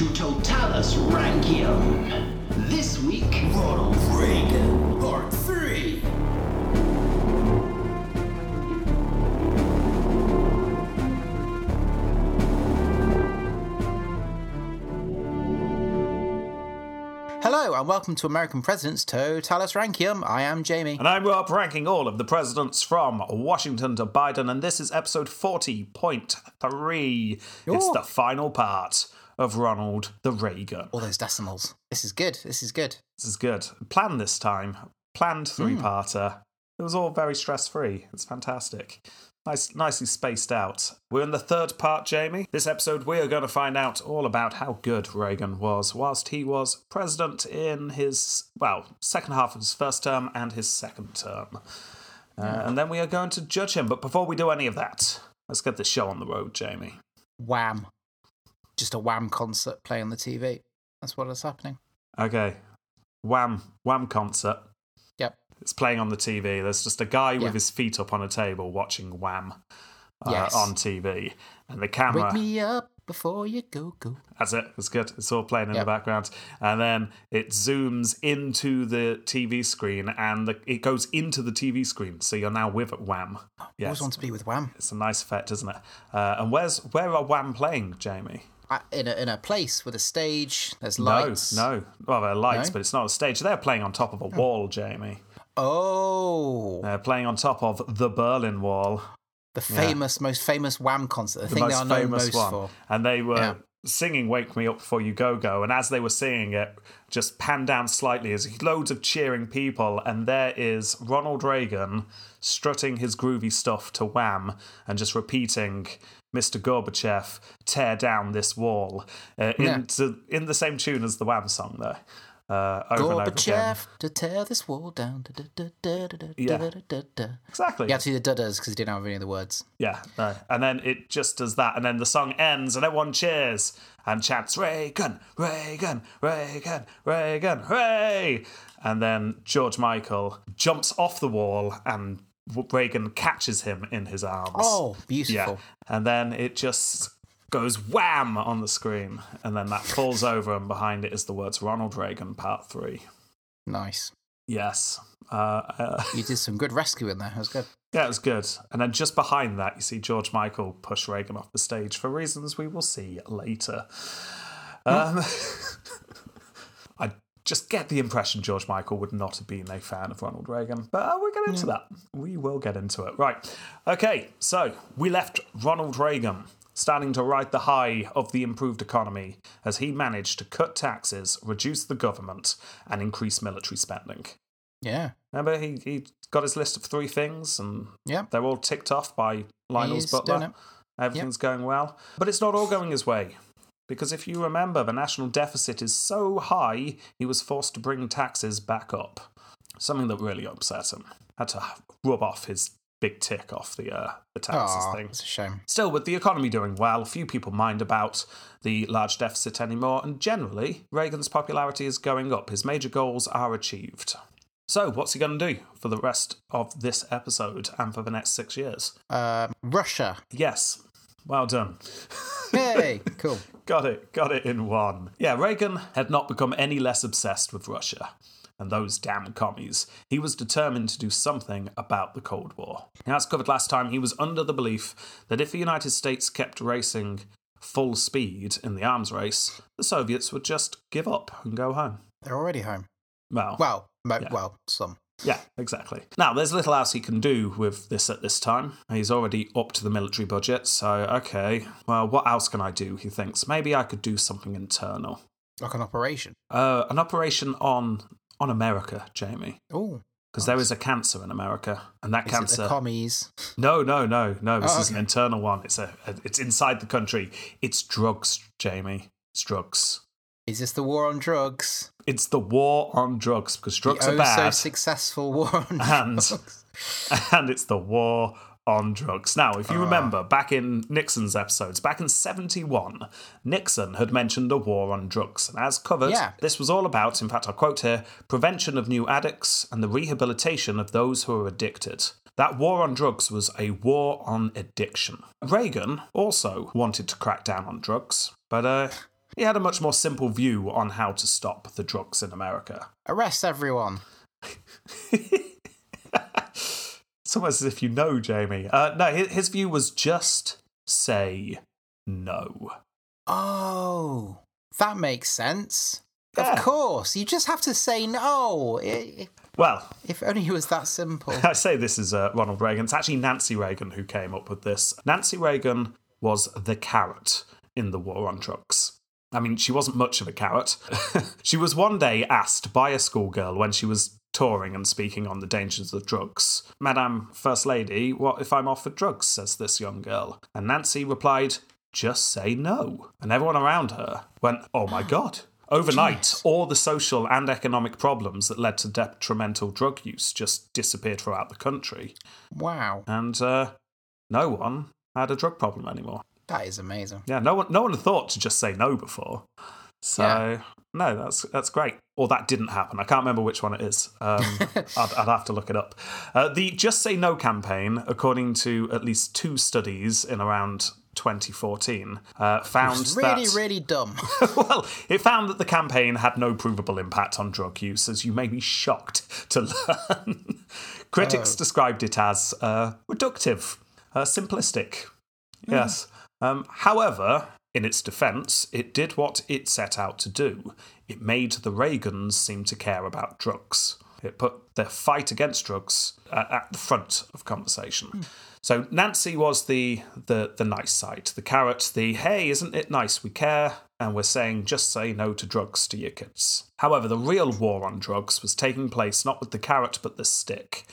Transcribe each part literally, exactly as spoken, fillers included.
to Totalus Rankium. This week, Ronald Reagan, Part three. Hello and welcome to American Presidents Totalus Rankium. I am Jamie. And I'm Rob, ranking all of the presidents from Washington to Biden, and this is episode forty point three. Ooh. It's the final part of Ronald the Reagan. All those decimals. This is good. This is good. This is good. Planned this time. Planned three-parter. Mm. It was all very stress-free. It's fantastic. Nice, nicely spaced out. We're in the third part, Jamie. This episode, we are going to find out all about how good Reagan was whilst he was president in his, well, second half of his first term and his second term. Uh, mm. And then we are going to judge him. But before we do any of that, let's get this show on the road, Jamie. Wham. Just a Wham concert play on the T V. That's what is happening. Okay. Wham. Wham concert. Yep. It's playing on the T V. There's just a guy yeah. with his feet up on a table watching Wham uh, yes. on T V. And the camera... Wake me up before you go, go. That's it. It's good. It's all playing in yep. the background. And then it zooms into the T V screen and the, it goes into the T V screen. So you're now with Wham. Yes. I always want to be with Wham. It's a nice effect, isn't it? Uh, and where's where are Wham playing, Jamie? In a, in a place with a stage, there's lights. No, no. Well, there are lights, no? but it's not a stage. They're playing on top of a wall, Jamie. Oh. They're playing on top of the Berlin Wall. The famous, yeah. most famous Wham concert. The, the thing most they are known most one. for. And they were yeah. singing Wake Me Up Before You Go Go. And as they were singing it, just panned down slightly as loads of cheering people. And there is Ronald Reagan strutting his groovy stuff to Wham and just repeating... Mister Gorbachev, tear down this wall. Uh, in, yeah. to, in the same tune as the Wham song, though. Uh, over Gorbachev, to tear this wall down. Da, da, da, da, da, yeah. da, da, da. Exactly. You have to do the da-das because he didn't have any of the words. Yeah. No. And then it just does that. And then the song ends and everyone cheers and chants, Reagan, Reagan, Reagan, Reagan, hooray! And then George Michael jumps off the wall and Reagan catches him in his arms. Oh, beautiful. Yeah. And then it just goes wham on the screen. And then that falls over and behind it is the words Ronald Reagan Part three. Nice. Yes. Uh, uh, you did some good rescue in there. That was good. Yeah, it was good. And then just behind that, you see George Michael push Reagan off the stage for reasons we will see later. Um, I Just get the impression George Michael would not have been a fan of Ronald Reagan. But uh, we'll get into yeah. that. We will get into it. Right. Okay, so we left Ronald Reagan standing to ride the high of the improved economy as he managed to cut taxes, reduce the government, and increase military spending. Yeah. Remember, he, he got his list of three things, and yeah. they're all ticked off by Lionel's He's butler. Everything's yep. going well. But it's not all going his way. Because if you remember, the national deficit is so high, he was forced to bring taxes back up. Something that really upset him. Had to rub off his big tick off the uh, the taxes Aww, thing. It's a shame. Still, with the economy doing well, few people mind about the large deficit anymore. And generally, Reagan's popularity is going up. His major goals are achieved. So, what's he going to do for the rest of this episode and for the next six years? Uh, Russia. Yes. Well done. Hey, cool. Got it, got it in one. Yeah, Reagan had not become any less obsessed with Russia and those damn commies. He was determined to do something about the Cold War. Now, as covered last time, he was under the belief that if the United States kept racing full speed in the arms race, the Soviets would just give up and go home. They're already home. Well, well, mo- yeah. well, some. Yeah, exactly. Now, there's little else he can do with this at this time. He's already up to the military budget, so, okay, well, what else can I do, he thinks? Maybe I could do something internal. Like an operation? Uh, an operation on on America, Jamie. Oh. Because nice. There is a cancer in America, and that is cancer... It the commies? No, no, no, no, this oh, is okay. an internal one. It's a, a, It's inside the country. It's drugs, Jamie. It's drugs. Is this the war on drugs? It's the war on drugs, because drugs the are bad. The oh-so-successful war on and, drugs. And it's the war on drugs. Now, if you uh. remember, back in Nixon's episodes, back in seventy-one, Nixon had mentioned a war on drugs. And as covered, yeah. this was all about, in fact, I'll quote here, prevention of new addicts and the rehabilitation of those who are addicted. That war on drugs was a war on addiction. Reagan also wanted to crack down on drugs, but... uh he had a much more simple view on how to stop the drugs in America. Arrest everyone. It's almost as if you know, Jamie. Uh, no, his, his view was just say no. Oh, that makes sense. Yeah. Of course, you just have to say no. It, well, if only it was that simple. I say this is uh, Ronald Reagan. It's actually Nancy Reagan who came up with this. Nancy Reagan was the carrot in the war on drugs. I mean, she wasn't much of a carrot. She was one day asked by a schoolgirl when she was touring and speaking on the dangers of drugs. "Madame First Lady, what if I'm offered drugs?" says this young girl. And Nancy replied, "Just say no." And everyone around her went, "Oh my God." Overnight, Jeez. all the social and economic problems that led to detrimental drug use just disappeared throughout the country. Wow. And uh, no one had a drug problem anymore. That is amazing. Yeah, no one no one thought to just say no before. So, yeah. no, that's that's great. Or that didn't happen. I can't remember which one it is. Um, I'd, I'd have to look it up. Uh, the Just Say No campaign, according to at least two studies in around twenty fourteen, uh, found it was really, that... really dumb. Well, it found that the campaign had no provable impact on drug use, as you may be shocked to learn. Critics oh. described it as uh, reductive, uh, simplistic. Yes. Mm. Um, however... In its defence, it did what it set out to do. It made the Reagans seem to care about drugs. It put their fight against drugs at, at the front of conversation. Mm. So Nancy was the, the the nice side, the carrot, the, hey, isn't it nice, we care, and we're saying just say no to drugs to your kids. However, the real war on drugs was taking place not with the carrot but the stick.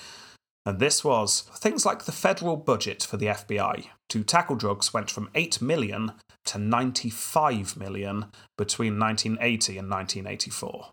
And this was things like the federal budget for the F B I to tackle drugs went from eight million to ninety-five million between nineteen eighty and nineteen eighty-four.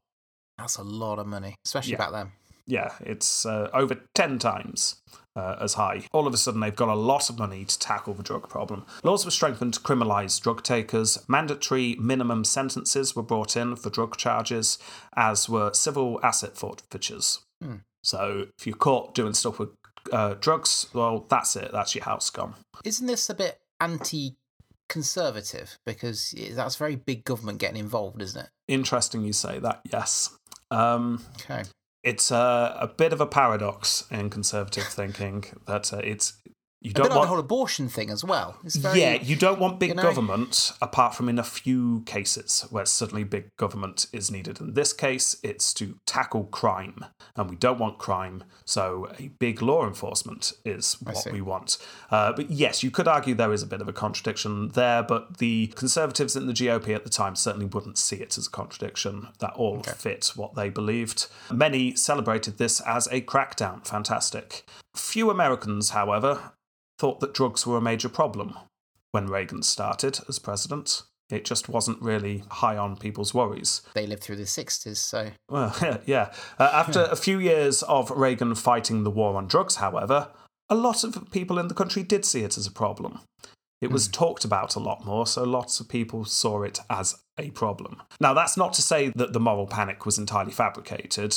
That's a lot of money, especially yeah. back then. Yeah, it's uh, over ten times uh, as high. All of a sudden, they've got a lot of money to tackle the drug problem. Laws were strengthened to criminalise drug takers. Mandatory minimum sentences were brought in for drug charges, as were civil asset forfeitures. Hmm. So if you're caught doing stuff with uh, drugs, well, that's it. That's your house gone. Isn't this a bit anti-conservative? Because that's very big government getting involved, isn't it? Interesting you say that, yes. Um, okay. It's a, a bit of a paradox in conservative thinking that uh, it's... You don't a bit want... like the whole abortion thing as well. It's very, yeah, you don't want big you know... government, apart from in a few cases where suddenly big government is needed. In this case, it's to tackle crime, and we don't want crime, so a big law enforcement is what we want. Uh, but yes, you could argue there is a bit of a contradiction there, but the Conservatives in the G O P at the time certainly wouldn't see it as a contradiction. That all okay. fit what they believed. Many celebrated this as a crackdown. Fantastic. Few Americans, however, thought that drugs were a major problem when Reagan started as president. It just wasn't really high on people's worries. They lived through the sixties, so... Well, yeah. Uh, after a few years of Reagan fighting the war on drugs, however, a lot of people in the country did see it as a problem. It was mm. talked about a lot more, so lots of people saw it as a problem. Now, that's not to say that the moral panic was entirely fabricated.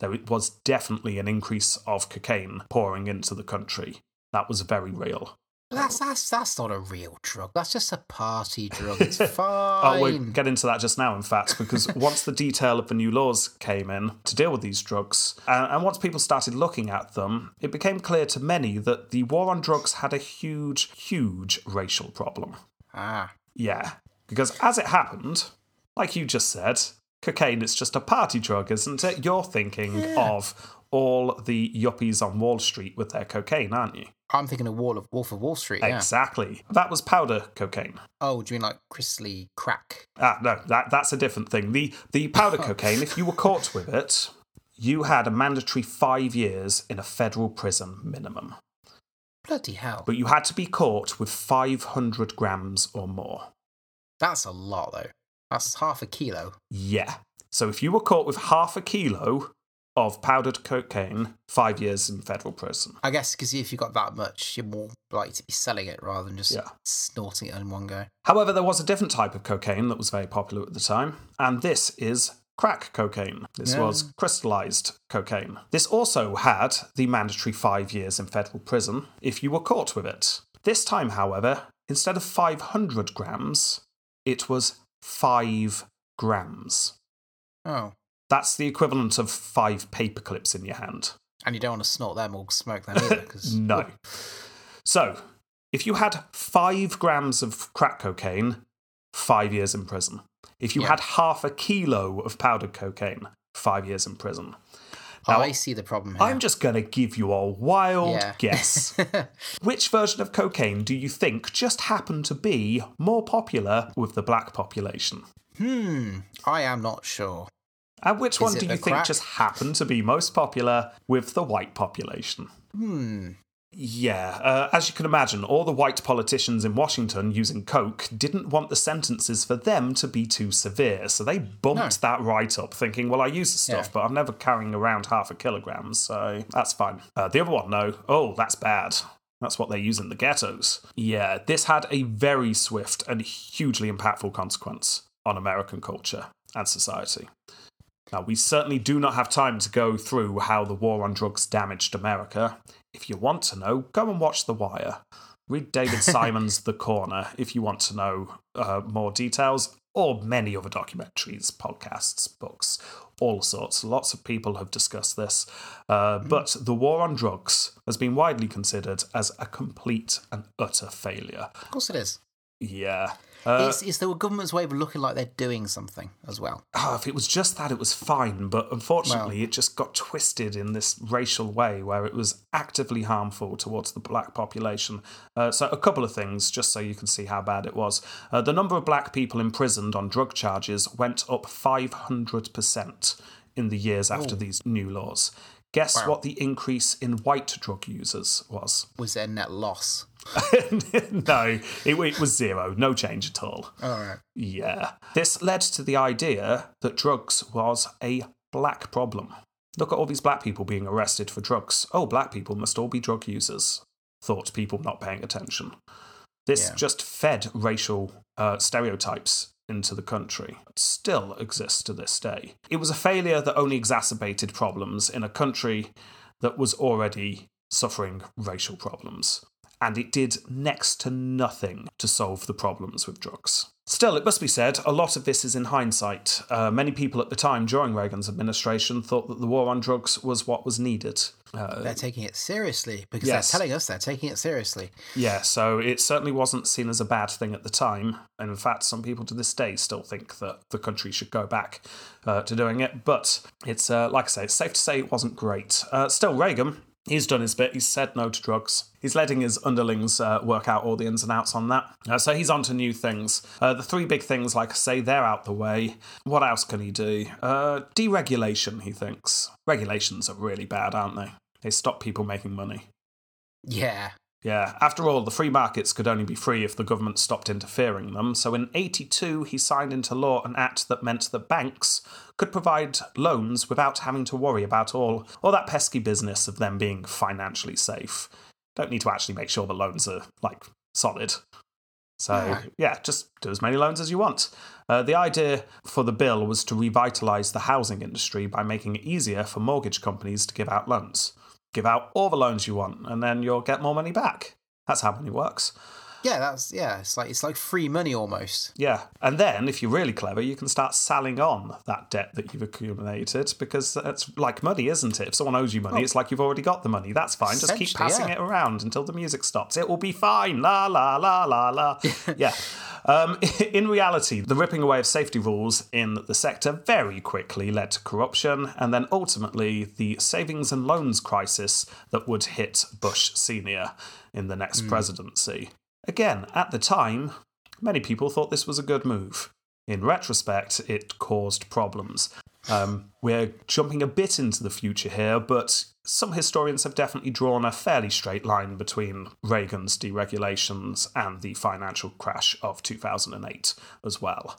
There was definitely an increase of cocaine pouring into the country. That was very real. That's that's that's not a real drug. That's just a party drug. It's fine. Oh, we'll get into that just now, in fact, because once the detail of the new laws came in to deal with these drugs, and, and once people started looking at them, it became clear to many that the war on drugs had a huge, huge racial problem. Ah. Yeah. Because as it happened, like you just said, cocaine is just a party drug, isn't it? You're thinking yeah. of... all the yuppies on Wall Street with their cocaine, aren't you? I'm thinking of Wall of Wolf of Wall Street, yeah. Exactly. That was powder cocaine. Oh, do you mean like Chrisley crack? Ah, no, that that's a different thing. The the powder cocaine, if you were caught with it, you had a mandatory five years in a federal prison minimum. Bloody hell. But you had to be caught with five hundred grams or more. That's a lot, though. That's half a kilo. Yeah. So if you were caught with half a kilo... of powdered cocaine, five years in federal prison. I guess because if you've got that much, you're more likely to be selling it rather than just yeah. snorting it in one go. However, there was a different type of cocaine that was very popular at the time, and this is crack cocaine. This yeah. was crystallized cocaine. This also had the mandatory five years in federal prison if you were caught with it. This time, however, instead of five hundred grams, it was five grams. Oh. That's the equivalent of five paper clips in your hand. And you don't want to snort them or smoke them either. Cause... no. So, if you had five grams of crack cocaine, five years in prison. If you yeah. had half a kilo of powdered cocaine, five years in prison. Now, oh, I see the problem here. I'm just going to give you a wild yeah. guess. Which version of cocaine do you think just happened to be more popular with the black population? Hmm, I am not sure. And which Is one do you think crack? just happened to be most popular with the white population? Hmm. Yeah, uh, as you can imagine, all the white politicians in Washington using coke didn't want the sentences for them to be too severe, so they bumped no. that right up, thinking, well, I use the stuff, yeah. but I'm never carrying around half a kilogram, so that's fine. Uh, the other one, no. Oh, that's bad. That's what they use in the ghettos. Yeah, this had a very swift and hugely impactful consequence on American culture and society. Now, we certainly do not have time to go through how the war on drugs damaged America. If you want to know, go and watch The Wire. Read David Simon's The Corner if you want to know uh, more details, or many other documentaries, podcasts, books, all sorts. Lots of people have discussed this. Uh, mm-hmm. But the war on drugs has been widely considered as a complete and utter failure. Of course it is. Yeah. Uh, it's, it's the government's way of looking like they're doing something as well. Oh, if it was just that, it was fine. But unfortunately, well, it just got twisted in this racial way where it was actively harmful towards the black population. Uh, so a couple of things, just so you can see how bad it was. Uh, the number of black people imprisoned on drug charges went up five hundred percent in the years after Ooh. these new laws. Guess wow. what the increase in white drug users was? Was there net loss? No, it, it was zero. No change at all. All right. Yeah. This led to the idea that drugs was a black problem. Look at all these black people being arrested for drugs. Oh, black people must all be drug users, thought people not paying attention. This yeah. just fed racial uh, stereotypes into the country. It still exists to this day. It was a failure that only exacerbated problems in a country that was already suffering racial problems. And it did next to nothing to solve the problems with drugs. Still, it must be said, a lot of this is in hindsight. Uh, many people at the time during Reagan's administration thought that the war on drugs was what was needed. Uh, they're taking it seriously, because yes. they're telling us they're taking it seriously. Yeah, so it certainly wasn't seen as a bad thing at the time. And in fact, some people to this day still think that the country should go back uh, to doing it. But it's, uh, like I say, it's safe to say it wasn't great. Uh, still, Reagan... He's done his bit. He's said no to drugs. He's letting his underlings uh, work out all the ins and outs on that. Uh, so he's on to new things. Uh, the three big things, like I say, they're out the way. What else can he do? Uh, deregulation, he thinks. Regulations are really bad, aren't they? They stop people making money. Yeah. Yeah. After all, the free markets could only be free if the government stopped interfering them. So in eighty-two, he signed into law an act that meant that banks could provide loans without having to worry about all, all that pesky business of them being financially safe. Don't need to actually make sure the loans are, like, solid. So, yeah, yeah just do as many loans as you want. Uh, the idea for the bill was to revitalise the housing industry by making it easier for mortgage companies to give out loans. Give out all the loans you want, and then you'll get more money back. That's how money works. Yeah, that's yeah. It's like it's like free money almost. Yeah, and then if you're really clever, you can start selling on that debt that you've accumulated, because it's like money, isn't it? If someone owes you money, oh. it's like you've already got the money. That's fine. Just keep passing yeah. it around until the music stops. It will be fine. La la la la la. yeah. Um, in reality, the ripping away of safety rules in the sector very quickly led to corruption, and then ultimately the savings and loans crisis that would hit Bush Senior in the next mm. presidency. Again, at the time, many people thought this was a good move. In retrospect, it caused problems. Um, we're jumping a bit into the future here, but some historians have definitely drawn a fairly straight line between Reagan's deregulations and the financial crash of two thousand eight as well.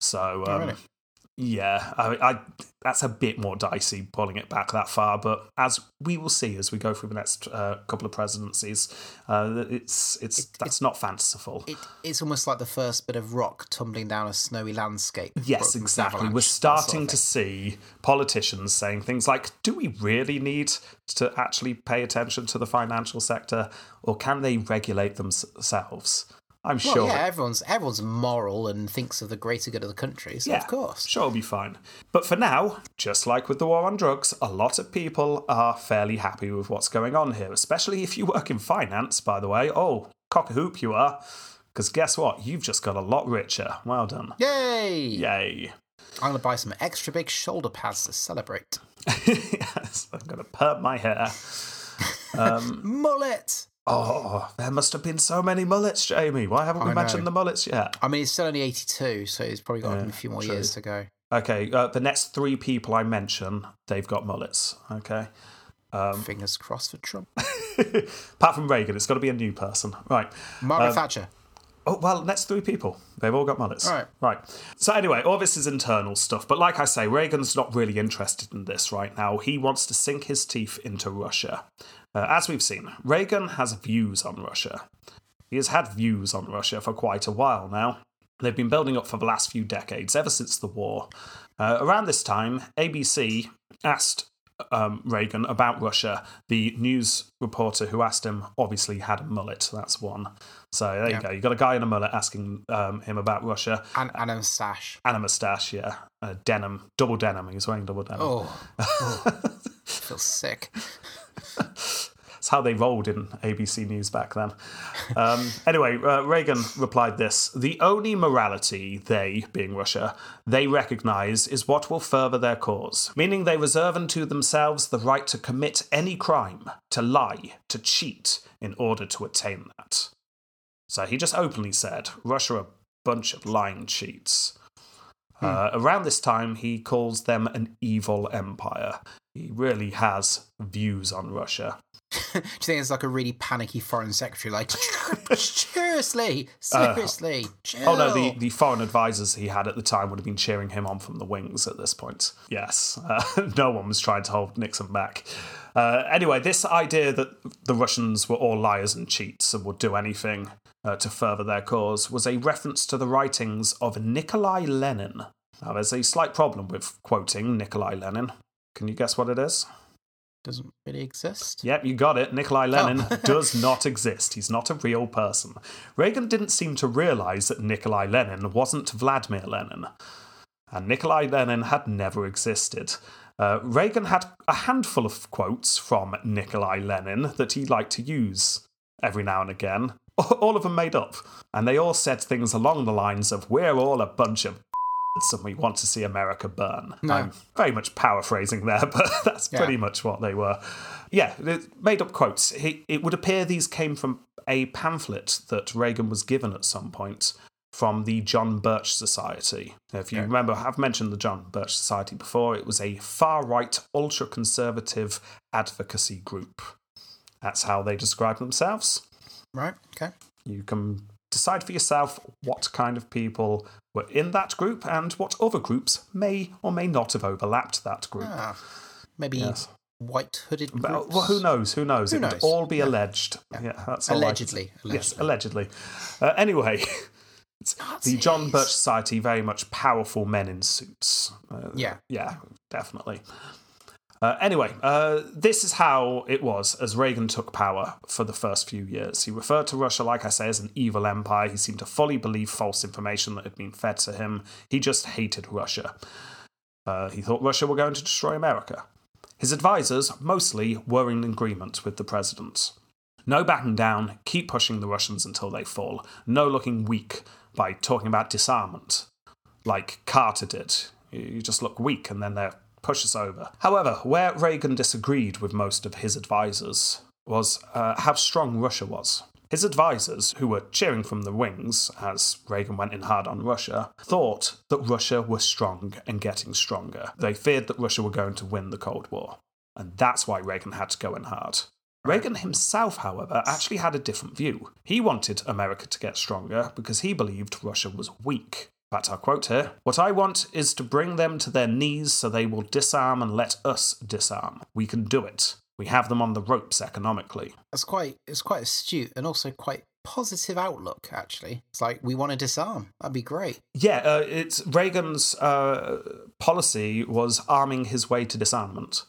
So, um, oh, really? yeah, I, I, that's a bit more dicey, pulling it back that far. But as we will see as we go through the next uh, couple of presidencies, uh, it's it's it, that's it, not fanciful. It, it's almost like the first bit of rock tumbling down a snowy landscape. Yes, exactly. We're starting sort of to see politicians saying things like, do we really need to actually pay attention to the financial sector, or can they regulate themselves? I'm well, sure. Yeah, everyone's everyone's moral and thinks of the greater good of the country, so yeah, of course. Sure, it'll be fine. But for now, just like with the war on drugs, a lot of people are fairly happy with what's going on here, especially if you work in finance, by the way. Oh, cock-a-hoop you are, because guess what? You've just got a lot richer. Well done. Yay! Yay. I'm going to buy some extra big shoulder pads to celebrate. Yes, I'm going to perp my hair. Um, mullet! Oh, there must have been so many mullets, Jamie. Why haven't we mentioned the mullets yet? I mean, he's still only eighty-two, so he's probably got yeah, a few more true. years to go. Okay, uh, the next three people I mention, they've got mullets, okay? Um, Fingers crossed for Trump. Apart from Reagan, it's got to be a new person. Right. Margaret um, Thatcher. Oh, well, next three people. They've all got mullets. All right. Right. So anyway, all this is internal stuff. But like I say, Reagan's not really interested in this right now. He wants to sink his teeth into Russia. Uh, as we've seen, Reagan has views on Russia. He has had views on Russia for quite a while now. They've been building up for the last few decades, ever since the war. Uh, around this time, A B C asked um, Reagan about Russia. The news reporter who asked him obviously had a mullet. That's one. So there yeah. you go. You got a guy in a mullet asking um, him about Russia. And, and a moustache. And a moustache, yeah. Uh, denim. Double denim. He was wearing double denim. Oh. oh. Feels sick. That's how they rolled in A B C News back then. Um, anyway, uh, Reagan replied this. The only morality they, being Russia, they recognise is what will further their cause, meaning they reserve unto themselves the right to commit any crime, to lie, to cheat, in order to attain that. So he just openly said, Russia are a bunch of lying cheats. Hmm. Uh, around this time, he calls them an evil empire. He really has views on Russia. Do you think it's like a really panicky foreign secretary? Like, seriously, seriously. Uh, chill. Oh no, the, the foreign advisors he had at the time would have been cheering him on from the wings at this point. Yes, uh, no one was trying to hold Nixon back. Uh, anyway, this idea that the Russians were all liars and cheats and would do anything uh, to further their cause was a reference to the writings of Nikolai Lenin. Now, there's a slight problem with quoting Nikolai Lenin. Can you guess what it is? Doesn't really exist. Yep, you got it. Nikolai Lenin oh. does not exist. He's not a real person. Reagan didn't seem to realise that Nikolai Lenin wasn't Vladimir Lenin. And Nikolai Lenin had never existed. Uh, Reagan had a handful of quotes from Nikolai Lenin that he liked to use every now and again. All of them made up. And they all said things along the lines of, we're all a bunch of and we want to see America burn. No. I'm very much paraphrasing there, but that's yeah. pretty much what they were. Yeah, made up quotes. It would appear these came from a pamphlet that Reagan was given at some point from the John Birch Society. If you yeah. remember, I've mentioned the John Birch Society before. It was a far-right, ultra-conservative advocacy group. That's how they describe themselves. Right, okay. You can decide for yourself what kind of people were in that group and what other groups may or may not have overlapped that group. Ah, maybe yes. white-hooded groups? Well, well, who knows? Who knows? Who it knows? Would all be yeah. alleged. Yeah. Yeah, that's allegedly. All I, allegedly. Yes, allegedly. Uh, anyway, the John Birch Society, very much powerful men in suits. Uh, yeah. Yeah, definitely. Uh, anyway, uh, this is how it was as Reagan took power for the first few years. He referred to Russia, like I say, as an evil empire. He seemed to fully believe false information that had been fed to him. He just hated Russia. Uh, he thought Russia were going to destroy America. His advisors, mostly, were in agreement with the president. No backing down, keep pushing the Russians until they fall. No looking weak by talking about disarmament, like Carter did. You just look weak and then they're push us over. However, where Reagan disagreed with most of his advisors was uh, how strong Russia was. His advisors, who were cheering from the wings as Reagan went in hard on Russia, thought that Russia was strong and getting stronger. They feared that Russia were going to win the Cold War, and that's why Reagan had to go in hard. Reagan himself, however, actually had a different view. He wanted America to get stronger because he believed Russia was weak. In fact, I'll quote here, what I want is to bring them to their knees so they will disarm and let us disarm. We can do it. We have them on the ropes economically. That's quite, it's quite astute and also quite positive outlook, actually. It's like, we want to disarm. That'd be great. Yeah, uh, it's Reagan's uh, policy was arming his way to disarmament.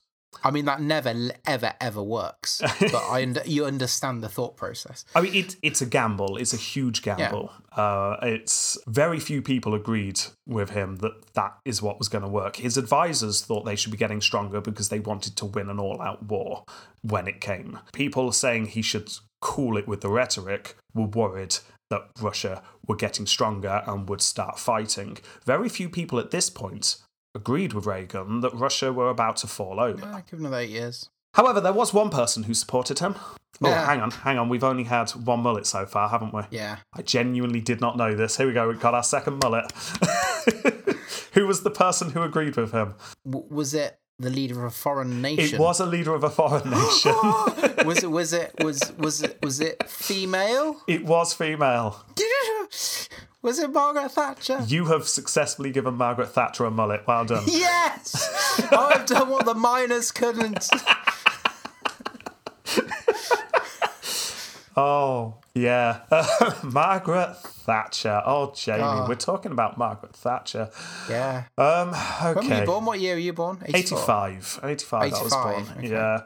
I mean, that never, ever, ever works. But I under, you understand the thought process. I mean, it, it's a gamble. It's a huge gamble. Yeah. Uh, it's very few people agreed with him that that is what was going to work. His advisors thought they should be getting stronger because they wanted to win an all-out war when it came. People saying he should cool it with the rhetoric were worried that Russia were getting stronger and would start fighting. Very few people at this point agreed with Reagan that Russia were about to fall over. Yeah, give another eight years. However, there was one person who supported him. Oh, yeah. hang on, hang on. We've only had one mullet so far, haven't we? Yeah. I genuinely did not know this. Here we go. We've got our second mullet. Who was the person who agreed with him? W- was it the leader of a foreign nation? It was a leader of a foreign nation. was it? Was it? Was was it? Was it female? It was female. Was it Margaret Thatcher? You have successfully given Margaret Thatcher a mullet. Well done. Yes! I've done what the miners couldn't. Oh, yeah. Uh, Margaret Thatcher. Oh, Jamie, oh. We're talking about Margaret Thatcher. Yeah. Um, okay. When were you born? What year were you born? eighty-five. eighty-five, eighty-five I was born. Okay. Yeah.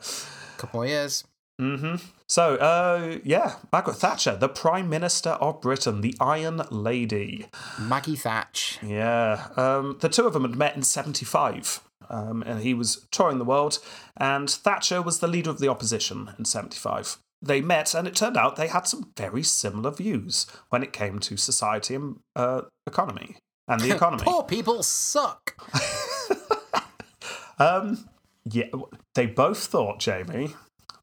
Couple more years. Mm-hmm. So, uh, yeah, Margaret Thatcher, the Prime Minister of Britain, the Iron Lady. Maggie Thatch. Yeah. Um, the two of them had met in seventy-five, um, and he was touring the world, and Thatcher was the leader of the opposition in seventy-five. They met, and it turned out they had some very similar views when it came to society and uh, economy, and the economy. Poor people suck! um, yeah, they both thought, Jamie,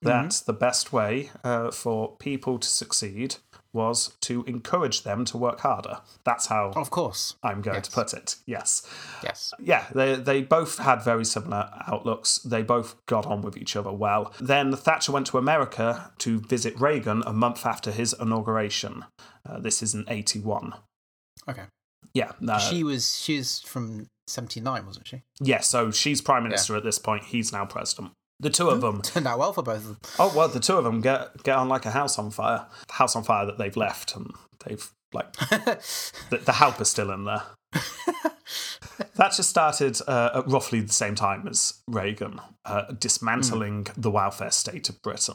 that mm-hmm. the best way uh, for people to succeed was to encourage them to work harder. That's how of course. I'm going yes. to put it. Yes. Yes. Yeah, they, they both had very similar outlooks. They both got on with each other well. Then Thatcher went to America to visit Reagan a month after his inauguration. Uh, this is in eighty-one. Okay. Yeah. Uh, she was she was from seventy-nine, wasn't she? Yeah, so she's Prime Minister yeah. at this point. He's now President. The two of them... Turned out well for both of them. Oh, well, the two of them get get on like a house on fire. The house on fire that they've left, and they've, like... the, the help is still in there. Thatcher started uh, at roughly the same time as Reagan, uh, dismantling mm. the welfare state of Britain.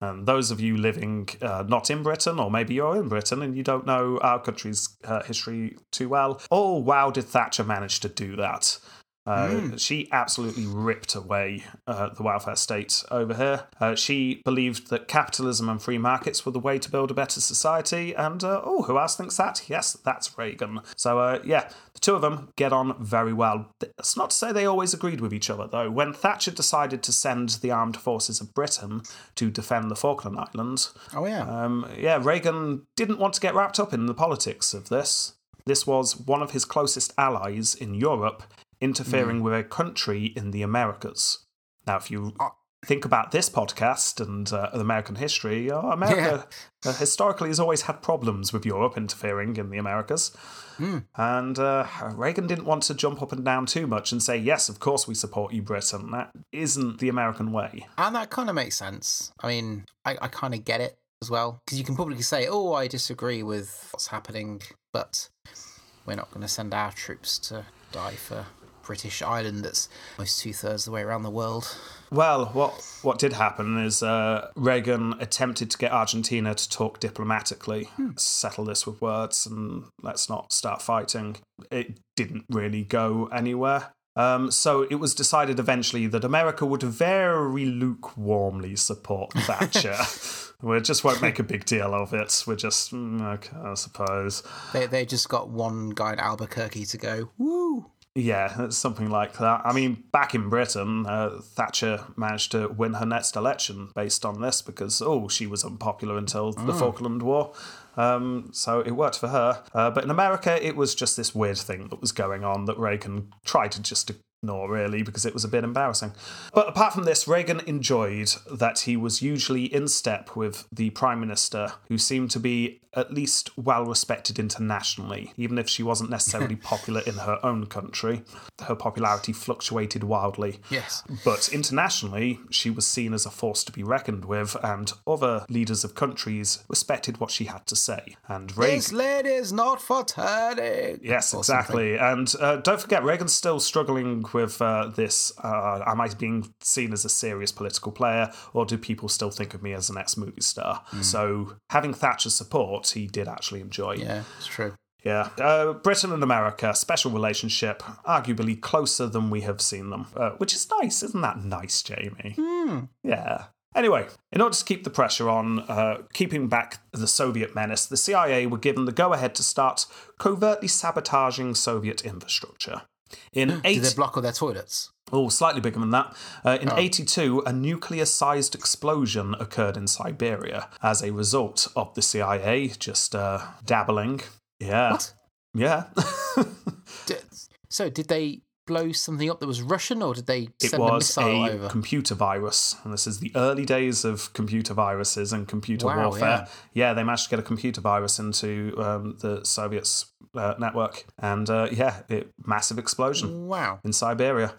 And those of you living uh, not in Britain, or maybe you're in Britain and you don't know our country's uh, history too well, oh, wow, did Thatcher manage to do that? Uh, mm. She absolutely ripped away uh, the welfare state over here. Uh, she believed that capitalism and free markets were the way to build a better society. And, uh, oh, who else thinks that? Yes, that's Reagan. So, uh, yeah, the two of them get on very well. It's not to say they always agreed with each other, though. When Thatcher decided to send the armed forces of Britain to defend the Falkland Islands... Oh, yeah. Um, yeah, Reagan didn't want to get wrapped up in the politics of this. This was one of his closest allies in Europe... interfering mm. with a country in the Americas. Now, if you uh, think about this podcast and uh, American history, oh, America yeah. uh, historically has always had problems with Europe interfering in the Americas. Mm. And uh, Reagan didn't want to jump up and down too much and say, yes, of course we support you, Britain. That isn't the American way. And that kind of makes sense. I mean, I, I kind of get it as well. Because you can probably say, oh, I disagree with what's happening, but we're not going to send our troops to die for... British island that's almost two-thirds of the way around the world. Well, what what did happen is uh, Reagan attempted to get Argentina to talk diplomatically, hmm. settle this with words, and let's not start fighting. It didn't really go anywhere. Um, so it was decided eventually that America would very lukewarmly support Thatcher. We just won't make a big deal of it. We're just, mm, okay, I suppose. They, they just got one guy in Albuquerque to go, woo! Yeah, something like that. I mean, back in Britain, uh, Thatcher managed to win her next election based on this because, oh, she was unpopular until mm. the Falkland War. Um, so it worked for her. Uh, but in America, it was just this weird thing that was going on that Reagan tried to just ignore, really, because it was a bit embarrassing. But apart from this, Reagan enjoyed that he was usually in step with the Prime Minister, who seemed to be at least well-respected internationally, even if she wasn't necessarily popular in her own country. Her popularity fluctuated wildly. Yes. But internationally, she was seen as a force to be reckoned with, and other leaders of countries respected what she had to say. And Reagan... This lady's not for turning! Yes, exactly. Something. And uh, don't forget, Reagan's still struggling think with uh, this, uh, am I being seen as a serious political player, or do people still think of me as an ex-movie star? Mm. So having Thatcher's support, he did actually enjoy. Yeah, it's true. Yeah. Uh, Britain and America, special relationship, arguably closer than we have seen them, uh, which is nice. Isn't that nice, Jamie? Mm. Yeah. Anyway, in order to keep the pressure on, uh, keeping back the Soviet menace, the C I A were given the go-ahead to start covertly sabotaging Soviet infrastructure. In eight- Did they block all their toilets? Oh, slightly bigger than that. Uh, in oh. eighty-two, a nuclear-sized explosion occurred in Siberia as a result of the C I A just uh, dabbling. Yeah. What? Yeah. So did they blow something up that was Russian, or did they send a missile over? It was a computer virus, and this is the early days of computer viruses and computer wow, warfare. Yeah. yeah, they managed to get a computer virus into um, the Soviets' uh, network, and uh, yeah, it, massive explosion. Wow. In Siberia.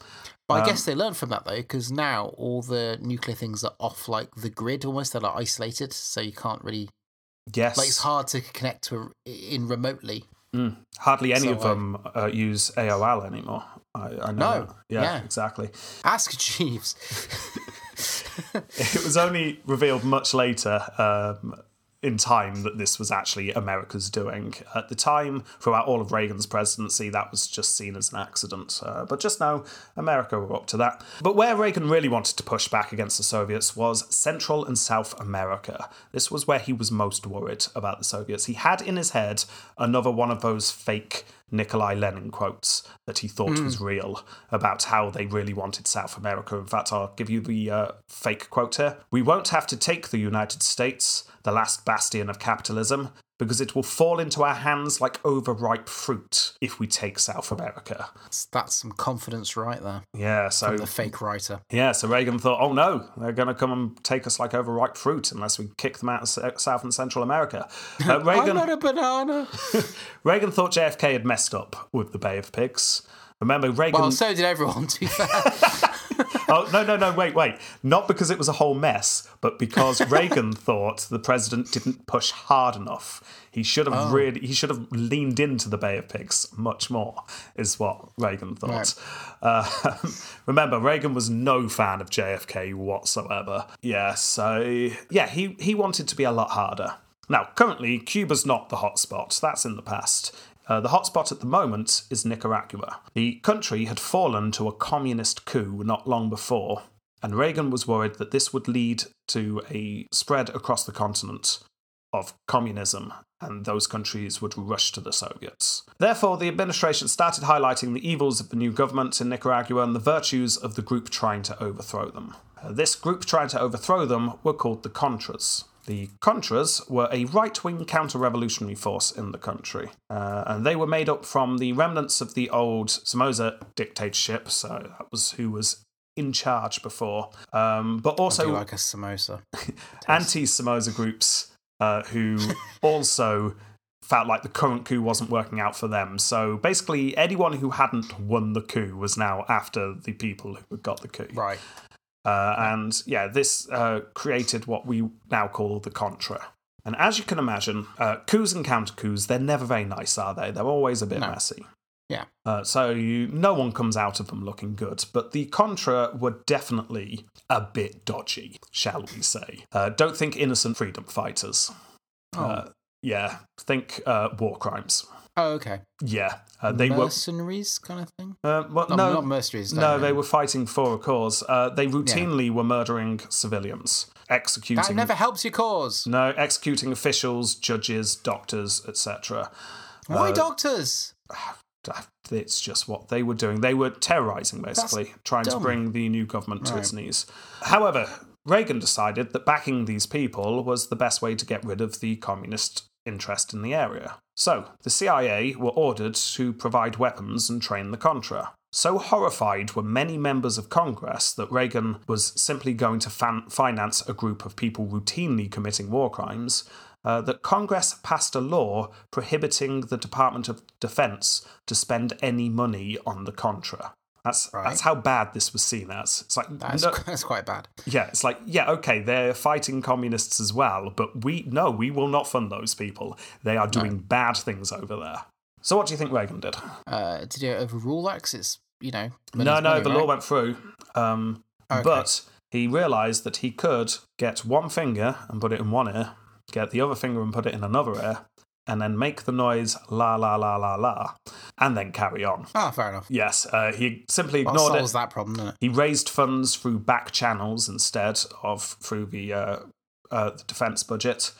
Well, um, I guess they learned from that, though, because now all the nuclear things are off, like, the grid almost. They're, like, isolated, so you can't really... Yes. Like, it's hard to connect to in remotely. Mm. Hardly any so, of them uh, use A O L anymore. I, I know. No. Yeah, yeah, exactly. Ask Jeeves. It was only revealed much later um, in time that this was actually America's doing. At the time, throughout all of Reagan's presidency, that was just seen as an accident. Uh, but just now, America were up to that. But where Reagan really wanted to push back against the Soviets was Central and South America. This was where he was most worried about the Soviets. He had in his head another one of those fake Nikolai Lenin quotes that he thought mm. was real about how they really wanted South America. In fact, I'll give you the uh, fake quote here. "We won't have to take the United States, the last bastion of capitalism, because it will fall into our hands like overripe fruit if we take South America." That's some confidence right there. Yeah, so... From the fake writer. Yeah, so Reagan thought, oh no, they're going to come and take us like overripe fruit unless we kick them out of South and Central America. Uh, Reagan, I'm not a banana! Reagan thought J F K had messed up with the Bay of Pigs. Remember, Reagan... Well, so did everyone, to be fair. Oh, no, no, no, wait, wait. Not because it was a whole mess, but because Reagan thought the president didn't push hard enough. He should have oh. really, he should have leaned into the Bay of Pigs much more, is what Reagan thought. Right. Uh, remember, Reagan was no fan of J F K whatsoever. Yeah, so, yeah, he, he wanted to be a lot harder. Now, currently, Cuba's not the hotspot. That's in the past. Uh, the hotspot at the moment is Nicaragua. The country had fallen to a communist coup not long before, and Reagan was worried that this would lead to a spread across the continent of communism, and those countries would rush to the Soviets. Therefore, the administration started highlighting the evils of the new government in Nicaragua and the virtues of the group trying to overthrow them. Uh, this group trying to overthrow them were called the Contras. The Contras were a right-wing counter-revolutionary force in the country, uh, and they were made up from the remnants of the old Somoza dictatorship, so that was who was in charge before, um, but also... I do like a samosa. Anti-Somoza groups uh, who also felt like the current coup wasn't working out for them. So basically anyone who hadn't won the coup was now after the people who got the coup. Right. Uh, and yeah, this uh, created what we now call the Contra. And as you can imagine, uh, coups and counter-coups, they're never very nice, are they? They're always a bit no. messy. Yeah. Uh, so you, no one comes out of them looking good. But the Contra were definitely a bit dodgy, shall we say. Uh, don't think innocent freedom fighters. Oh. Uh, yeah, think uh, war crimes. Oh, okay. Yeah. Uh, they mercenaries were, kind of thing? Uh, well, no, no, not mercenaries. No, they, they were fighting for a cause. Uh, they routinely yeah. were murdering civilians, executing... That never helps your cause. No, executing officials, judges, doctors, et cetera. Why uh, doctors? It's just what they were doing. They were terrorising, basically, That's trying dumb. to bring the new government to right. its knees. However, Reagan decided that backing these people was the best way to get rid of the communist interest in the area. So, the C I A were ordered to provide weapons and train the Contra. So horrified were many members of Congress that Reagan was simply going to fan- finance a group of people routinely committing war crimes, uh, that Congress passed a law prohibiting the Department of Defense to spend any money on the Contra. That's right. That's how bad this was seen as. It's like that's, no, that's quite bad. Yeah, it's like yeah, okay, they're fighting communists as well, but we no, we will not fund those people. They are doing no. bad things over there. So what do you think Reagan did? Uh, did he overrule that? Because it's you know. No, no, money, the right? law went through. Um, oh, okay. But he realised that he could get one finger and put it in one ear, get the other finger and put it in another ear, and then make the noise la la la la la, and then carry on. Ah, oh, fair enough. Yes, uh, he simply ignored well, it. Solves that problem, doesn't it? He raised funds through back channels instead of through the, uh, uh, the defence budget,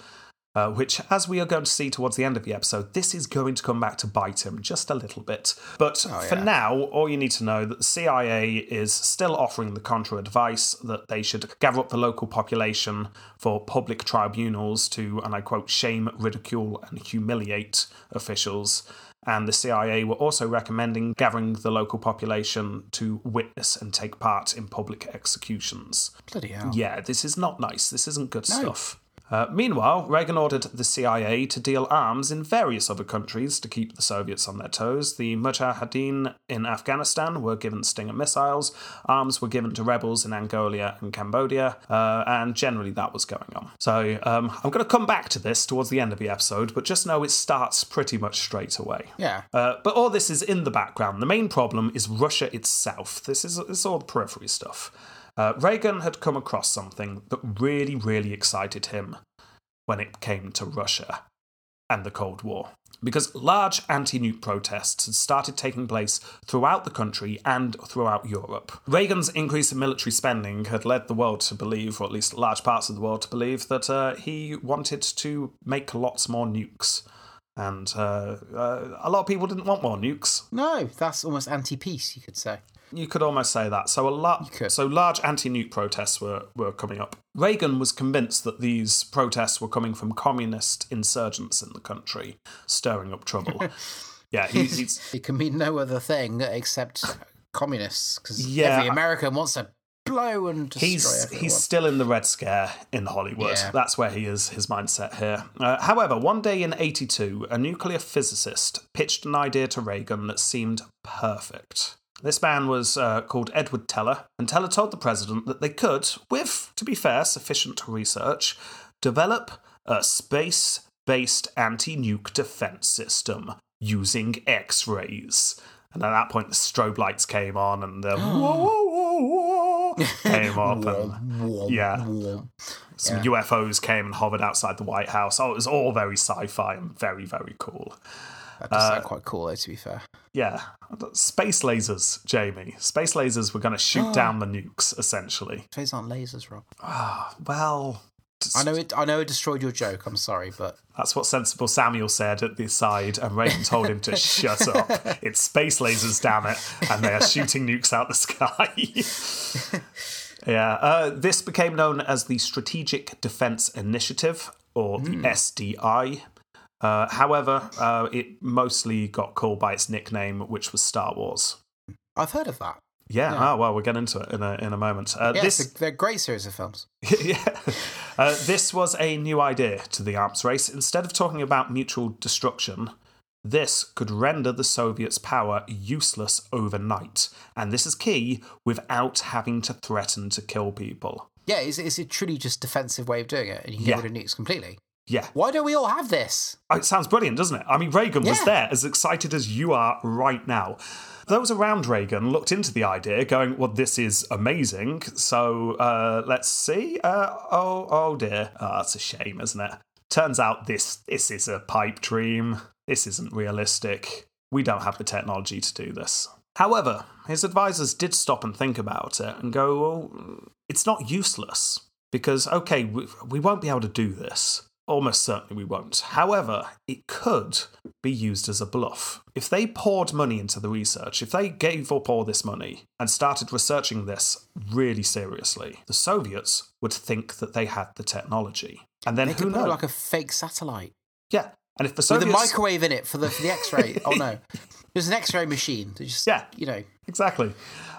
uh, which, as we are going to see towards the end of the episode, this is going to come back to bite him just a little bit. But oh, for yeah. now, all you need to know that the C I A is still offering the Contra advice that they should gather up the local population for public tribunals to, and I quote, shame, ridicule, and humiliate officials. And the C I A were also recommending gathering the local population to witness and take part in public executions. Bloody hell. Yeah, this is not nice. This isn't good no. stuff. Uh, meanwhile, Reagan ordered the C I A to deal arms in various other countries to keep the Soviets on their toes. The Mujahideen in Afghanistan were given Stinger missiles, arms were given to rebels in Angola and Cambodia, uh, and generally that was going on. So um, I'm going to come back to this towards the end of the episode, but just know it starts pretty much straight away. Yeah. Uh, but all this is in the background. The main problem is Russia itself. This is, this is all the periphery stuff. Uh, Reagan had come across something that really, really excited him when it came to Russia and the Cold War, because large anti-nuke protests had started taking place throughout the country and throughout Europe. Reagan's increase in military spending had led the world to believe, or at least large parts of the world to believe, that uh, he wanted to make lots more nukes. And uh, uh, a lot of people didn't want more nukes. No, that's almost anti-peace, you could say. You could almost say that. So a lot, so large anti-nuke protests were, were coming up. Reagan was convinced that these protests were coming from communist insurgents in the country, stirring up trouble. yeah, he, he's... It can mean no other thing except communists, because yeah, every American wants to blow and destroy he's, everyone. He's still in the Red Scare in Hollywood. Yeah. That's where he is, his mindset here. Uh, however, one day in eighty-two, a nuclear physicist pitched an idea to Reagan that seemed perfect. This man was uh, called Edward Teller, and Teller told the president that they could, with, to be fair, sufficient research, develop a space-based anti-nuke defense system using X-rays. And at that point, the strobe lights came on, and the whoa, whoa, whoa, whoa came up, and yeah, some yeah. U F Os came and hovered outside the White House. Oh, it was all very sci-fi and very, very cool. That does sound uh, quite cool, though, to be fair. Yeah. Space lasers, Jamie. Space lasers were going to shoot oh. down the nukes, essentially. Those aren't lasers, Rob. Ah, oh, well... I know it I know it destroyed your joke, I'm sorry, but... That's what Sensible Samuel said at the side, and Reagan told him to shut up. It's space lasers, damn it, and they are shooting nukes out the sky. yeah. Uh, this became known as the Strategic Defense Initiative, or the mm. S D I. Uh, however, uh, it mostly got called by its nickname, which was Star Wars. I've heard of that. Yeah, yeah. Oh, well, we'll get into it in a, in a moment. Uh, yeah, this... it's a, they're a great series of films. yeah. Uh, this was a new idea to the arms race. Instead of talking about mutual destruction, this could render the Soviets' power useless overnight. And this is key, without having to threaten to kill people. Yeah, it's, it's a truly just defensive way of doing it, and you can yeah. get rid of nukes completely. Yeah. Why don't we all have this? Oh, it sounds brilliant, doesn't it? I mean, Reagan yeah. was there, as excited as you are right now. Those around Reagan looked into the idea, going, well, this is amazing, so uh, let's see. Uh, oh, oh dear. Oh, that's a shame, isn't it? Turns out this this is a pipe dream. This isn't realistic. We don't have the technology to do this. However, his advisors did stop and think about it and go, well, it's not useless, because, okay, we, we won't be able to do this. Almost certainly we won't. However, it could be used as a bluff. If they poured money into the research, if they gave up all this money and started researching this really seriously, the Soviets would think that they had the technology. And then they could who knows? Like a fake satellite. Yeah. And if the Soviets... With a microwave in it for the, for the X-ray. oh, no. There's an X-ray machine. They just, yeah. You know. Exactly.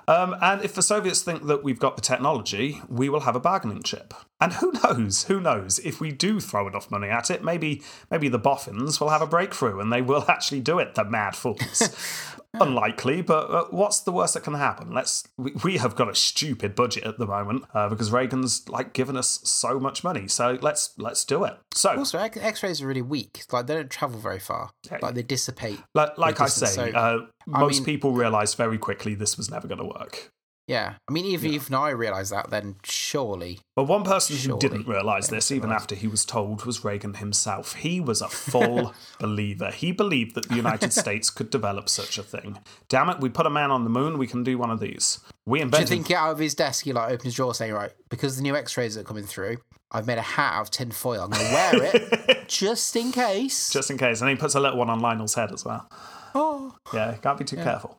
Um, and if the Soviets think that we've got the technology, we will have a bargaining chip. And who knows? Who knows? If we do throw enough money at it, maybe maybe the boffins will have a breakthrough and they will actually do it, the mad fools. Unlikely, but uh, what's the worst that can happen? Let's we, we have got a stupid budget at the moment uh, because Reagan's like given us so much money. So let's let's do it. So also, X-rays are really weak. Like they don't travel very far. Yeah. Like they dissipate. Like, like I say, so uh, most I mean, people realized very quickly this was never going to work. Yeah. I mean, even, yeah. even I realized that then, surely. But one person surely, who didn't realize this, even realize. after he was told, was Reagan himself. He was a full believer. He believed that the United States could develop such a thing. Damn it, we put a man on the moon, we can do one of these. We invented... Do you think out of his desk, he like opens his drawer saying, right, because the new x-rays are coming through, I've made a hat out of tin foil. I'm going to wear it just in case. Just in case. And he puts a little one on Lionel's head as well. Oh. Yeah, can't be too yeah. careful.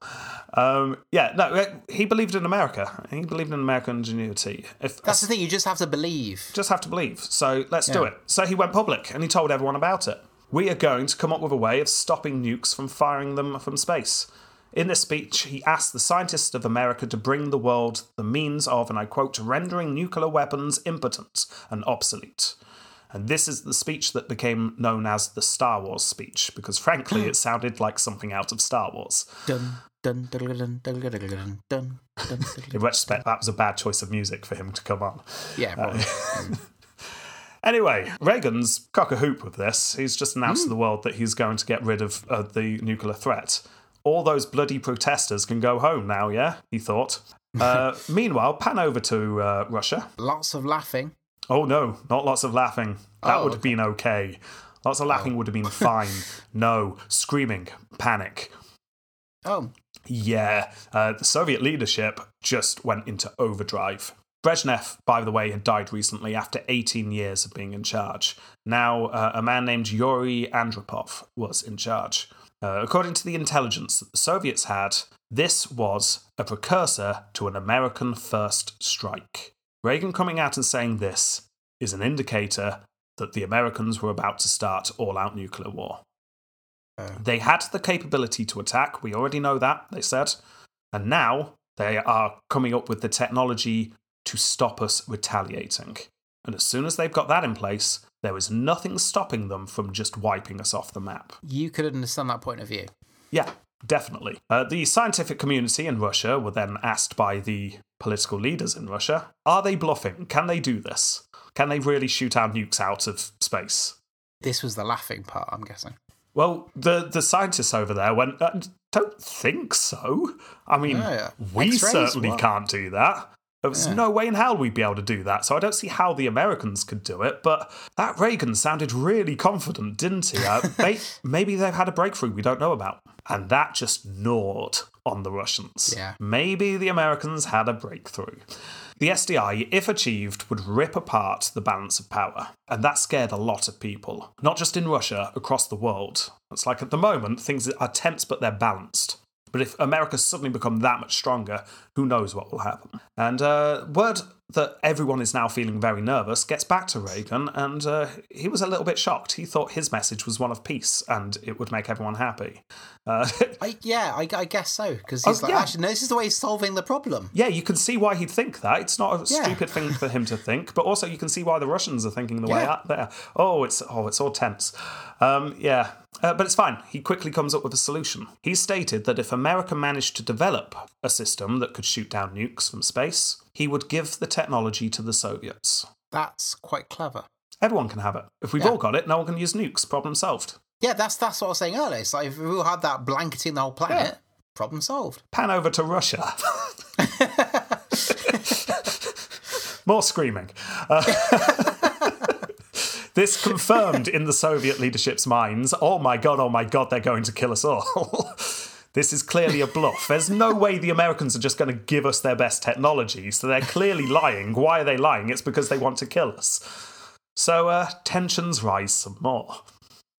Um, yeah, no, he believed in America. He believed in American ingenuity. If, That's uh, the thing, you just have to believe. Just have to believe. So let's yeah. do it. So he went public and he told everyone about it. We are going to come up with a way of stopping nukes from firing them from space. In this speech, he asked the scientists of America to bring the world the means of, and I quote, rendering nuclear weapons impotent and obsolete. And this is the speech that became known as the Star Wars speech, because frankly, it sounded like something out of Star Wars. Dun, dun, dun, dun, dun, dun, dun, dun, dun. In retrospect, that was a bad choice of music for him to come on. Yeah, probably. Uh, Anyway, Reagan's cock a hoop with this. He's just announced mm. to the world that he's going to get rid of uh, the nuclear threat. All those bloody protesters can go home now, yeah? He thought. Uh, meanwhile, pan over to uh, Russia. Lots of laughing. Oh, no, not lots of laughing. That oh, would have okay. been okay. Lots of laughing oh. would have been fine. No, screaming, panic. Oh. Yeah, uh, the Soviet leadership just went into overdrive. Brezhnev, by the way, had died recently after eighteen years of being in charge. Now, uh, a man named Yuri Andropov was in charge. Uh, according to the intelligence that the Soviets had, this was a precursor to an American first strike. Reagan coming out and saying this is an indicator that the Americans were about to start all-out nuclear war. Uh, they had the capability to attack, we already know that, they said, and now they are coming up with the technology to stop us retaliating. And as soon as they've got that in place, there is nothing stopping them from just wiping us off the map. You could understand that point of view. Yeah, definitely. Uh, the scientific community in Russia were then asked by the political leaders in Russia, are they bluffing? Can they do this? Can they really shoot our nukes out of space? This was the laughing part, I'm guessing. Well, the, the scientists over there went, I don't think so. I mean, no, yeah. we X-rays, certainly what? can't do that. There was yeah. no way in hell we'd be able to do that, so I don't see how the Americans could do it, but that Reagan sounded really confident, didn't he? Uh, they, maybe they've had a breakthrough we don't know about. And that just gnawed on the Russians. Yeah. Maybe the Americans had a breakthrough. The S D I, if achieved, would rip apart the balance of power. And that scared a lot of people, not just in Russia, across the world. It's like at the moment, things are tense, but they're balanced. But if America suddenly become that much stronger, who knows what will happen? And uh, word that everyone is now feeling very nervous gets back to Reagan, and uh, he was a little bit shocked. He thought his message was one of peace, and it would make everyone happy. Uh, I, yeah, I, I guess so, because he's oh, like, yeah. actually, no, this is the way he's solving the problem. Yeah, you can see why he'd think that. It's not a yeah. stupid thing for him to think, but also you can see why the Russians are thinking the yeah. way out there. Oh, it's oh, it's all tense. Um, yeah. Uh, but it's fine. He quickly comes up with a solution. He stated that if America managed to develop a system that could shoot down nukes from space, he would give the technology to the Soviets. That's quite clever. Everyone can have it. If we've yeah. all got it, no one can use nukes. Problem solved. Yeah, that's that's what I was saying earlier. It's like if we all had that blanketing the whole planet, yeah. problem solved. Pan over to Russia. More screaming. Uh, This confirmed in the Soviet leadership's minds, oh my god, oh my god, they're going to kill us all. This is clearly a bluff. There's no way the Americans are just going to give us their best technology, so they're clearly lying. Why are they lying? It's because they want to kill us. So uh, tensions rise some more.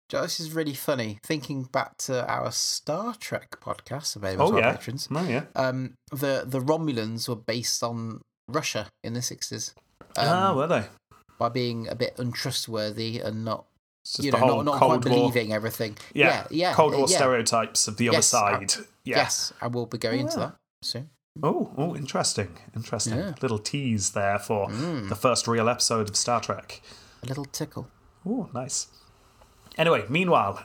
Joe, this is really funny. Thinking back to our Star Trek podcast available oh, to our yeah. patrons, oh, yeah. um, the, the Romulans were based on Russia in the sixties. Ah, um, oh, were they? By being a bit untrustworthy and not, you know, not, not quite believing everything. Yeah, yeah. yeah. Cold War yeah. stereotypes of the yes, other side. I, yeah. Yes, I will be going yeah. into that soon. Oh, oh, interesting, interesting. Yeah. Little tease there for mm. the first real episode of Star Trek. A little tickle. Oh, nice. Anyway, meanwhile,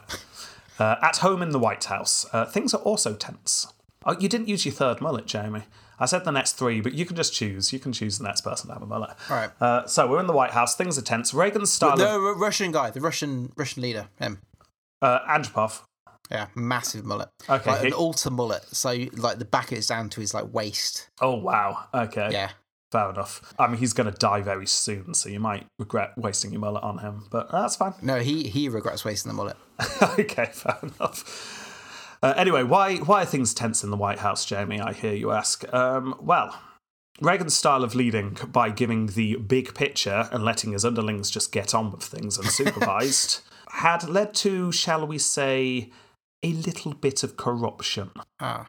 uh, at home in the White House, uh, things are also tense. Oh, you didn't use your third mullet, Jamie. I said the next three, but you can just choose. You can choose the next person to have a mullet. All right. Uh, so we're in the White House. Things are tense. Reagan's style. The, the of... Russian guy, the Russian Russian leader, him. Uh, Andropov. Yeah, massive mullet. Okay. Like an altar mullet. So, like, the back is down to his, like, waist. Oh, wow. Okay. Yeah. Fair enough. I mean, he's going to die very soon, so you might regret wasting your mullet on him, but that's fine. No, he, he regrets wasting the mullet. Okay, fair enough. Uh, anyway, why why are things tense in the White House, Jamie, I hear you ask? Um, well, Reagan's style of leading by giving the big picture and letting his underlings just get on with things unsupervised had led to, shall we say, a little bit of corruption. Ah.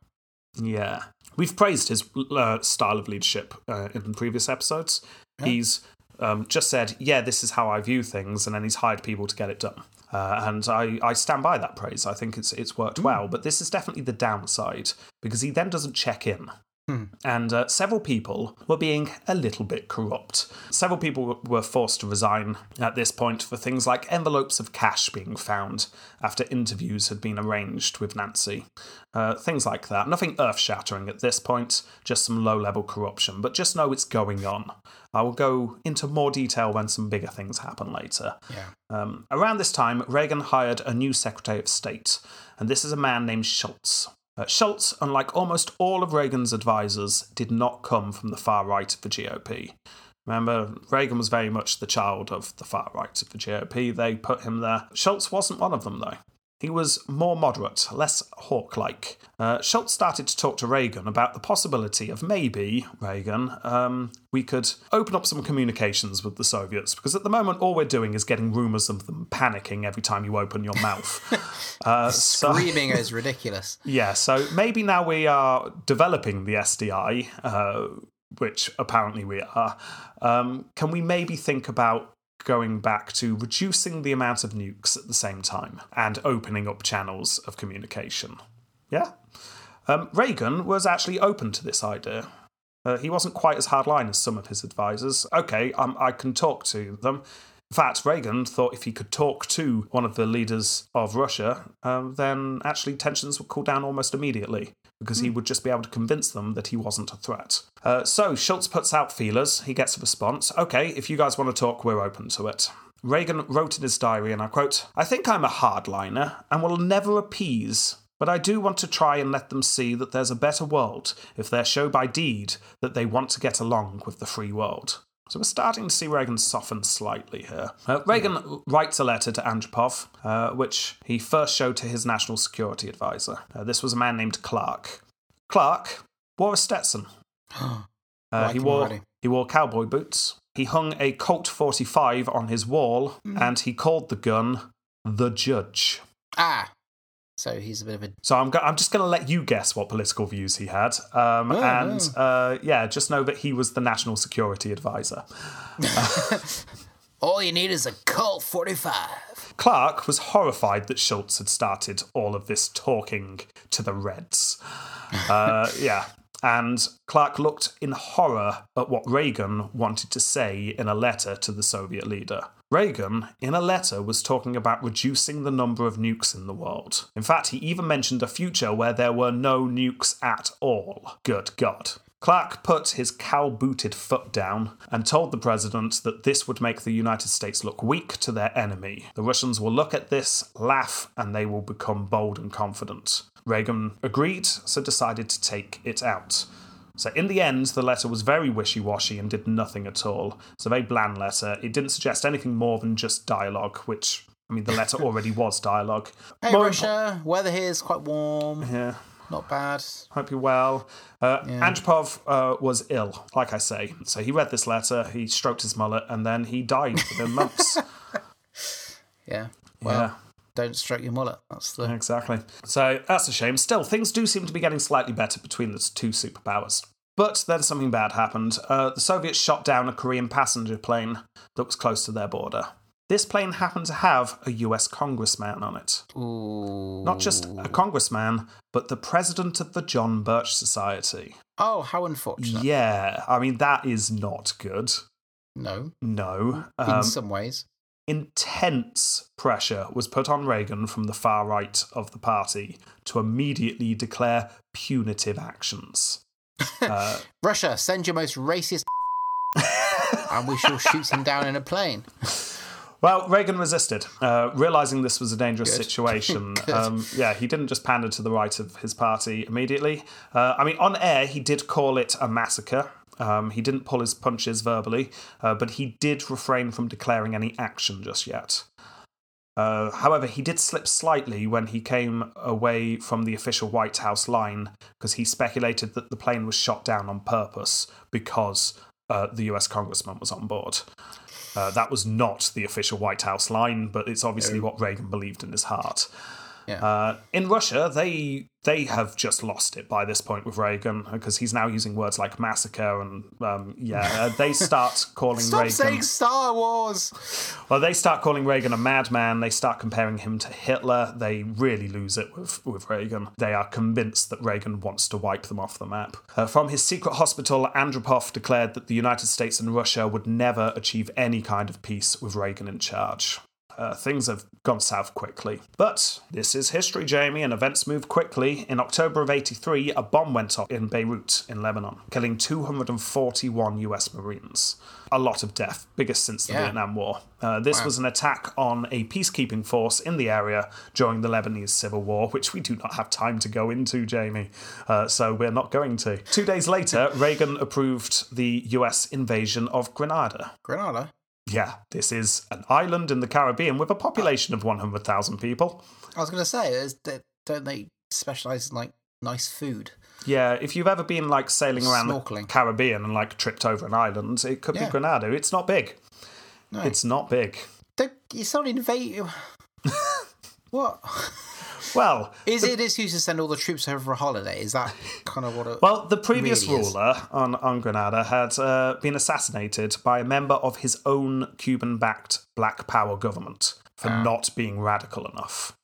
Yeah. We've praised his uh, style of leadership uh, in previous episodes. Yeah. He's um, just said, yeah, this is how I view things, and then he's hired people to get it done. Uh, and I, I stand by that praise. I think it's it's worked mm. well. But this is definitely the downside, because he then doesn't check in. Mm. And uh, several people were being a little bit corrupt. Several people were forced to resign at this point for things like envelopes of cash being found after interviews had been arranged with Nancy. Uh, things like that. Nothing earth-shattering at this point, just some low-level corruption. But just know it's going on. I will go into more detail when some bigger things happen later. Yeah. Um, around this time, Reagan hired a new Secretary of State, and this is a man named Schultz. Uh, Schultz, unlike almost all of Reagan's advisors, did not come from the far right of the G O P. Remember, Reagan was very much the child of the far right of the G O P. They put him there. Schultz wasn't one of them, though. He was more moderate, less hawk-like. Uh, Schultz started to talk to Reagan about the possibility of maybe, Reagan, um, we could open up some communications with the Soviets, because at the moment all we're doing is getting rumours of them panicking every time you open your mouth. Uh, Screaming so, is ridiculous. Yeah, so maybe now we are developing the S D I, uh, which apparently we are. Um, can we maybe think about going back to reducing the amount of nukes at the same time and opening up channels of communication? Yeah. Um, Reagan was actually open to this idea. Uh, he wasn't quite as hardline as some of his advisors. Okay, um, I can talk to them. In fact, Reagan thought if he could talk to one of the leaders of Russia, um, then actually tensions would cool down almost immediately, because he would just be able to convince them that he wasn't a threat. Uh, so Schultz puts out feelers. He gets a response. Okay, if you guys want to talk, we're open to it. Reagan wrote in his diary, and I quote, "I think I'm a hardliner and will never appease, but I do want to try and let them see that there's a better world if they show by deed that they want to get along with the free world." So we're starting to see Reagan soften slightly here. Uh, Reagan yeah. writes a letter to Andropov, uh, which he first showed to his national security advisor. Uh, this was a man named Clark. Clark wore a Stetson. uh, like he, wore, he wore cowboy boots. He hung a Colt forty-five on his wall, mm. and he called the gun the Judge. Ah, so he's a bit of a... So I'm, go- I'm just going to let you guess what political views he had. Um, oh, and, oh. Uh, yeah, just know that he was the national security advisor. All you need is a Colt forty-five. Clark was horrified that Schultz had started all of this talking to the Reds. Uh, yeah. And Clark looked in horror at what Reagan wanted to say in a letter to the Soviet leader. Reagan, in a letter, was talking about reducing the number of nukes in the world. In fact, he even mentioned a future where there were no nukes at all. Good God. Clark put his cow-booted foot down and told the president that this would make the United States look weak to their enemy. The Russians will look at this, laugh, and they will become bold and confident. Reagan agreed, so decided to take it out. So in the end, the letter was very wishy-washy and did nothing at all. It's a very bland letter. It didn't suggest anything more than just dialogue, which, I mean, the letter already was dialogue. Hey, more Russia, impo- weather here is quite warm. Yeah. Not bad. Hope you're well. Uh, yeah. Andropov uh, was ill, like I say. So he read this letter, he stroked his mullet, and then he died within months. Yeah. Well. Yeah. Don't stroke your mullet. That's the... Exactly. So that's a shame. Still, things do seem to be getting slightly better between the two superpowers. But then something bad happened. Uh, the Soviets shot down a Korean passenger plane that was close to their border. This plane happened to have a U S congressman on it. Ooh. Not just a congressman, but the president of the John Birch Society. Oh, how unfortunate. Yeah. I mean, that is not good. No. No. In um, some ways. Intense pressure was put on Reagan from the far right of the party to immediately declare punitive actions. Uh, Russia, send your most racist and we shall shoot him down in a plane. Well, Reagan resisted, uh, realizing this was a dangerous Good. situation. um, yeah, he didn't just pander to the right of his party immediately. Uh, I mean, on air, he did call it a massacre. Um, he didn't pull his punches verbally, uh, but he did refrain from declaring any action just yet. Uh, however, he did slip slightly when he came away from the official White House line because he speculated that the plane was shot down on purpose because uh, the U S congressman was on board. Uh, that was not the official White House line, but it's obviously what Reagan believed in his heart. Yeah. Uh, in Russia, they they have just lost it by this point with Reagan because he's now using words like massacre and um, yeah, uh, they start calling Stop Reagan. Stop saying Star Wars. Well, they start calling Reagan a madman. They start comparing him to Hitler. They really lose it with with Reagan. They are convinced that Reagan wants to wipe them off the map. Uh, from his secret hospital, Andropov declared that the United States and Russia would never achieve any kind of peace with Reagan in charge. Uh, things have gone south quickly. But this is history, Jamie, and events move quickly. In October of eighty-three, a bomb went off in Beirut, in Lebanon, killing two hundred forty-one U S Marines. A lot of death, biggest since the yeah. Vietnam War. Uh, this wow. was an attack on a peacekeeping force in the area during the Lebanese Civil War, which we do not have time to go into, Jamie, uh, so we're not going to. Two days later, Reagan approved the U S invasion of Grenada. Grenada? Yeah, this is an island in the Caribbean with a population of one hundred thousand people. I was going to say, don't they specialise in, like, nice food? Yeah, if you've ever been, like, sailing around Snorkeling. the Caribbean and, like, tripped over an island, it could yeah. be Grenada. It's not big. No. It's not big. Don't, it's not invading. What? Well, is the, it an excuse to send all the troops over for a holiday? Is that kind of what it Well, the previous really ruler on, on Grenada had uh, been assassinated by a member of his own Cuban-backed Black Power government for um. not being radical enough.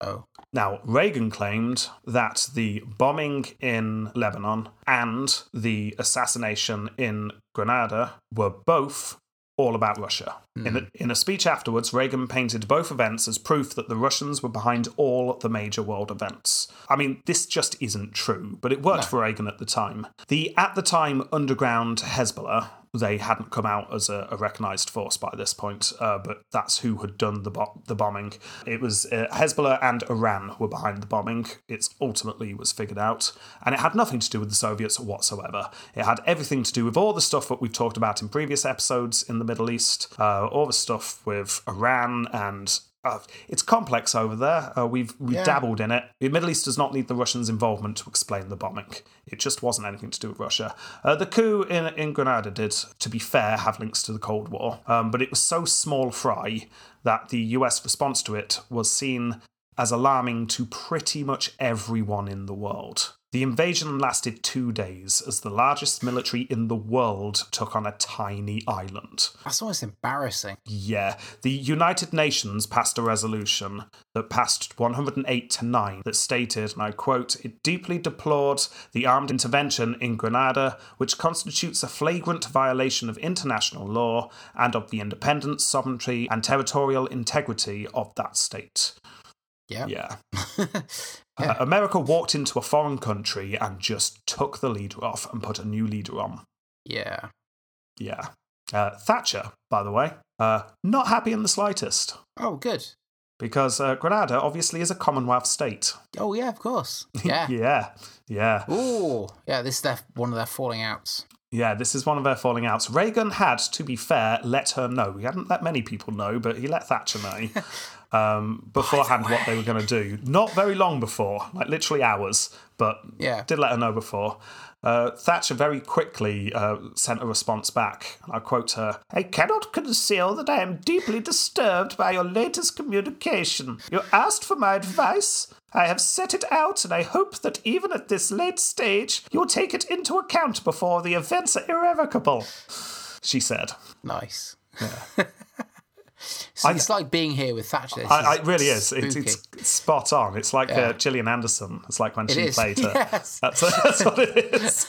Oh. Now, Reagan claimed that the bombing in Lebanon and the assassination in Grenada were both all about Russia. Mm. In, a, in a speech afterwards, Reagan painted both events as proof that the Russians were behind all the major world events. I mean, this just isn't true, but it worked no. for Reagan at the time. The, at the time, underground Hezbollah, they hadn't come out as a, a recognised force by this point, uh, but that's who had done the, bo- the bombing. It was uh, Hezbollah and Iran were behind the bombing. It ultimately was figured out, and it had nothing to do with the Soviets whatsoever. It had everything to do with all the stuff that we've talked about in previous episodes in the Middle East, uh, all the stuff with Iran and... Uh, it's complex over there. Uh, we've we've yeah. dabbled in it. The Middle East does not need the Russians' involvement to explain the bombing. It just wasn't anything to do with Russia. Uh, the coup in, in Grenada did, to be fair, have links to the Cold War, um, but it was so small fry that the U S response to it was seen as alarming to pretty much everyone in the world. The invasion lasted two days as the largest military in the world took on a tiny island. That's almost embarrassing. Yeah. The United Nations passed a resolution that passed one hundred eight to nine that stated, and I quote, "It deeply deplored the armed intervention in Grenada, which constitutes a flagrant violation of international law and of the independence, sovereignty, and territorial integrity of that state." Yeah. Yeah. Yeah. Uh, America walked into a foreign country and just took the leader off and put a new leader on. Yeah. Yeah. Uh, Thatcher, by the way, uh, not happy in the slightest. Oh, good. Because uh, Grenada obviously is a Commonwealth state. Oh, yeah, of course. Yeah. Yeah. Yeah. Ooh. Yeah, this is their, one of their falling outs. Yeah, this is one of their falling outs. Reagan had, to be fair, let her know. He hadn't let many people know, but he let Thatcher know. Um, beforehand what they were going to do. Not very long before, like literally hours, but yeah. did let her know before. Uh, Thatcher very quickly uh, sent a response back. And I quote her, "I cannot conceal that I am deeply disturbed by your latest communication. You asked for my advice. I have set it out, and I hope that even at this late stage, you'll take it into account before the events are irrevocable," she said. Nice. Yeah. So I, it's like being here with Thatcher. I, it really is. It's, it's spot on. It's like yeah. uh, Gillian Anderson. It's like when it she is. played her. Yes. That's, that's what it is.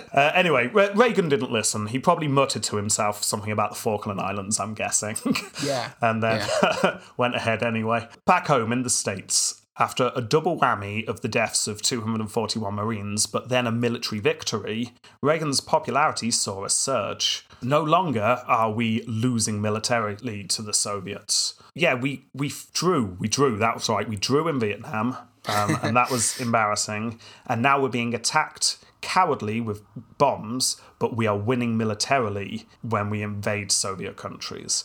uh, anyway, Re- Reagan didn't listen. He probably muttered to himself something about the Falkland Islands, I'm guessing. Yeah. And then yeah. went ahead anyway. Back home in the States, after a double whammy of the deaths of two hundred forty-one Marines, but then a military victory, Reagan's popularity saw a surge. no longer are we losing militarily to the Soviets. Yeah, we, we drew. We drew. That was right. We drew in Vietnam, um, and that was embarrassing. And now we're being attacked cowardly with bombs, but we are winning militarily when we invade Soviet countries.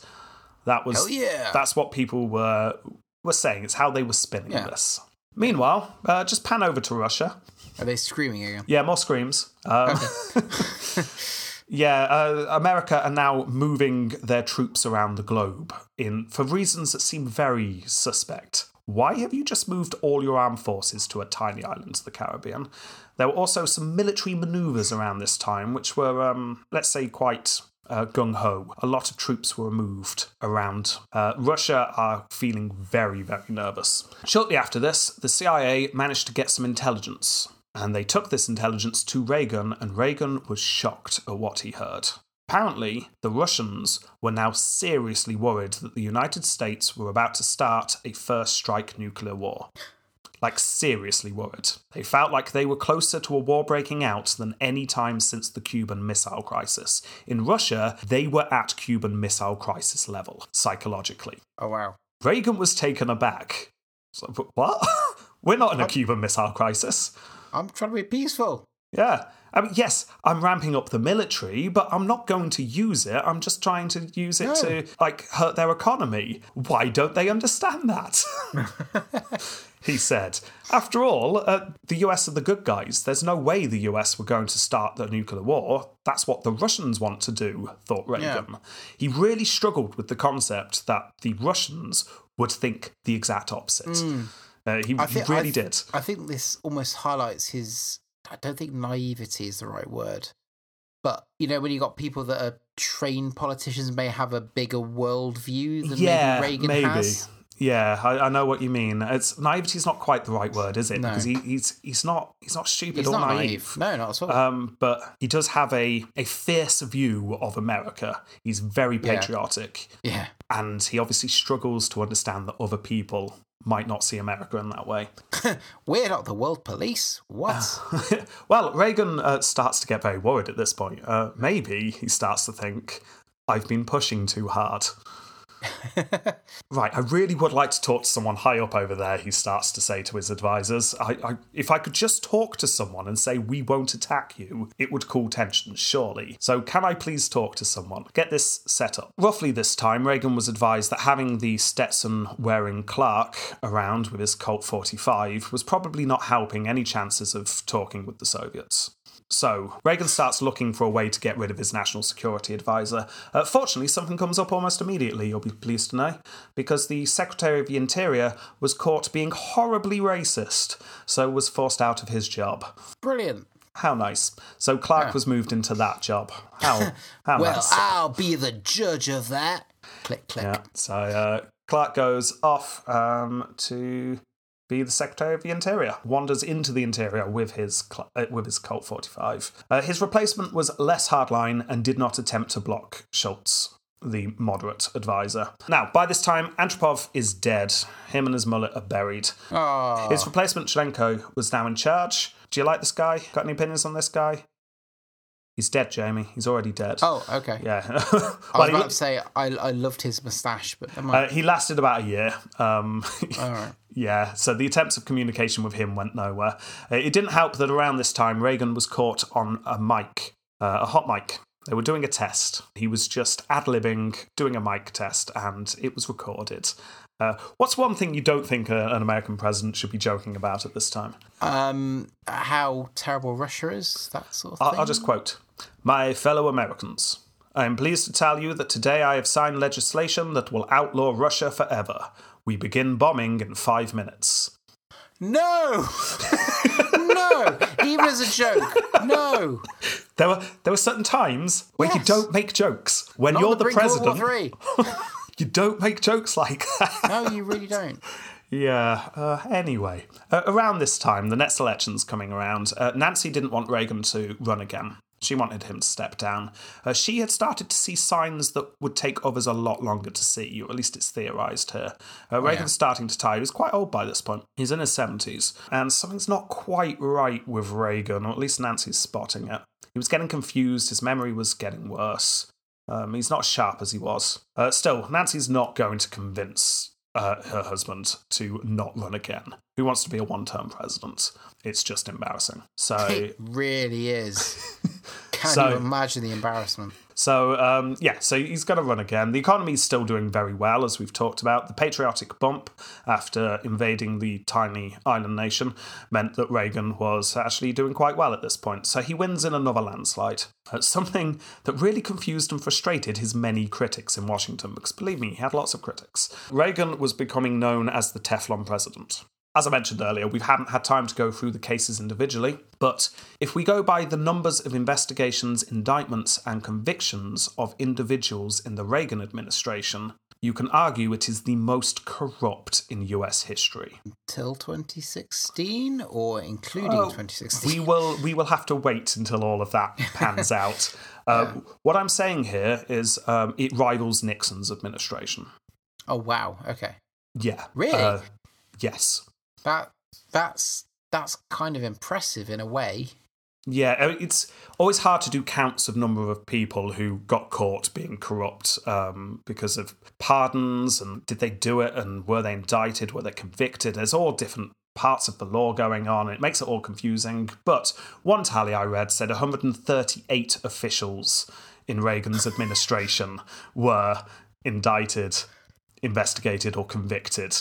That was, yeah. That's what people were were saying. It's how they were spinning yeah. this. Meanwhile, uh, just pan over to Russia. Are they screaming again? Yeah, more screams. Um, okay. yeah, uh, America are now moving their troops around the globe in for reasons that seem very suspect. Why have you just moved all your armed forces to a tiny island to the Caribbean? There were also some military maneuvers around this time, which were, um, let's say, quite... Uh, gung-ho. A lot of troops were moved around. Uh, Russia are feeling very, very nervous. Shortly after this, the C I A managed to get some intelligence, and they took this intelligence to Reagan, and Reagan was shocked at what he heard. Apparently, the Russians were now seriously worried that the United States were about to start a first-strike nuclear war. Like, seriously worried. They felt like they were closer to a war breaking out than any time since the Cuban Missile Crisis. In Russia, they were at Cuban Missile Crisis level, psychologically. Oh, wow. Reagan was taken aback. So, what? We're not in a I'm, Cuban Missile Crisis. I'm trying to be peaceful. Yeah. I mean, yes, I'm ramping up the military, but I'm not going to use it. I'm just trying to use it no. to, like, hurt their economy. Why don't they understand that? He said. After all, uh, the U S are the good guys. There's no way the U S were going to start the nuclear war. That's what the Russians want to do, thought Reagan. Yeah. He really struggled with the concept that the Russians would think the exact opposite. Mm. Uh, he, I think, he really I th- did. I think this almost highlights his... I don't think naivety is the right word. But, you know, when you got people that are trained politicians may have a bigger worldview than yeah, maybe Reagan maybe. has. Yeah, I, I know what you mean. It's naivety is not quite the right word, is it? No. Because he, he's he's not he's not stupid he's or not naive. naive. No, not at all. Um, but he does have a, a fierce view of America. He's very patriotic. Yeah. yeah. And he obviously struggles to understand that other people might not see America in that way. We're not the world police. What? Uh, well, Reagan uh, starts to get very worried at this point. Uh, maybe he starts to think, I've been pushing too hard. Right, I really would like to talk to someone high up over there, he starts to say to his advisors. I, I, if I could just talk to someone and say, we won't attack you, it would cool tensions, surely. So can I please talk to someone? Get this set up. Roughly this time, Reagan was advised that having the Stetson-wearing Clark around with his Colt forty-five was probably not helping any chances of talking with the Soviets. So, Reagan starts looking for a way to get rid of his national security advisor. Uh, fortunately, something comes up almost immediately, you'll be pleased to know, because the Secretary of the Interior was caught being horribly racist, so was forced out of his job. Brilliant. How nice. So Clark yeah. was moved into that job. How, how well, nice. Well, I'll be the judge of that. Click, click. Yeah, so uh, Clark goes off um, to... be the Secretary of the Interior, wanders into the Interior with his uh, with his Colt forty-five. Uh, his replacement was less hardline and did not attempt to block Schultz, the moderate advisor. Now, by this time, Andropov is dead. Him and his mullet are buried. Aww. His replacement, Chelenko, was now in charge. Do you like this guy? Got any opinions on this guy? He's dead, Jamie. He's already dead. Oh, okay. Yeah. well, I was about lo- to say, I, I loved his moustache, but... Am I... Uh, he lasted about a year. Um, All right. Yeah, so the attempts of communication with him went nowhere. Uh, it didn't help that around this time, Reagan was caught on a mic, uh, a hot mic. They were doing a test. He was just ad-libbing, doing a mic test, and it was recorded. Uh, what's one thing you don't think a, an American president should be joking about at this time? Um, how terrible Russia is, that sort of thing. I'll, I'll just quote... My fellow Americans, I am pleased to tell you that today I have signed legislation that will outlaw Russia forever. We begin bombing in five minutes. No! No! Even as a joke, no! There were there were certain times where yes. you don't make jokes. When Not you're the, the president, you don't make jokes like that. No, you really don't. Yeah, uh, anyway. Uh, around this time, the next election's coming around. Uh, Nancy didn't want Reagan to run again. She wanted him to step down. Uh, she had started to see signs that would take others a lot longer to see, or at least it's theorised here. Uh, Reagan's oh, yeah. starting to tire. He was quite old by this point. He's in his seventies. And something's not quite right with Reagan, or at least Nancy's spotting it. He was getting confused. His memory was getting worse. Um, he's not sharp as he was. Uh, still, Nancy's not going to convince uh, her husband to not run again. Who wants to be a one-term president? It's just embarrassing. So it really is. Can so, you imagine the embarrassment? So, um, yeah, so he's going to run again. The economy is still doing very well, as we've talked about. The patriotic bump after invading the tiny island nation meant that Reagan was actually doing quite well at this point. So he wins in another landslide. It's something that really confused and frustrated his many critics in Washington, because believe me, he had lots of critics. Reagan was becoming known as the Teflon president. As I mentioned earlier, we haven't had time to go through the cases individually, but if we go by the numbers of investigations, indictments, and convictions of individuals in the Reagan administration, you can argue it is the most corrupt in U S history. Until twenty sixteen, or including oh, twenty sixteen? We will, we will have to wait until all of that pans out. Uh, yeah. What I'm saying here is um, it rivals Nixon's administration. Oh, wow. Okay. Yeah. Really? Uh, yes. That that's that's kind of impressive in a way. Yeah, it's always hard to do counts of number of people who got caught being corrupt um, because of pardons and did they do it and were they indicted, were they convicted? There's all different parts of the law going on. It makes it all confusing. But one tally I read said one hundred thirty-eight officials in Reagan's administration were indicted, investigated or convicted.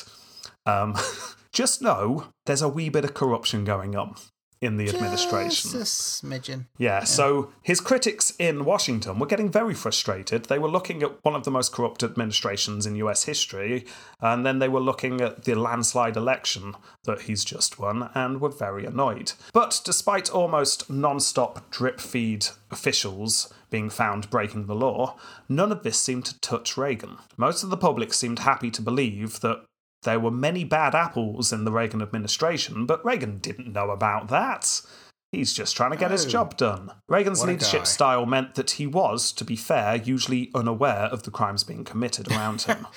Um, just know there's a wee bit of corruption going on in the just administration. Just a smidgen. Yeah, yeah, so his critics in Washington were getting very frustrated. They were looking at one of the most corrupt administrations in U S history, and then they were looking at the landslide election that he's just won, and were very annoyed. But despite almost non-stop drip-feed officials being found breaking the law, none of this seemed to touch Reagan. Most of the public seemed happy to believe that there were many bad apples in the Reagan administration, but Reagan didn't know about that. He's just trying to get oh, his job done. Reagan's leadership style meant that he was, to be fair, usually unaware of the crimes being committed around him.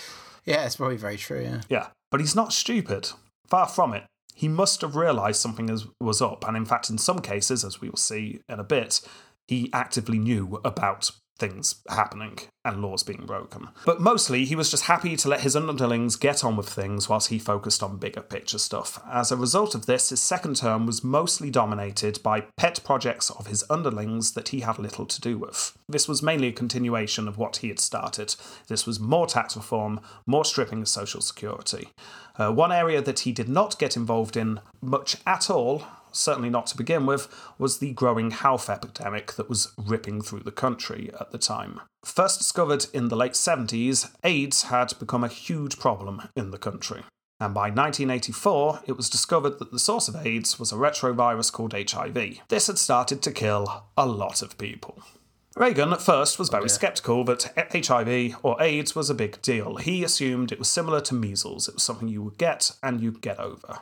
Yeah, it's probably very true, yeah. Yeah, but he's not stupid. Far from it. He must have realised something is, was up, and in fact, in some cases, as we will see in a bit, he actively knew about things happening and laws being broken. But mostly, he was just happy to let his underlings get on with things whilst he focused on bigger picture stuff. As a result of this, his second term was mostly dominated by pet projects of his underlings that he had little to do with. This was mainly a continuation of what he had started. This was more tax reform, more stripping of Social Security. Uh, one area that he did not get involved in much at all, certainly not to begin with, was the growing health epidemic that was ripping through the country at the time. First discovered in the late seventies, AIDS had become a huge problem in the country. And by nineteen eighty-four, it was discovered that the source of AIDS was a retrovirus called H I V. This had started to kill a lot of people. Reagan, at first, was very oh, yeah. sceptical that H I V or AIDS was a big deal. He assumed it was similar to measles. It was something you would get and you'd get over.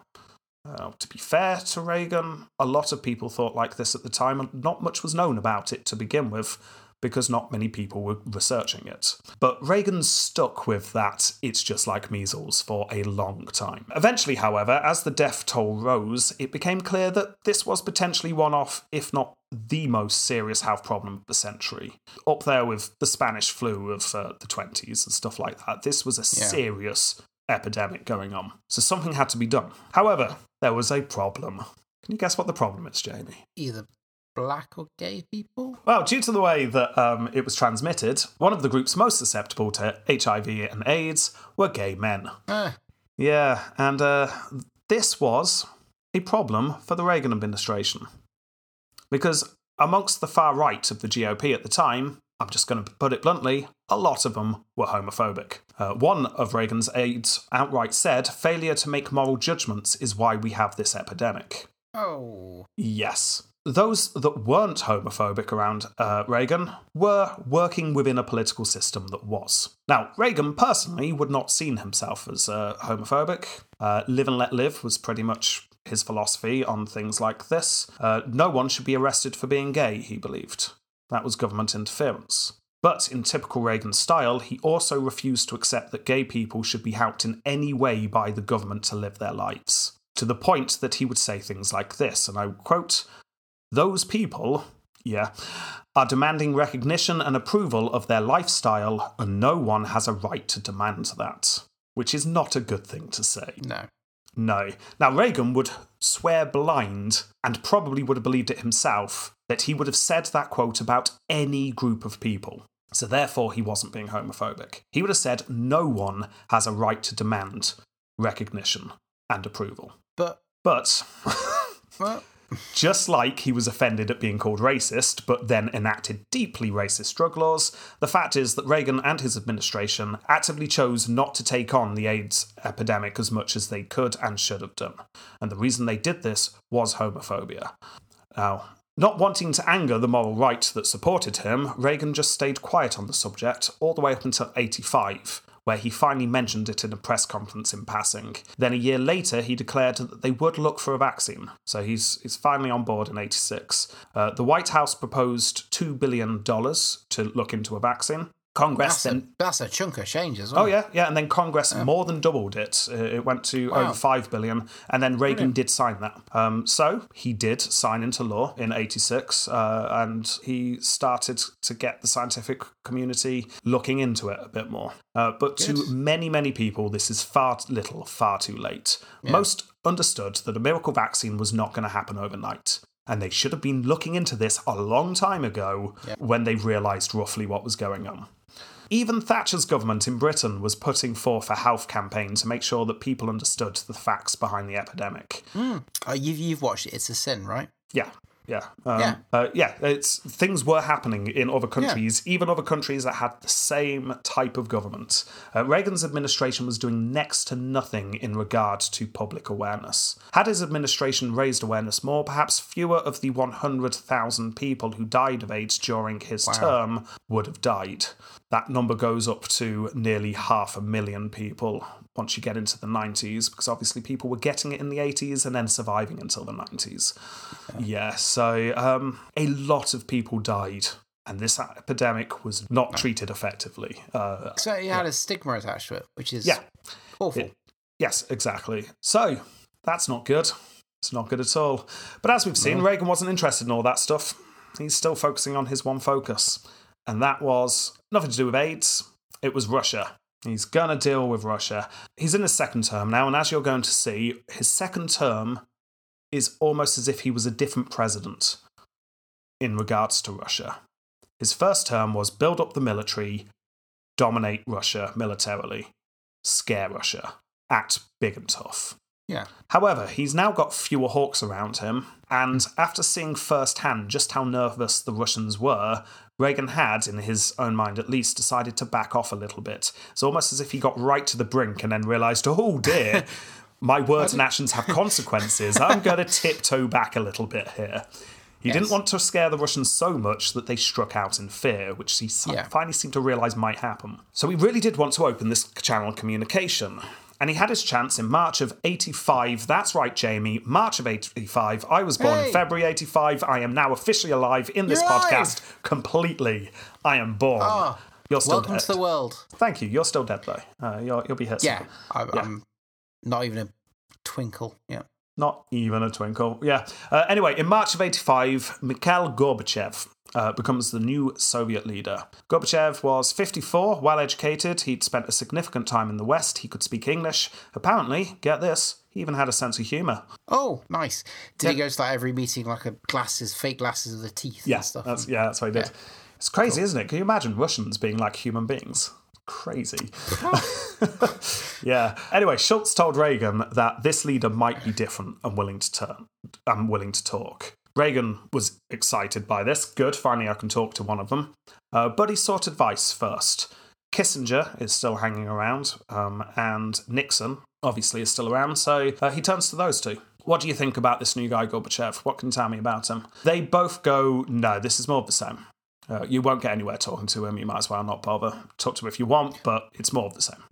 Uh, to be fair to Reagan, a lot of people thought like this at the time, and not much was known about it to begin with, because not many people were researching it. But Reagan stuck with that it's just like measles for a long time. Eventually, however, as the death toll rose, it became clear that this was potentially one of, if not the most serious health problem of the century. Up there with the Spanish flu of uh, the twenties and stuff like that. This was a yeah. serious epidemic going on. So something had to be done. However, there was a problem. Can you guess what the problem is, Jamie? Either black or gay people? Well, due to the way that um, it was transmitted, one of the groups most susceptible to H I V and AIDS were gay men. Uh. Yeah, and uh, this was a problem for the Reagan administration. Because amongst the far right of the G O P at the time, I'm just going to put it bluntly, a lot of them were homophobic. Uh, one of Reagan's aides outright said, "Failure to make moral judgments is why we have this epidemic." Oh. Yes. Those that weren't homophobic around uh, Reagan were working within a political system that was. Now, Reagan personally would not seen himself as uh, homophobic. Uh, live and let live was pretty much his philosophy on things like this. Uh, no one should be arrested for being gay, he believed. That was government interference. But in typical Reagan style, he also refused to accept that gay people should be helped in any way by the government to live their lives, to the point that he would say things like this, and I quote, "Those people, yeah, are demanding recognition and approval of their lifestyle, and no one has a right to demand that, which is not a good thing to say. No. No. Now, Reagan would swear blind, and probably would have believed it himself, that he would have said that quote about any group of people. So therefore, he wasn't being homophobic. He would have said no one has a right to demand recognition and approval. But... But... but... Just like he was offended at being called racist, but then enacted deeply racist drug laws, the fact is that Reagan and his administration actively chose not to take on the AIDS epidemic as much as they could and should have done. And the reason they did this was homophobia. Now, not wanting to anger the moral right that supported him, Reagan just stayed quiet on the subject all the way up until eighty-five, where he finally mentioned it in a press conference in passing. Then a year later, he declared that they would look for a vaccine. So he's he's finally on board in eighty-six. Uh, the White House proposed two billion dollars to look into a vaccine. Congress that's, then, a, that's a chunk of change as well. Oh, yeah, yeah. And then Congress um, more than doubled it. Uh, it went to wow. over five billion dollars. And then Reagan Brilliant. did sign that. Um, so he did sign into law in eighty-six. Uh, and he started to get the scientific community looking into it a bit more. Uh, but Good. to many, many people, this is far little, far too late. Yeah. Most understood that a miracle vaccine was not going to happen overnight. And they should have been looking into this a long time ago yeah. when they realised roughly what was going on. Even Thatcher's government in Britain was putting forth a health campaign to make sure that people understood the facts behind the epidemic. Mm. Oh, you've, you've watched it. It's a sin, right? Yeah, yeah. Um, yeah. Uh, yeah, it's, things were happening in other countries, yeah. even other countries that had the same type of government. Uh, Reagan's administration was doing next to nothing in regard to public awareness. Had his administration raised awareness more, perhaps fewer of the one hundred thousand people who died of AIDS during his wow. term would have died. That number goes up to nearly half a million people once you get into the nineties, because obviously people were getting it in the eighties and then surviving until the nineties. Okay. Yeah, so um, a lot of people died, and this epidemic was not no. treated effectively. Uh, so it had yeah. a stigma attached to it, which is yeah. awful. It, yes, exactly. So that's not good. It's not good at all. But as we've seen, no. Reagan wasn't interested in all that stuff. He's still focusing on his one focus. And that was nothing to do with AIDS. It was Russia. He's going to deal with Russia. He's in his second term now, and as you're going to see, his second term is almost as if he was a different president in regards to Russia. His first term was build up the military, dominate Russia militarily, scare Russia, act big and tough. Yeah. However, he's now got fewer hawks around him, and after seeing firsthand just how nervous the Russians were, Reagan had, in his own mind at least, decided to back off a little bit. It's almost as if he got right to the brink and then realised, oh dear, my words and actions have consequences. I'm going to tiptoe back a little bit here. He yes. didn't want to scare the Russians so much that they struck out in fear, which he yeah. finally seemed to realise might happen. So he really did want to open this channel of communication. And he had his chance in March of eighty-five. That's right, Jamie. March of eighty-five. I was born hey. in February eighty-five. I am now officially alive in this You're podcast. Alive. Completely. I am born. Oh, you're still welcome dead. Welcome to the world. Thank you. You're still dead, though. Uh, you're, you'll be hit. Yeah. I'm, yeah. I'm not even a twinkle. Yeah. Not even a twinkle. Yeah. Uh, anyway, in March of eighty-five, Mikhail Gorbachev Uh, becomes the new Soviet leader. Gorbachev was fifty-four, well-educated, he'd spent a significant time in the West, he could speak English. Apparently, get this, he even had a sense of humour. Oh, nice. Did yeah. he go to like every meeting like a glasses, fake glasses of the teeth yeah, and stuff? That's, yeah, that's what he did. Yeah. It's crazy, cool. isn't it? Can you imagine Russians being like human beings? Crazy. yeah. Anyway, Schultz told Reagan that this leader might be different and willing to turn, and willing to talk. Reagan was excited by this. Good, finally I can talk to one of them. Uh, but he sought advice first. Kissinger is still hanging around, um, and Nixon, obviously, is still around, so uh, he turns to those two. What do you think about this new guy, Gorbachev? What can you tell me about him? They both go, no, this is more of the same. Uh, you won't get anywhere talking to him, you might as well not bother. Talk to him if you want, but it's more of the same.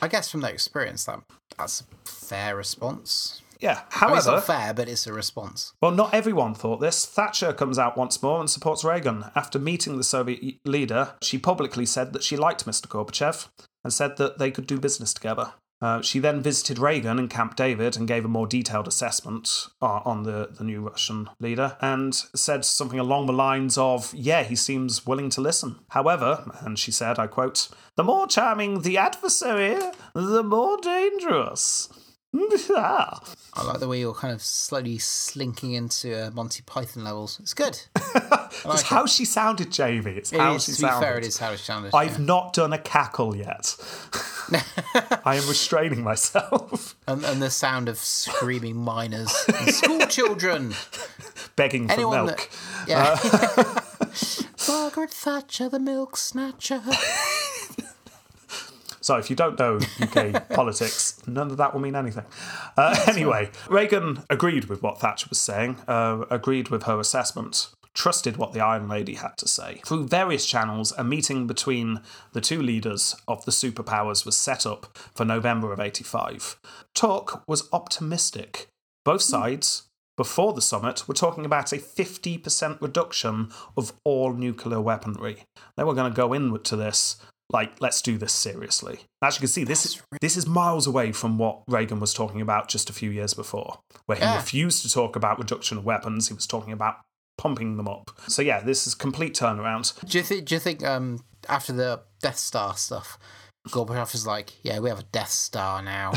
I guess from their experience, that that's a fair response. Yeah, however... I mean, it's not fair, but it's a response. Well, not everyone thought this. Thatcher comes out once more and supports Reagan. After meeting the Soviet leader, she publicly said that she liked Mister Gorbachev and said that they could do business together. Uh, she then visited Reagan in Camp David and gave a more detailed assessment uh, on the, the new Russian leader and said something along the lines of, yeah, he seems willing to listen. However, and she said, I quote, the more charming the adversary, the more dangerous. I like the way you're kind of slowly slinking into uh, Monty Python levels. It's good. It's like how it. She sounded, Jamie. It's it how is, she to be sounded. Fair, it is how she sounded. I've yeah. not done a cackle yet. I am restraining myself. And, and the sound of screaming minors and school children begging for Anyone milk. That, yeah. uh, Margaret Thatcher, the milk snatcher. So if you don't know U K politics, none of that will mean anything. Uh, anyway, Reagan agreed with what Thatcher was saying, uh, agreed with her assessment, trusted what the Iron Lady had to say. Through various channels, a meeting between the two leaders of the superpowers was set up for November of eighty-five. Talk was optimistic. Both sides, before the summit, were talking about a fifty percent reduction of all nuclear weaponry. They were going to go in to this. Like, let's do this seriously. As you can see, this is, this is miles away from what Reagan was talking about just a few years before, where he yeah. refused to talk about reduction of weapons. He was talking about pumping them up. So, yeah, this is complete turnaround. Do you, th- do you think um, after the Death Star stuff, Gorbachev is like, yeah, we have a Death Star now?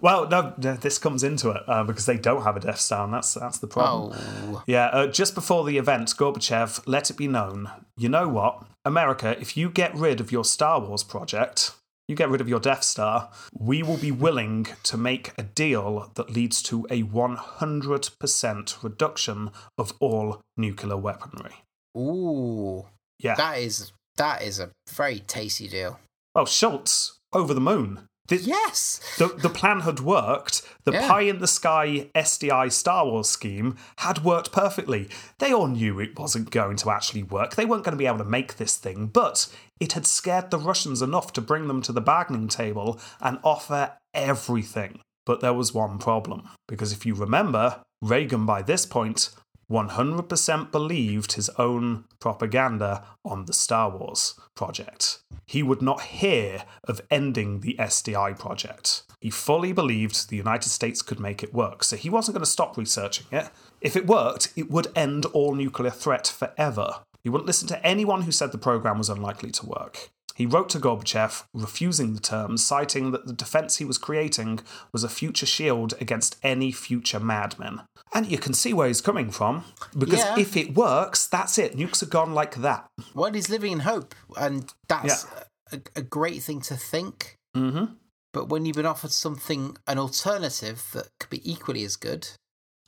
Well, no, this comes into it uh, because they don't have a Death Star, and that's, that's the problem. Oh. Yeah, uh, just before the event, Gorbachev let it be known, you know what, America, if you get rid of your Star Wars project, you get rid of your Death Star, we will be willing to make a deal that leads to a one hundred percent reduction of all nuclear weaponry. Ooh. Yeah. That is, that is a very tasty deal. Oh, Schultz, over the moon. The, yes! The, the plan had worked. The yeah. pie-in-the-sky S D I Star Wars scheme had worked perfectly. They all knew it wasn't going to actually work. They weren't going to be able to make this thing, but it had scared the Russians enough to bring them to the bargaining table and offer everything. But there was one problem, because if you remember, Reagan by this point one hundred percent believed his own propaganda on the Star Wars project. He would not hear of ending the S D I project. He fully believed the United States could make it work, so he wasn't going to stop researching it. If it worked, it would end all nuclear threat forever. He wouldn't listen to anyone who said the program was unlikely to work. He wrote to Gorbachev, refusing the terms, citing that the defence he was creating was a future shield against any future madmen. And you can see where he's coming from, because yeah. if it works, that's it. Nukes are gone like that. Well, he's living in hope, and that's yeah. a, a great thing to think. Mm-hmm. But when you've been offered something, an alternative that could be equally as good...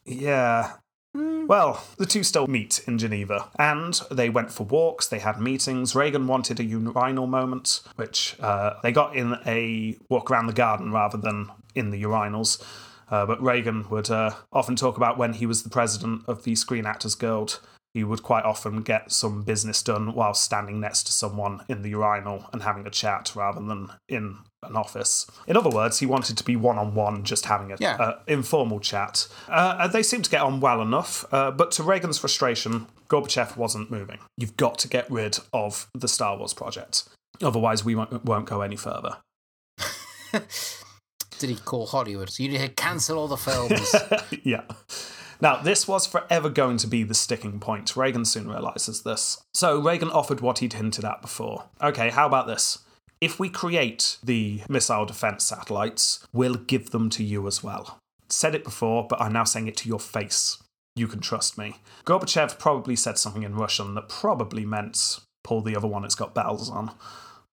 Yeah... Well, the two still meet in Geneva, and they went for walks, they had meetings. Reagan wanted a urinal moment, which uh, they got in a walk around the garden rather than in the urinals. Uh, but Reagan would uh, often talk about when he was the president of the Screen Actors Guild. He would quite often get some business done while standing next to someone in the urinal and having a chat rather than in an office. In other words, he wanted to be one-on-one, just having an yeah. uh, informal chat. Uh, they seemed to get on well enough, uh, but to Reagan's frustration, Gorbachev wasn't moving. You've got to get rid of the Star Wars project. Otherwise, we won't, won't go any further. Did he call Hollywood? You need to cancel all the films. Yeah. Now, this was forever going to be the sticking point. Reagan soon realises this. So Reagan offered what he'd hinted at before. Okay, how about this? If we create the missile defence satellites, we'll give them to you as well. Said it before, but I'm now saying it to your face. You can trust me. Gorbachev probably said something in Russian that probably meant, pull the other one, it's got bells on.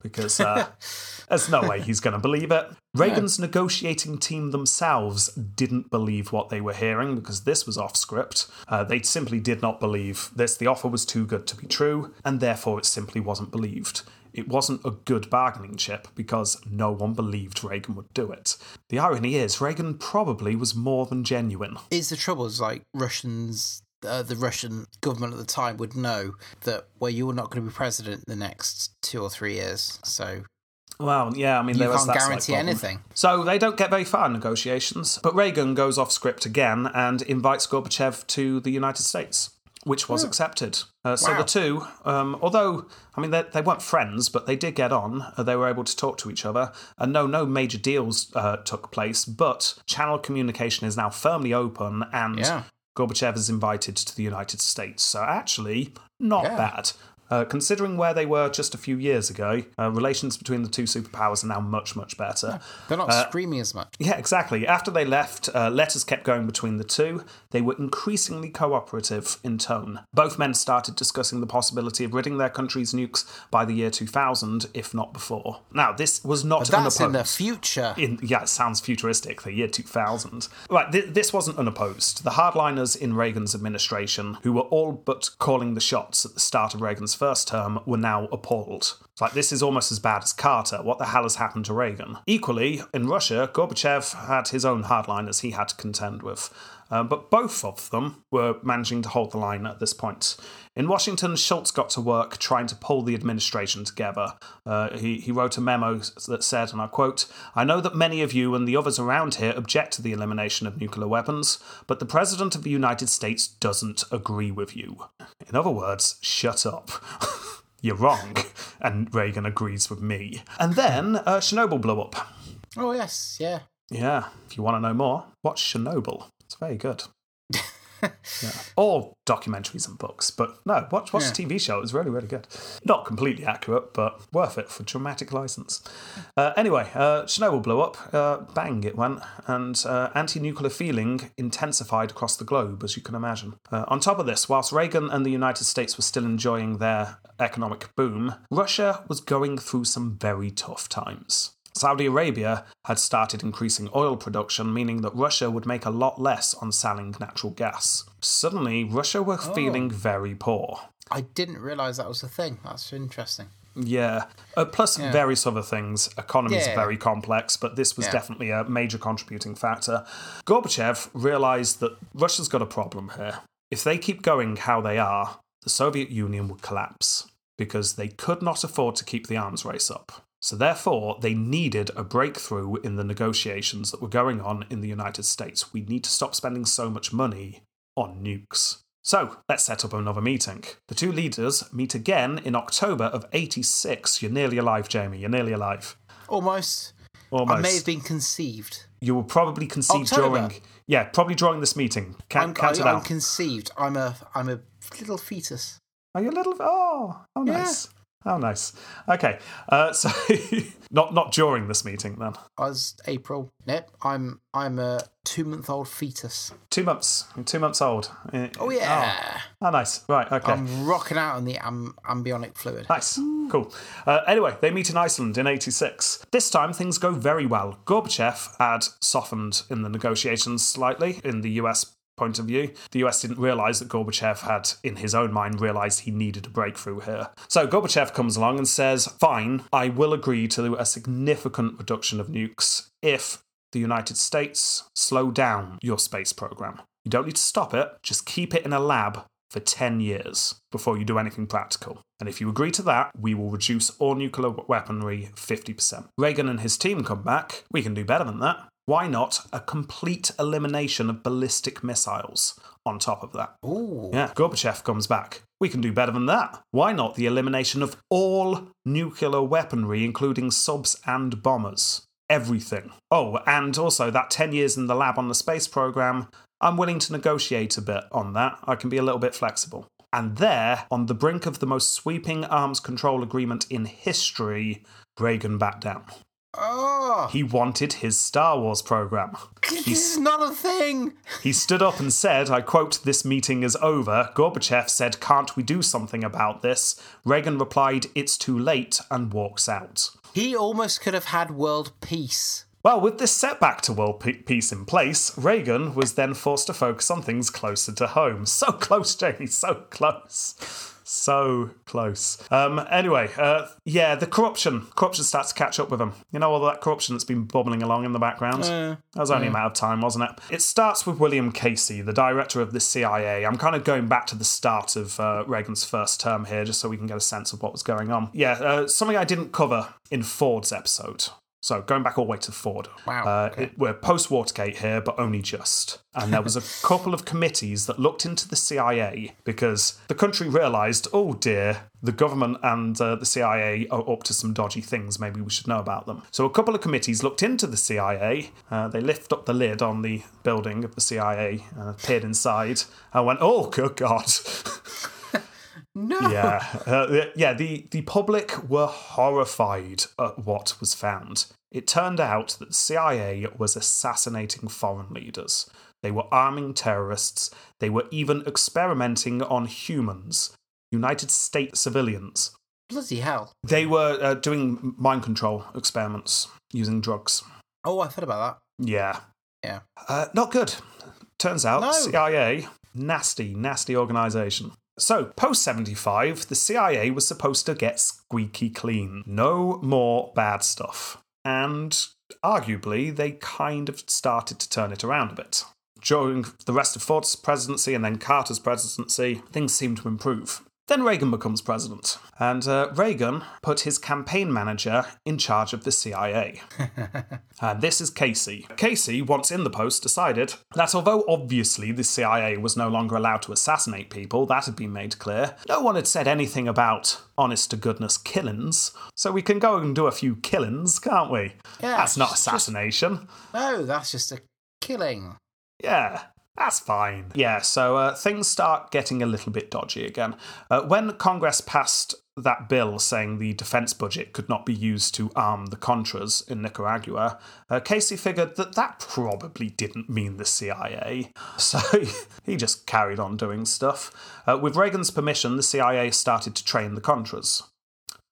Because uh, there's no way he's going to believe it. Reagan's no. negotiating team themselves didn't believe what they were hearing because this was off script. Uh, they simply did not believe this. The offer was too good to be true, and therefore it simply wasn't believed. It wasn't a good bargaining chip because no one believed Reagan would do it. The irony is, Reagan probably was more than genuine. Is the trouble is like Russians... Uh, the Russian government at the time would know that, well, you're not going to be president in the next two or three years, so... Well, yeah, I mean... You there can't was guarantee like anything. So they don't get very far in negotiations, but Reagan goes off script again and invites Gorbachev to the United States. which was yeah. accepted. Uh, so wow. the two, um, although, I mean, they, they weren't friends, but they did get on. Uh, they were able to talk to each other. And no, no major deals uh, took place, but channel communication is now firmly open, and yeah. Gorbachev is invited to the United States. So actually, not yeah. bad. Uh, considering where they were just a few years ago, uh, relations between the two superpowers are now much, much better. Yeah, they're not uh, screaming as much. Yeah, exactly. After they left, uh, letters kept going between the two. They were increasingly cooperative in tone. Both men started discussing the possibility of ridding their country's nukes by the year two thousand, if not before. Now, this was not... But that's unopposed. In the future. In, yeah, it sounds futuristic, the year two thousand. Right, th- this wasn't unopposed. The hardliners in Reagan's administration, who were all but calling the shots at the start of Reagan's first term, were now appalled. Like, this is almost as bad as Carter. What the hell has happened to Reagan? Equally, in Russia, Gorbachev had his own hardliners he had to contend with. Uh, but both of them were managing to hold the line at this point. In Washington, Schultz got to work trying to pull the administration together. Uh, he, he wrote a memo that said, and I quote, "I know that many of you and the others around here object to the elimination of nuclear weapons, but the President of the United States doesn't agree with you." In other words, shut up. You're wrong. And Reagan agrees with me. And then uh, Chernobyl blew up. Oh, yes. Yeah. Yeah. If you want to know more, watch Chernobyl. It's very good. Yeah. Or documentaries and books, but no, watch watch yeah. the T V show. It was really, really good. Not completely accurate, but worth it for dramatic license. Uh, anyway, uh, Chernobyl blew up. Uh, bang, it went. And uh, anti-nuclear feeling intensified across the globe, as you can imagine. Uh, on top of this, whilst Reagan and the United States were still enjoying their economic boom, Russia was going through some very tough times. Saudi Arabia had started increasing oil production, meaning that Russia would make a lot less on selling natural gas. Suddenly, Russia were oh. feeling very poor. I didn't realise that was a thing. That's interesting. Yeah. Uh, plus yeah. various other things. Economies yeah. are very complex, but this was yeah. definitely a major contributing factor. Gorbachev realised that Russia's got a problem here. If they keep going how they are, the Soviet Union would collapse because they could not afford to keep the arms race up. So therefore, they needed a breakthrough in the negotiations that were going on in the United States. We need to stop spending so much money on nukes. So let's set up another meeting. The two leaders meet again in October of eighty-six. You're nearly alive, Jamie. You're nearly alive. Almost. Almost. I may have been conceived. You were probably conceived October. during... Yeah, probably during this meeting. Can, I'm, count I, it out. I'm conceived. I'm a, I'm a little fetus. Are you a little... Oh, oh nice. Yeah. Oh, nice. Okay, uh, so not not during this meeting then. I was April. Yep, I'm I'm a two month old fetus. Two months, I'm two months old. Oh yeah. Oh, oh nice. Right. Okay. I'm rocking out on the um, ambionic fluid. Nice. Ooh. Cool. Uh, anyway, they meet in Iceland in eighty-six. This time things go very well. Gorbachev had softened in the negotiations slightly in the U S point of view. The U S didn't realise that Gorbachev had, in his own mind, realised he needed a breakthrough here. So Gorbachev comes along and says, fine, I will agree to a significant reduction of nukes if the United States slow down your space programme. You don't need to stop it, just keep it in a lab for ten years before you do anything practical. And if you agree to that, we will reduce all nuclear weaponry fifty percent. Reagan and his team come back. We can do better than that. Why not a complete elimination of ballistic missiles on top of that? Ooh. Yeah, Gorbachev comes back. We can do better than that. Why not the elimination of all nuclear weaponry, including subs and bombers? Everything. Oh, and also that ten years in the lab on the space program, I'm willing to negotiate a bit on that. I can be a little bit flexible. And there, on the brink of the most sweeping arms control agreement in history, Reagan backed down. Oh. He wanted his Star Wars program. This he, is not a thing. He stood up and said, I quote, "This meeting is over." Gorbachev said, "Can't we do something about this?" Reagan replied, "It's too late," and walks out. He almost could have had world peace. Well, with this setback to world pe- peace in place, Reagan was then forced to focus on things closer to home. So close, Jamie, so close. So close. Um, anyway, uh, yeah, the corruption. Corruption starts to catch up with him. You know, all that corruption that's been bubbling along in the background? Uh, that was only yeah. a matter of time, wasn't it? It starts with William Casey, the director of the C I A. I'm kind of going back to the start of uh, Reagan's first term here, just so we can get a sense of what was going on. Yeah, uh, something I didn't cover in Ford's episode. So going back all the way to Ford. Wow. Uh, okay. it, we're post-Watergate here, but only just. And there was a couple of committees that looked into the C I A because the country realised, oh dear, the government and uh, the C I A are up to some dodgy things. Maybe we should know about them. So a couple of committees looked into the C I A. Uh, they lift up the lid on the building of the C I A, uh, peered inside, and went, oh, good God. No. Yeah, uh, yeah. The, the public were horrified at what was found. It turned out that the C I A was assassinating foreign leaders. They were arming terrorists. They were even experimenting on humans, United States civilians. Bloody hell. They were uh, doing mind control experiments using drugs. Oh, I thought about that. Yeah. Yeah. Uh, not good. Turns out no. C I A, nasty, nasty organisation. So, post seventy-five, the C I A was supposed to get squeaky clean. No more bad stuff. And, arguably, they kind of started to turn it around a bit. During the rest of Ford's presidency and then Carter's presidency, things seemed to improve. Then Reagan becomes president. And uh, Reagan put his campaign manager in charge of the C I A. And this is Casey. Casey, once in the post, decided that although obviously the C I A was no longer allowed to assassinate people, that had been made clear, no one had said anything about honest-to-goodness killings, so we can go and do a few killings, can't we? Yeah, that's not assassination. Just, no, that's just a killing. Yeah. That's fine. Yeah, so uh, things start getting a little bit dodgy again. Uh, when Congress passed that bill saying the defence budget could not be used to arm the Contras in Nicaragua, uh, Casey figured that that probably didn't mean the C I A. So he just carried on doing stuff. Uh, with Reagan's permission, the C I A started to train the Contras.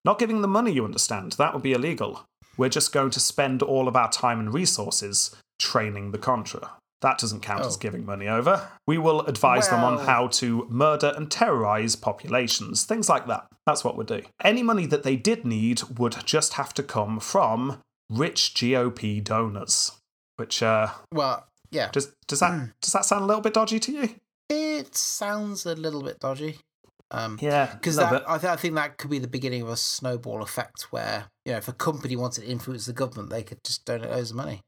Not giving them money, you understand. That would be illegal. We're just going to spend all of our time and resources training the Contra. That doesn't count oh. as giving money over. We will advise well. them on how to murder and terrorise populations. Things like that. That's what we'll do. Any money that they did need would just have to come from rich G O P donors. Which, uh... Well, yeah. Does, does, that, mm. does that sound a little bit dodgy to you? It sounds a little bit dodgy. Um, yeah, because I, th- I think that could be the beginning of a snowball effect where, you know, if a company wanted to influence the government, they could just donate loads of money.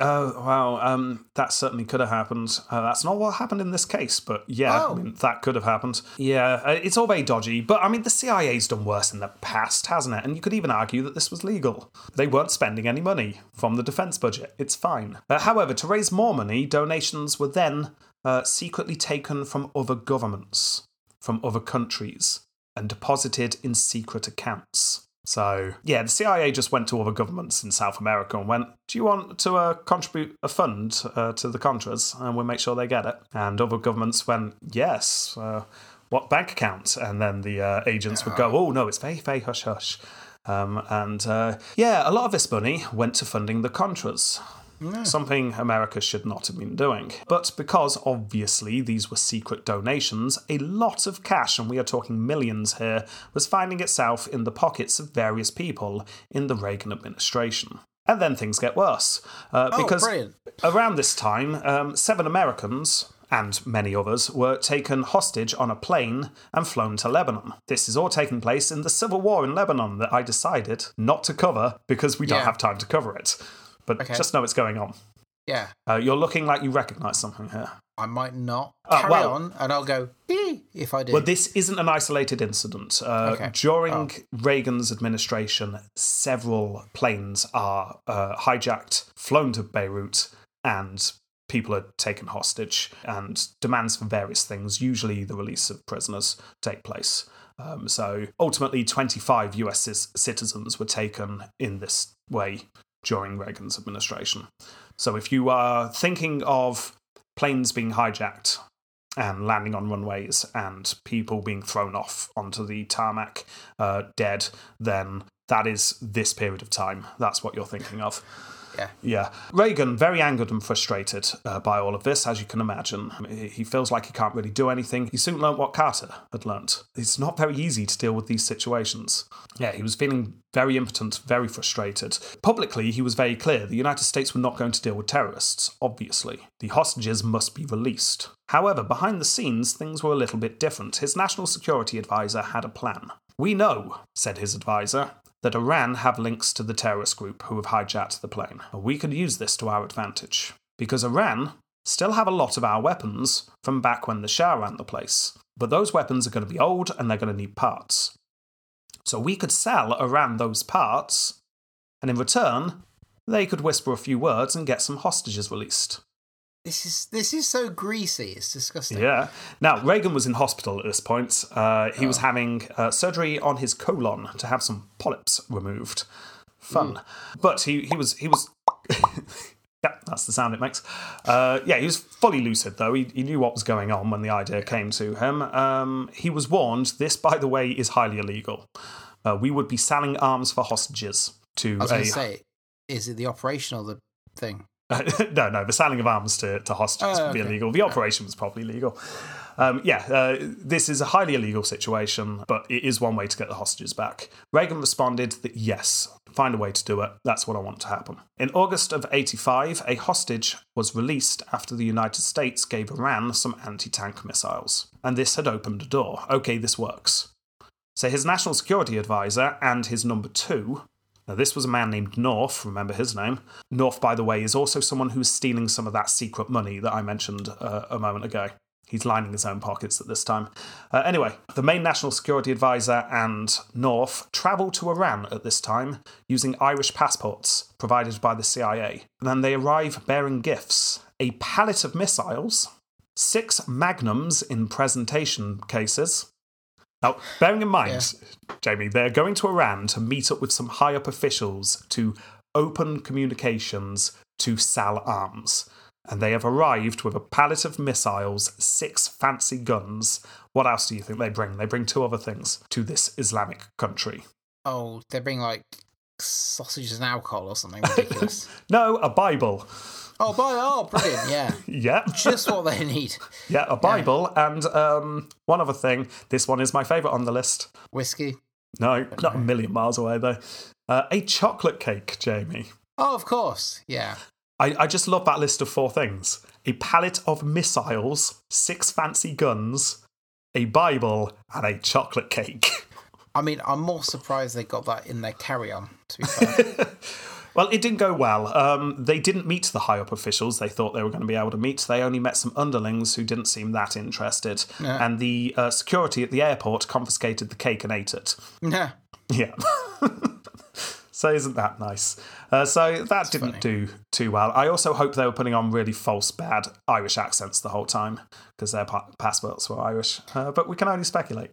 Oh, wow, um, that certainly could have happened. Uh, that's not what happened in this case, but yeah, oh. I mean, that could have happened. Yeah, uh, it's all very dodgy, but I mean, the C I A's done worse in the past, hasn't it? And you could even argue that this was legal. They weren't spending any money from the defence budget. It's fine. Uh, however, to raise more money, donations were then uh, secretly taken from other governments, from other countries, and deposited in secret accounts. So, yeah, the C I A just went to other governments in South America and went, do you want to uh, contribute a fund uh, to the Contras? And we'll make sure they get it. And other governments went, yes, uh, what bank account? And then the uh, agents would go, oh, no, it's very, very hush-hush. Um, and, uh, yeah, a lot of this money went to funding the Contras. No. Something America should not have been doing. But because, obviously, these were secret donations, a lot of cash, and we are talking millions here, was finding itself in the pockets of various people in the Reagan administration. And then things get worse. Uh, oh, because brilliant. Around this time, um, seven Americans, and many others, were taken hostage on a plane and flown to Lebanon. This is all taking place in the civil war in Lebanon that I decided not to cover because we don't yeah. have time to cover it. But okay. just know it's going on. Yeah. Uh, you're looking like you recognise something here. I might not. Uh, Carry well, on, and I'll go, ee, if I do. Well, this isn't an isolated incident. Uh, okay. During oh. Reagan's administration, several planes are uh, hijacked, flown to Beirut, and people are taken hostage, and demands for various things, usually the release of prisoners, take place. Um, so ultimately, twenty-five U S citizens were taken in this way during Reagan's administration. So if you are thinking of planes being hijacked and landing on runways and people being thrown off onto the tarmac uh, dead, then that is this period of time. That's what you're thinking of. Yeah. Yeah. Reagan, very angered and frustrated uh, by all of this, as you can imagine. He feels like he can't really do anything. He soon learnt what Carter had learnt. It's not very easy to deal with these situations. Yeah, he was feeling very impotent, very frustrated. Publicly, he was very clear. The United States were not going to deal with terrorists, obviously. The hostages must be released. However, behind the scenes, things were a little bit different. His national security advisor had a plan. We know, said his advisor, that Iran have links to the terrorist group who have hijacked the plane. We could use this to our advantage, because Iran still have a lot of our weapons from back when the Shah ran the place, but those weapons are going to be old and they're going to need parts. So we could sell Iran those parts, and in return, they could whisper a few words and get some hostages released. This is this is so greasy, it's disgusting. Yeah. Now, Reagan was in hospital at this point. Uh, he oh. was having uh, surgery on his colon to have some polyps removed. Fun. Mm. But he, he was... He was yeah, that's the sound it makes. Uh, yeah, he was fully lucid, though. He, he knew what was going on when the idea came to him. Um, he was warned, this, by the way, is highly illegal. Uh, we would be selling arms for hostages to I was going to say, is it the operation or the thing? Uh, no, no, the selling of arms to, to hostages oh, would be okay. illegal. The operation was probably legal. Um, yeah, uh, this is a highly illegal situation, but it is one way to get the hostages back. Reagan responded that yes, find a way to do it. That's what I want to happen. In August of eighty-five, a hostage was released after the United States gave Iran some anti-tank missiles. And this had opened a door. Okay, this works. So his national security advisor and his number two... Now, this was a man named North, remember his name. North, by the way, is also someone who's stealing some of that secret money that I mentioned uh, a moment ago. He's lining his own pockets at this time. Uh, anyway, the main national security advisor and North travel to Iran at this time using Irish passports provided by the C I A. And then they arrive bearing gifts, a pallet of missiles, six magnums in presentation cases. Now, bearing in mind, yeah. Jamie, they're going to Iran to meet up with some high-up officials to open communications to sell arms. And they have arrived with a pallet of missiles, six fancy guns. What else do you think they bring? They bring two other things to this Islamic country. Oh, they bring, like, sausages and alcohol or something ridiculous. No, a Bible. Oh, Bible! Oh, brilliant! Yeah, yeah, just what they need. Yeah, a Bible yeah. and um, one other thing. This one is my favourite on the list. Whiskey? No, not a million miles away though. Uh, a chocolate cake, Jamie. Oh, of course. Yeah. I, I just love that list of four things: a pallet of missiles, six fancy guns, a Bible, and a chocolate cake. I mean, I'm more surprised they got that in their carry-on. To be fair. Well, it didn't go well. Um, they didn't meet the high-up officials they thought they were going to be able to meet. They only met some underlings who didn't seem that interested. Yeah. And the uh, security at the airport confiscated the cake and ate it. Yeah. Yeah. So isn't that nice? Uh, so that That's didn't funny. do too well. I also hope they were putting on really false, bad Irish accents the whole time, because their pa- passports were Irish. Uh, but we can only speculate.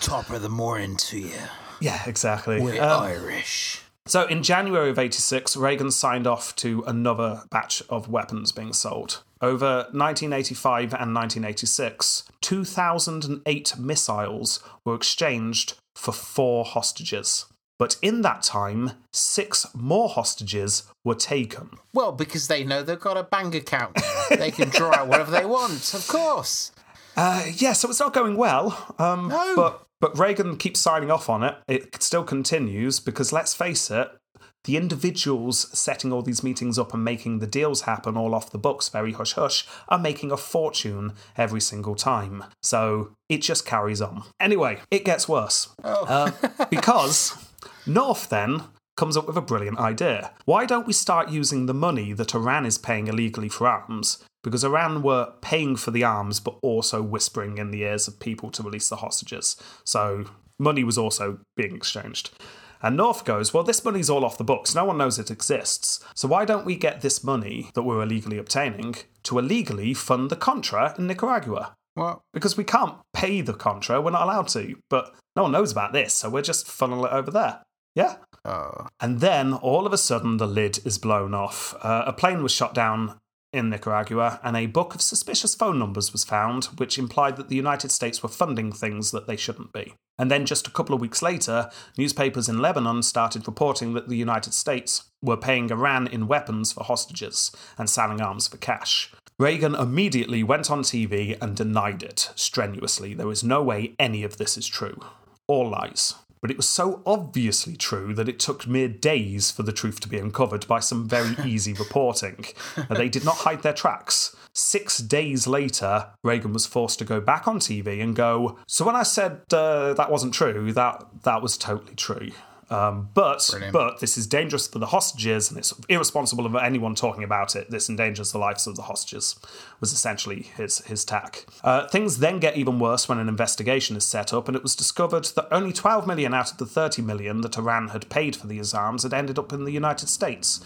Top of the morning to you. Yeah, exactly. We're um, Irish. So in January of eighty-six, Reagan signed off to another batch of weapons being sold. Over nineteen eighty-five and nineteen eighty-six, two thousand eight missiles were exchanged for four hostages. But in that time, six more hostages were taken. Well, because they know they've got a bank account. They can draw out whatever they want, of course. Uh, yeah, so it's not going well. Um, no. But... But Reagan keeps signing off on it. It still continues because, let's face it, the individuals setting all these meetings up and making the deals happen all off the books, very hush-hush, are making a fortune every single time. So it just carries on. Anyway, it gets worse. Oh. Uh, because North then comes up with a brilliant idea. Why don't we start using the money that Iran is paying illegally for arms? Because Iran were paying for the arms, but also whispering in the ears of people to release the hostages. So money was also being exchanged. And North goes, well, this money's all off the books. No one knows it exists. So why don't we get this money that we're illegally obtaining to illegally fund the Contra in Nicaragua? Well, because we can't pay the Contra. We're not allowed to. But no one knows about this, so we'll just funnel it over there. Yeah. Oh. And then, all of a sudden, the lid is blown off. Uh, a plane was shot down in Nicaragua, and a book of suspicious phone numbers was found, which implied that the United States were funding things that they shouldn't be. And then just a couple of weeks later, newspapers in Lebanon started reporting that the United States were paying Iran in weapons for hostages and selling arms for cash. Reagan immediately went on T V and denied it strenuously. There is no way any of this is true. All lies. But it was so obviously true that it took mere days for the truth to be uncovered by some very easy reporting. They did not hide their tracks. Six days later, Reagan was forced to go back on T V and go, so when I said uh, that wasn't true, that, that was totally true. Um, but Brilliant. but this is dangerous for the hostages, and it's irresponsible of anyone talking about it. This endangers the lives of the hostages, was essentially his, his tack. Uh, things then get even worse when an investigation is set up, and it was discovered that only twelve million out of the thirty million that Iran had paid for these arms had ended up in the United States.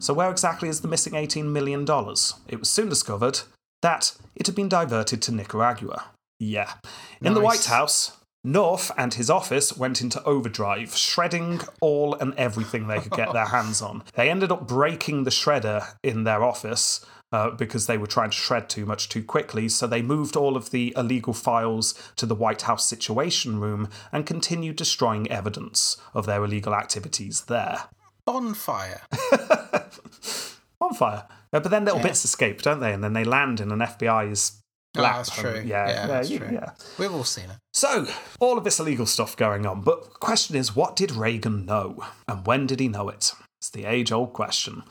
So where exactly is the missing eighteen million dollars? It was soon discovered that it had been diverted to Nicaragua. Yeah. In nice. the White House, North and his office went into overdrive, shredding all and everything they could get their hands on. They ended up breaking the shredder in their office uh, because they were trying to shred too much too quickly, so they moved all of the illegal files to the White House Situation Room and continued destroying evidence of their illegal activities there. Bonfire. Bonfire. Uh, but then little yeah. bits escape, don't they? And then they land in an F B I's... Oh, that's true. Yeah, yeah, that's yeah, true. Yeah. We've all seen it. So, all of this illegal stuff going on, but the question is, what did Reagan know? And when did he know it? It's the age-old question.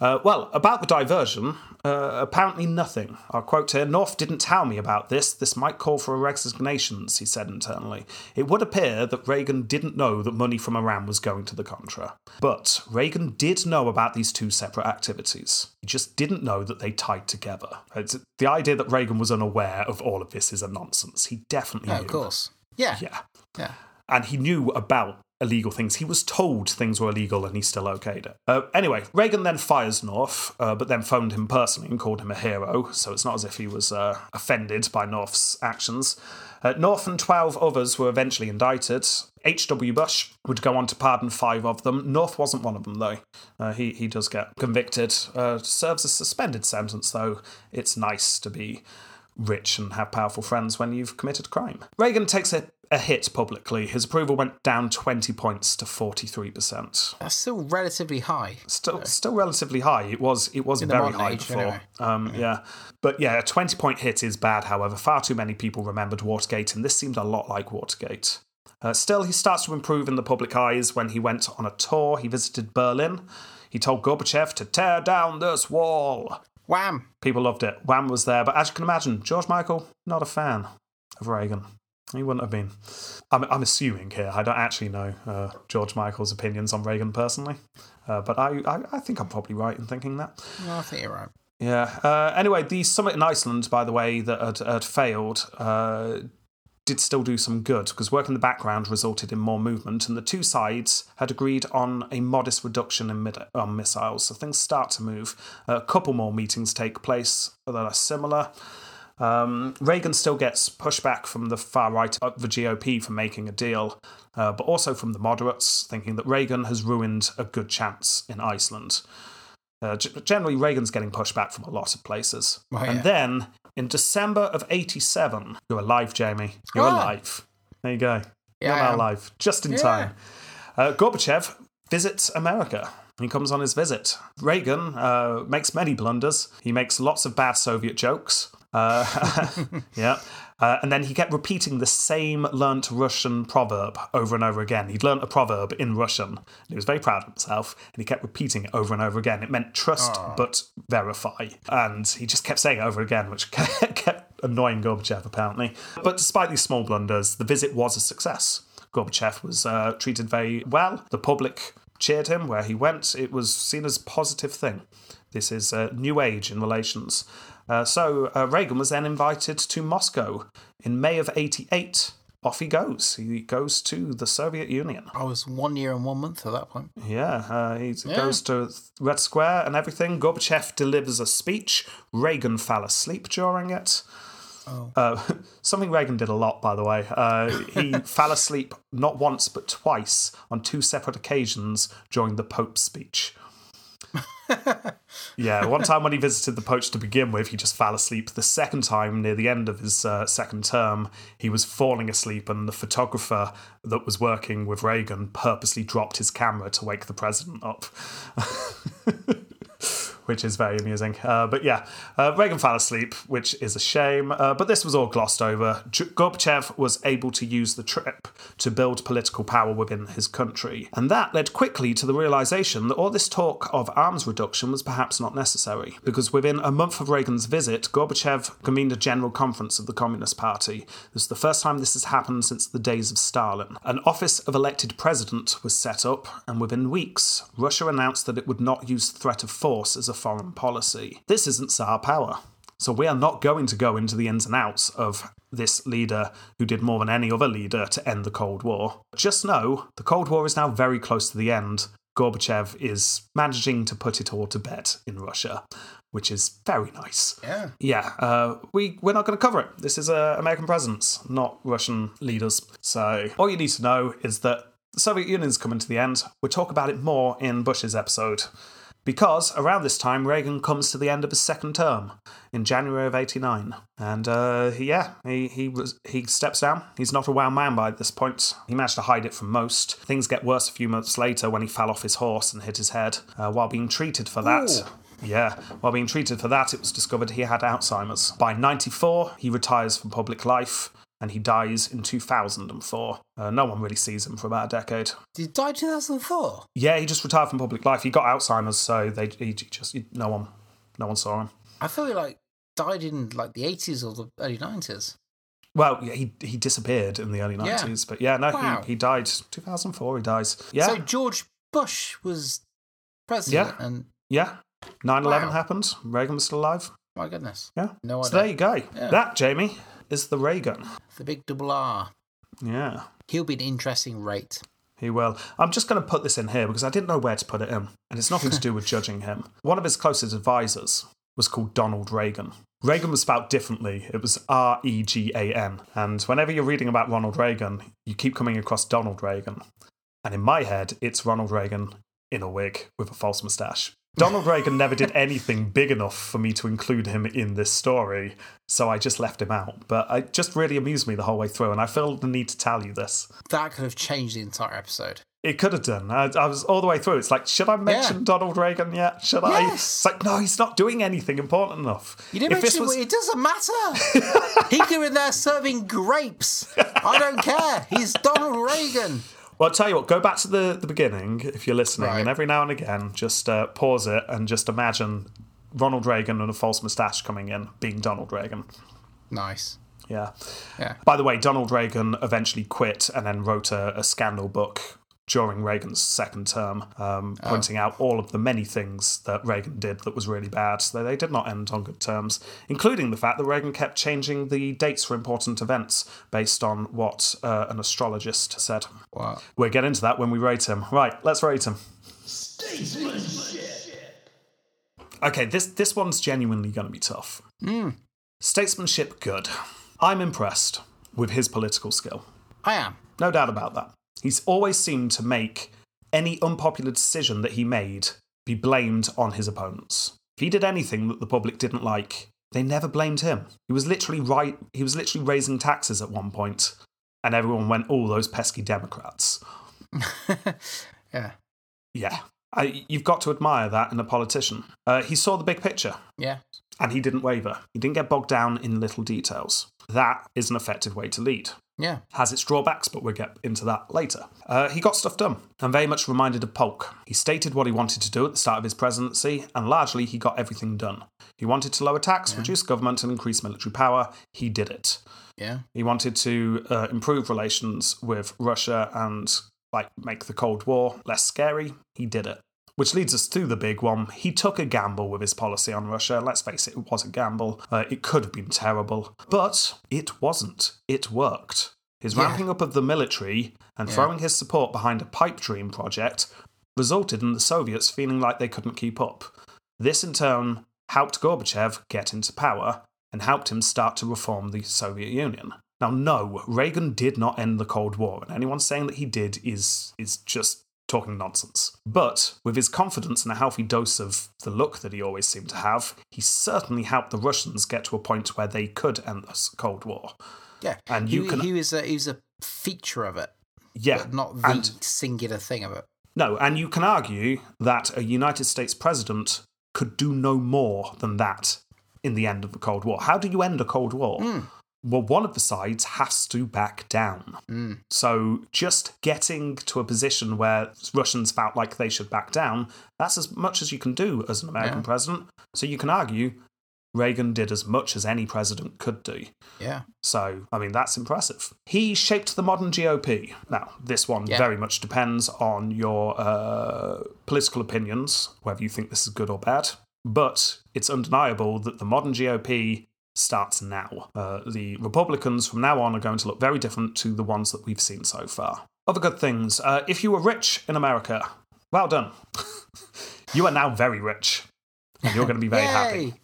Uh, well, about the diversion, uh, apparently nothing. I'll quote here, North didn't tell me about this. This might call for resignations, he said internally. It would appear that Reagan didn't know that money from Iran was going to the Contra. But Reagan did know about these two separate activities. He just didn't know that they tied together. It's, the idea that Reagan was unaware of all of this is a nonsense. He definitely oh, knew. Of course. Yeah. Yeah. Yeah. And he knew about illegal things. He was told things were illegal and he still okayed it. Uh, anyway, Reagan then fires North, uh, but then phoned him personally and called him a hero, so it's not as if he was uh, offended by North's actions. Uh, North and twelve others were eventually indicted. H W Bush would go on to pardon five of them. North wasn't one of them, though. Uh, he, he does get convicted. Uh, serves a suspended sentence, though. It's nice to be rich and have powerful friends when you've committed crime. Reagan takes a a hit publicly. His approval went down twenty points to forty-three percent. That's still relatively high. Still, though. still relatively high. It was, it was very high age, before. Anyway. Um, yeah. yeah, but yeah, a twenty-point hit is bad. However, far too many people remembered Watergate, and this seemed a lot like Watergate. Uh, still, he starts to improve in the public eyes. When he went on a tour, he visited Berlin. He told Gorbachev to tear down this wall. Wham! People loved it. Wham was there, but as you can imagine, George Michael not a fan of Reagan. He wouldn't have been. I'm, I'm assuming here. I don't actually know uh, George Michael's opinions on Reagan personally, uh, but I, I, I think I'm probably right in thinking that. No, I think you're right. Yeah. Uh, anyway, the summit in Iceland, by the way, that had, had failed, uh, did still do some good, because work in the background resulted in more movement, and the two sides had agreed on a modest reduction in mid- um, missiles, so things start to move. A couple more meetings take place that are similar. Um, Reagan still gets pushback from the far right of the G O P for making a deal, uh, but also from the moderates, thinking that Reagan has ruined a good chance in Iceland. Uh, g- generally, Reagan's getting pushback from a lot of places. Oh, yeah. And then, in December of eighty-seven, you're alive, Jamie. You're oh. alive. There you go. Yeah, you're now alive. Just in yeah. time. Uh, Gorbachev visits America. He comes on his visit. Reagan uh, makes many blunders. He makes lots of bad Soviet jokes. Uh, yeah, uh, and then he kept repeating the same learnt Russian proverb over and over again. He'd learnt a proverb in Russian, and he was very proud of himself, and he kept repeating it over and over again. It meant trust oh. but verify, and he just kept saying it over again, which kept annoying Gorbachev apparently. But despite these small blunders, the visit was a success. Gorbachev was uh, treated very well. The public cheered him where he went. It was seen as a positive thing. This is a new age in relations. Uh, so uh, Reagan was then invited to Moscow in May of eighty-eight. Off he goes. He goes to the Soviet Union. I was one year and one month at that point. Yeah, uh, he yeah. goes to Red Square and everything. Gorbachev delivers a speech. Reagan fell asleep during it. Oh. Uh, something Reagan did a lot, by the way. Uh, he fell asleep not once but twice on two separate occasions during the Pope's speech. Yeah, one time when he visited the Pope to begin with, he just fell asleep. The second time, near the end of his uh, second term, he was falling asleep, and the photographer that was working with Reagan purposely dropped his camera to wake the president up. which is very amusing. Uh, but yeah, uh, Reagan fell asleep, which is a shame. Uh, but this was all glossed over. Gorbachev was able to use the trip to build political power within his country. And that led quickly to the realization that all this talk of arms reduction was perhaps not necessary, because within a month of Reagan's visit, Gorbachev convened a general conference of the Communist Party. This is the first time this has happened since the days of Stalin. An office of elected president was set up, and within weeks, Russia announced that it would not use the threat of force as a foreign policy. This isn't Tsar power. So we are not going to go into the ins and outs of this leader who did more than any other leader to end the Cold War. Just know, the Cold War is now very close to the end. Gorbachev is managing to put it all to bed in Russia, which is very nice. Yeah. Yeah. Uh, we, we're not going to cover it. This is uh, American presidents, not Russian leaders. So all you need to know is that the Soviet Union is coming to the end. We'll talk about it more in Bush's episode, because around this time, Reagan comes to the end of his second term in January of eighty-nine. And uh, yeah, he he, was, he steps down. He's not a Wham man by this point. He managed to hide it from most. Things get worse a few months later when he fell off his horse and hit his head uh, while being treated for that. Ooh. Yeah, while being treated for that, it was discovered he had Alzheimer's. By ninety-four, he retires from public life, and he dies in two thousand four. Uh, no one really sees him for about a decade. Did he die in two thousand four? Yeah, he just retired from public life. He got Alzheimer's, so they he just he, no one, no one saw him. I feel he like died in like the eighties or the early nineties. Well, yeah, he he disappeared in the early nineties, yeah. but yeah, no, wow. he, he died two thousand four. He dies. Yeah. So George Bush was president. Yeah. And yeah, nine eleven wow. happened. Reagan was still alive. My goodness. Yeah. No idea. So there you go. Yeah. That, Jamie, is the Reagan. The big double R. Yeah. He'll be an interesting rate. He will. I'm just going to put this in here because I didn't know where to put it in. And it's nothing to do with judging him. One of his closest advisors was called Donald Reagan. Reagan was spelled differently. It was R E G A N. And whenever you're reading about Ronald Reagan, you keep coming across Donald Reagan. And in my head, it's Ronald Reagan in a wig with a false moustache. Donald Reagan never did anything big enough for me to include him in this story, so I just left him out. But it just really amused me the whole way through, and I feel the need to tell you this. That could have changed the entire episode. It could have done. I, I was all the way through. It's like, should I mention yeah. Donald Reagan yet? Should yes. I? It's like, no, he's not doing anything important enough. You didn't mention was... it doesn't matter. He could in there serving grapes. I don't care. He's Donald Reagan. Well, I'll tell you what, go back to the, the beginning if you're listening, right. and every now and again, just uh, pause it and just imagine Ronald Reagan and a false moustache coming in, being Donald Reagan. Nice. Yeah. Yeah. By the way, Donald Reagan eventually quit and then wrote a, a scandal book during Reagan's second term, um, pointing oh. out all of the many things that Reagan did that was really bad. So they did not end on good terms, including the fact that Reagan kept changing the dates for important events based on what uh, an astrologist said. Wow. We'll get into that when we rate him. Right, let's rate him. Statesmanship. Okay, this, this one's genuinely going to be tough. Mm. Statesmanship, good. I'm impressed with his political skill. I am. No doubt about that. He's always seemed to make any unpopular decision that he made be blamed on his opponents. If he did anything that the public didn't like, they never blamed him. He was literally right. He was literally raising taxes at one point, and everyone went, "Oh, those pesky Democrats." yeah, yeah. I, you've got to admire that in a politician. Uh, he saw the big picture. Yeah, and he didn't waver. He didn't get bogged down in little details. That is an effective way to lead. Yeah. Has its drawbacks, but we'll get into that later. Uh, he got stuff done, and very much reminded of Polk. He stated what he wanted to do at the start of his presidency, and largely he got everything done. He wanted to lower tax, yeah. reduce government, and increase military power. He did it. Yeah. He wanted to uh, improve relations with Russia and like make the Cold War less scary. He did it. Which leads us to the big one. He took a gamble with his policy on Russia. Let's face it, it was a gamble. Uh, it could have been terrible, but it wasn't. It worked. His yeah. ramping up of the military and yeah. throwing his support behind a pipe dream project resulted in the Soviets feeling like they couldn't keep up. This, in turn, helped Gorbachev get into power and helped him start to reform the Soviet Union. Now, no, Reagan did not end the Cold War, and anyone saying that he did is is just... talking nonsense. But with his confidence and a healthy dose of the look that he always seemed to have, he certainly helped the Russians get to a point where they could end the Cold War. Yeah, and you he, can. He was a he was a feature of it. Yeah, but not the and, singular thing of it. No, and you can argue that a United States president could do no more than that in the end of the Cold War. How do you end a Cold War? Mm. Well, one of the sides has to back down. Mm. So just getting to a position where Russians felt like they should back down, that's as much as you can do as an American yeah. president. So you can argue Reagan did as much as any president could do. Yeah. So, I mean, that's impressive. He shaped the modern G O P. Now, this one yeah. very much depends on your uh, political opinions, whether you think this is good or bad. But it's undeniable that the modern G O P starts now. Uh, the Republicans from now on are going to look very different to the ones that we've seen so far. Other good things. Uh, if you were rich in America, well done. You are now very rich. And you're going to be very happy.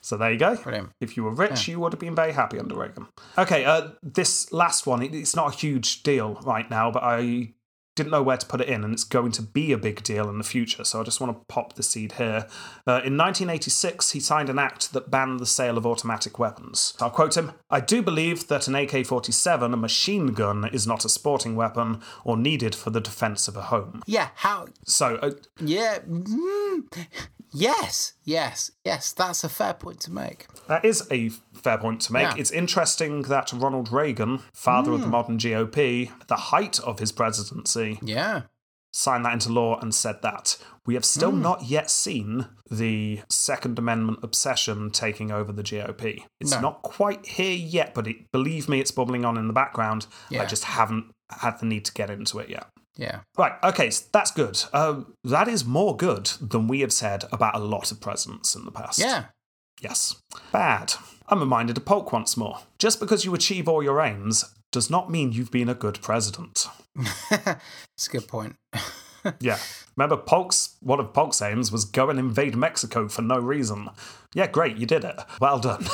So there you go. Brilliant. If you were rich, yeah. you would have been very happy under Reagan. Okay, uh, this last one, it, it's not a huge deal right now, but I didn't know where to put it in, and it's going to be a big deal in the future, so I just want to pop the seed here. Uh, in nineteen eighty-six, he signed an act that banned the sale of automatic weapons. I'll quote him, "I do believe that an A K forty-seven, a machine gun, is not a sporting weapon or needed for the defence of a home." Yeah, how... So... Uh, yeah... Mm. Yes, yes, yes, that's a fair point to make. That is a fair point to make. Yeah. It's interesting that Ronald Reagan, father mm. of the modern G O P, at the height of his presidency, yeah. signed that into law and said that. We have still mm. not yet seen the Second Amendment obsession taking over the G O P. It's no. not quite here yet, but it, believe me, it's bubbling on in the background. Yeah. I just haven't had the need to get into it yet. Yeah. Right, okay, so that's good. Uh, that is more good than we have said about a lot of presidents in the past. Yeah. Yes. Bad. I'm reminded of Polk once more. Just because you achieve all your aims does not mean you've been a good president. That's a good point. Yeah. Remember, Polk's one of Polk's aims was go and invade Mexico for no reason. Yeah, great, you did it. Well done.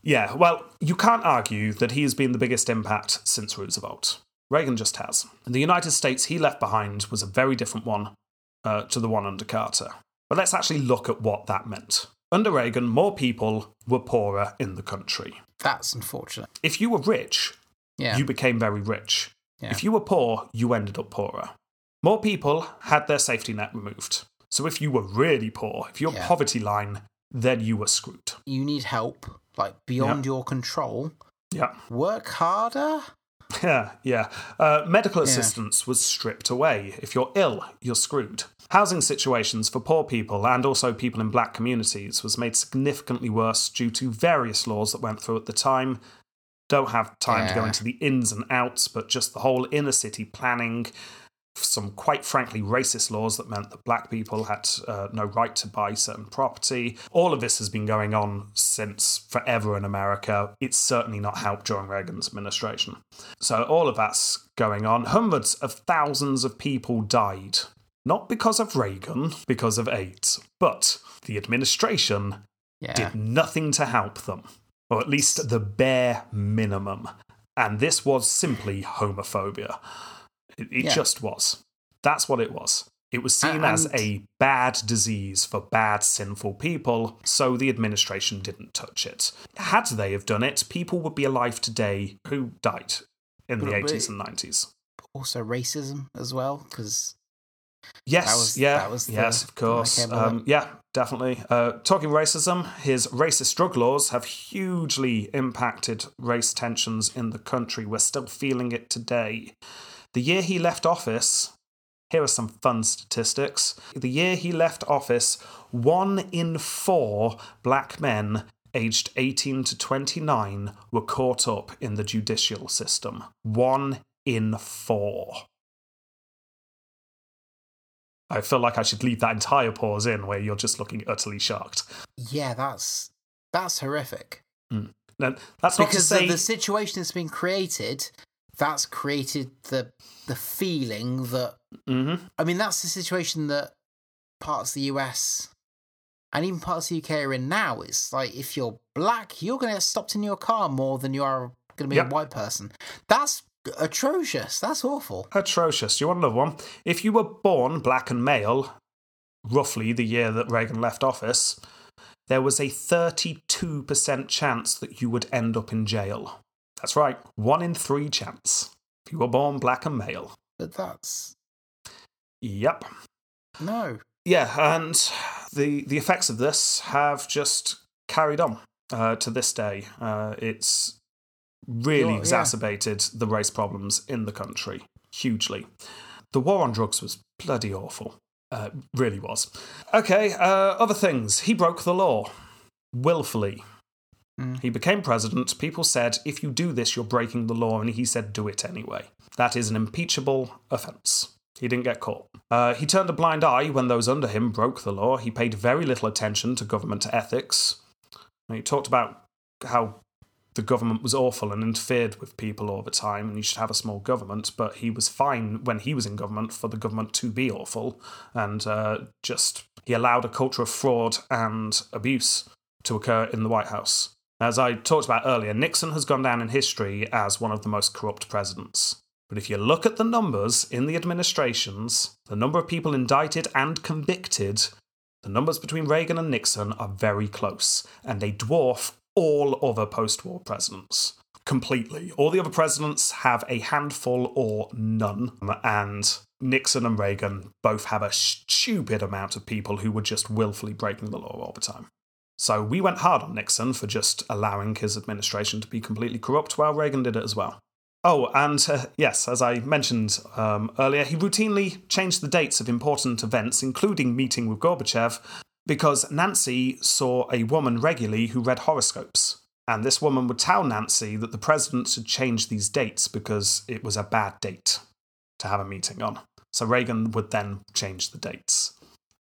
Yeah, well, you can't argue that he has been the biggest impact since Roosevelt. Reagan just has. And the United States he left behind was a very different one uh, to the one under Carter. But let's actually look at what that meant. Under Reagan, more people were poorer in the country. That's unfortunate. If you were rich, yeah. you became very rich. Yeah. If you were poor, you ended up poorer. More people had their safety net removed. So if you were really poor, if you're yeah. poverty line, then you were screwed. You need help, like beyond yeah. your control. Yeah. Work harder. Yeah, yeah. Uh, medical assistance yeah. was stripped away. If you're ill, you're screwed. Housing situations for poor people and also people in black communities was made significantly worse due to various laws that went through at the time. Don't have time yeah. to go into the ins and outs, but just the whole inner city planning, some quite frankly racist laws that meant that black people had uh, no right to buy certain property. All of this has been going on since forever in America. It's certainly not helped during Reagan's administration. So all of that's going on. Hundreds of thousands of people died. Not because of Reagan, because of AIDS. But the administration yeah. did nothing to help them. Or at least the bare minimum. And this was simply homophobia. It, it yeah. just was. That's what it was. It was seen and, as a bad disease for bad, sinful people, so the administration didn't touch it. Had they have done it, people would be alive today who died in the eighties and nineties. Also racism as well, because... Yes, that was, yeah, that was the, yes, of course. Um, yeah, definitely. Uh, talking racism, his racist drug laws have hugely impacted race tensions in the country. We're still feeling it today. The year he left office, here are some fun statistics. The year he left office, one in four black men aged eighteen to twenty-nine were caught up in the judicial system. One in four. I feel like I should leave that entire pause in where you're just looking utterly shocked. Yeah, that's that's horrific. Mm. No, that's not because to say... the situation that's been created... That's created the the feeling that... Mm-hmm. I mean, that's the situation that parts of the U S and even parts of the U K are in now. It's like, if you're black, you're going to get stopped in your car more than you are going to be yep. a white person. That's atrocious. That's awful. Atrocious. You want another one? If you were born black and male, roughly the year that Reagan left office, there was a thirty-two percent chance that you would end up in jail. That's right, one in three chance. If you were born black and male. But that's... Yep. No. yeah, and the the effects of this have just carried on uh, to this day. Uh, it's really oh, exacerbated yeah. the race problems in the country hugely. The war on drugs was bloody awful. Uh, really was. Okay, uh, other things. He broke the law. Willfully. Mm. He became president. People said, if you do this, you're breaking the law. And he said, do it anyway. That is an impeachable offence. He didn't get caught. Uh, he turned a blind eye when those under him broke the law. He paid very little attention to government ethics. And he talked about how the government was awful and interfered with people all the time, and you should have a small government, but he was fine when he was in government for the government to be awful, and uh, just he allowed a culture of fraud and abuse to occur in the White House. As I talked about earlier, Nixon has gone down in history as one of the most corrupt presidents. But if you look at the numbers in the administrations, the number of people indicted and convicted, the numbers between Reagan and Nixon are very close, and they dwarf all other post-war presidents completely. All the other presidents have a handful or none, and Nixon and Reagan both have a stupid amount of people who were just willfully breaking the law all the time. So we went hard on Nixon for just allowing his administration to be completely corrupt, while Reagan did it as well. Oh, and uh, yes, as I mentioned um, earlier, he routinely changed the dates of important events, including meeting with Gorbachev, because Nancy saw a woman regularly who read horoscopes. And this woman would tell Nancy that the president should change these dates because it was a bad date to have a meeting on. So Reagan would then change the dates.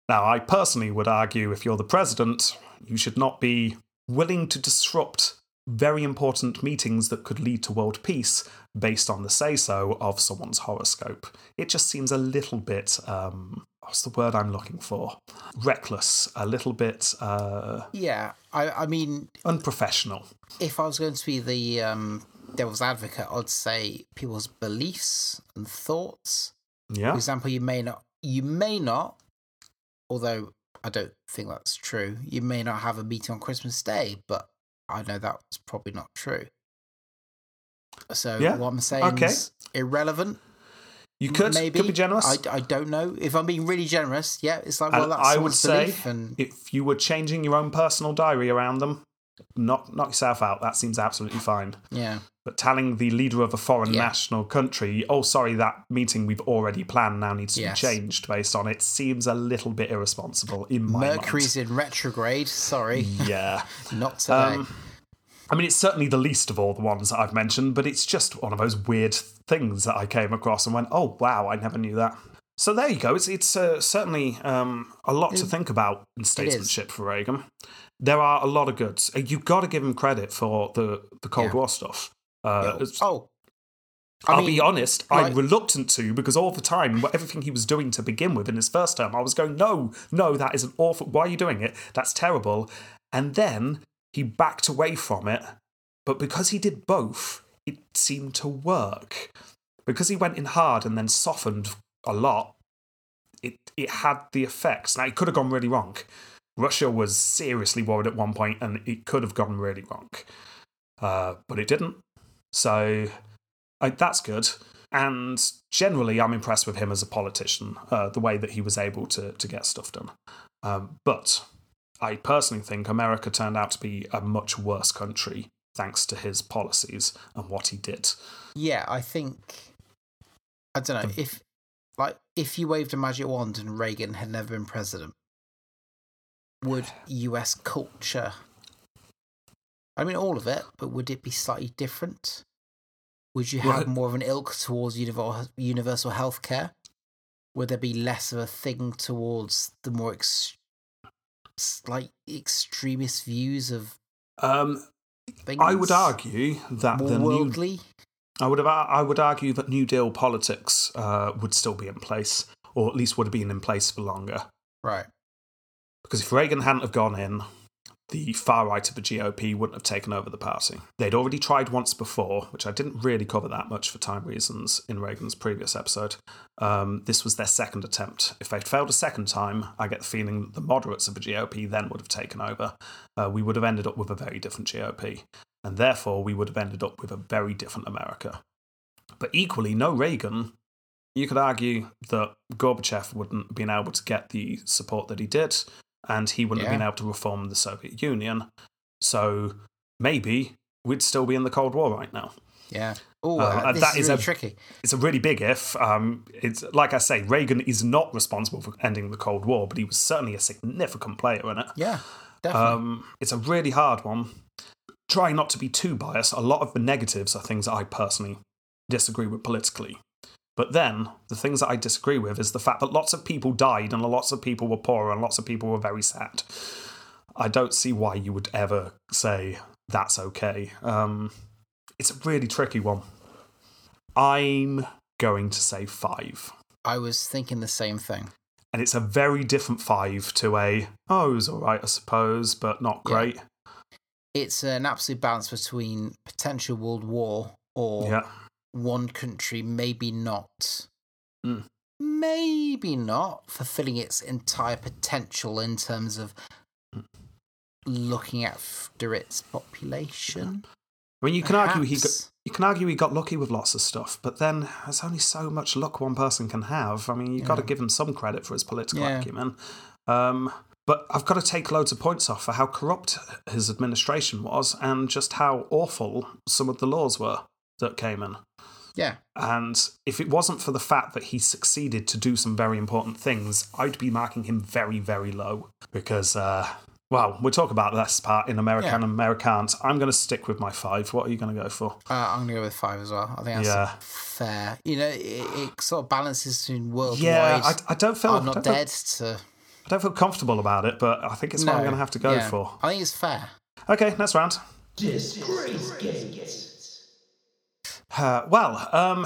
Now, I personally would argue, if you're the president, you should not be willing to disrupt very important meetings that could lead to world peace based on the say-so of someone's horoscope. It just seems a little bit... Um, What's the word I'm looking for? Reckless, a little bit... Uh, yeah, I, I mean... Unprofessional. If I was going to be the um, devil's advocate, I'd say people's beliefs and thoughts. Yeah. For example, you may not, you may not, although I don't think that's true, you may not have a meeting on Christmas Day, but I know that's probably not true. So yeah. what I'm saying okay. is irrelevant. You could, Maybe. could be generous. I, I don't know. If I'm being really generous, yeah, it's like, well, and that's I would say, and... if you were changing your own personal diary around them, knock, knock yourself out. That seems absolutely fine. Yeah. But telling the leader of a foreign yeah. national country, oh, sorry, that meeting we've already planned now needs to yes. be changed based on it, seems a little bit irresponsible in my mind. Mercury's in retrograde, sorry. Yeah. Not today. Um, I mean, it's certainly the least of all the ones that I've mentioned, but it's just one of those weird things that I came across and went, oh, wow, I never knew that. So there you go. It's it's uh, certainly um, a lot it, to think about in statesmanship for Reagan. There are a lot of goods. You've got to give him credit for the, the Cold yeah. War stuff. Uh, yeah. Oh, I I'll mean, be honest, like, I'm reluctant to, because all the time, everything he was doing to begin with in his first term, I was going, no, no, that is an awful... Why are you doing it? That's terrible. And then... he backed away from it, but because he did both, it seemed to work. Because he went in hard and then softened a lot, it it had the effects. Now, it could have gone really wrong. Russia was seriously worried at one point, and it could have gone really wrong. Uh, but it didn't. So I, that's good. And generally, I'm impressed with him as a politician, uh, the way that he was able to, to get stuff done. Um, but... I personally think America turned out to be a much worse country thanks to his policies and what he did. Yeah, I think, I don't know, the, if like if you waved a magic wand and Reagan had never been president, would U S culture, I mean all of it, but would it be slightly different? Would you have well, more of an ilk towards universal, universal healthcare? Would there be less of a thing towards the more extreme, like extremist views of um things? I would argue that More the worldly new, I would have I would argue that New Deal politics uh would still be in place, or at least would have been in place for longer, right? Because if Reagan hadn't have gone in, the far right of the G O P wouldn't have taken over the party. They'd already tried once before, which I didn't really cover that much for time reasons in Reagan's previous episode. Um, this was their second attempt. If they'd failed a second time, I get the feeling that the moderates of the G O P then would have taken over. Uh, we would have ended up with a very different G O P, and therefore we would have ended up with a very different America. But equally, no Reagan, You could argue that Gorbachev wouldn't have been able to get the support that he did, and he wouldn't yeah. have been able to reform the Soviet Union. So maybe we'd still be in the Cold War right now. Yeah. Oh, uh, this that is, is really a, tricky. It's a really big if. Um, it's like I say, Reagan is not responsible for ending the Cold War, but he was certainly a significant player in it. Yeah, definitely. Um, it's a really hard one. Try not to be too biased. A lot of the negatives are things that I personally disagree with politically. But then, the things that I disagree with is the fact that lots of people died and lots of people were poor and lots of people were very sad. I don't see why you would ever say that's okay. Um, it's a really tricky one. I'm going to say five. I was thinking the same thing. And it's a very different five to a, oh, it was all right, I suppose, but not great. Yeah. It's an absolute balance between potential world war or... Yeah. One country, maybe not, mm. maybe not fulfilling its entire potential in terms of mm. looking after its population. I mean, you can Perhaps. argue he got, you can argue he got lucky with lots of stuff, but then there's only so much luck one person can have. I mean, you've yeah. got to give him some credit for his political yeah. acumen. Um, but I've got to take loads of points off for how corrupt his administration was and just how awful some of the laws were that came in. Yeah. And if it wasn't for the fact that he succeeded to do some very important things, I'd be marking him very, very low. Because, uh, well, we'll talk about this part in American yeah. and Americans. I'm going to stick with my five. What are you going to go for? Uh, I'm going to go with five as well. I think that's yeah. fair. You know, it, it sort of balances between worldwide. Yeah, I, I don't feel... I'm not don't dead feel, to... I don't feel comfortable about it, but I think it's no, what I'm going to have to go yeah. for. I think it's fair. Okay, next round. Disgrace games. Uh, well, um,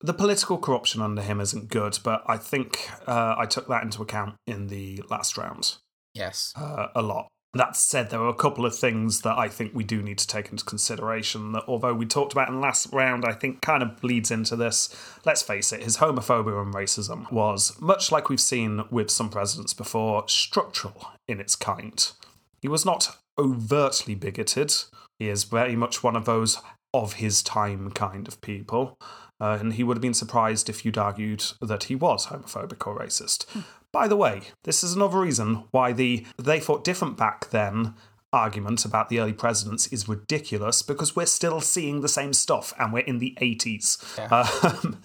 the political corruption under him isn't good, but I think uh, I took that into account in the last round. Yes. Uh, a lot. That said, there are a couple of things that I think we do need to take into consideration that, although we talked about in the last round, I think kind of bleeds into this. Let's face it, his homophobia and racism was, much like we've seen with some presidents before, structural in its kind. He was not overtly bigoted. He is very much one of those... of his time kind of people, uh, and he would have been surprised if you'd argued that he was homophobic or racist. Hmm. By the way, this is another reason why the "they thought different back then" argument about the early presidents is ridiculous, because we're still seeing the same stuff, and we're in the eighties. Yeah. Um,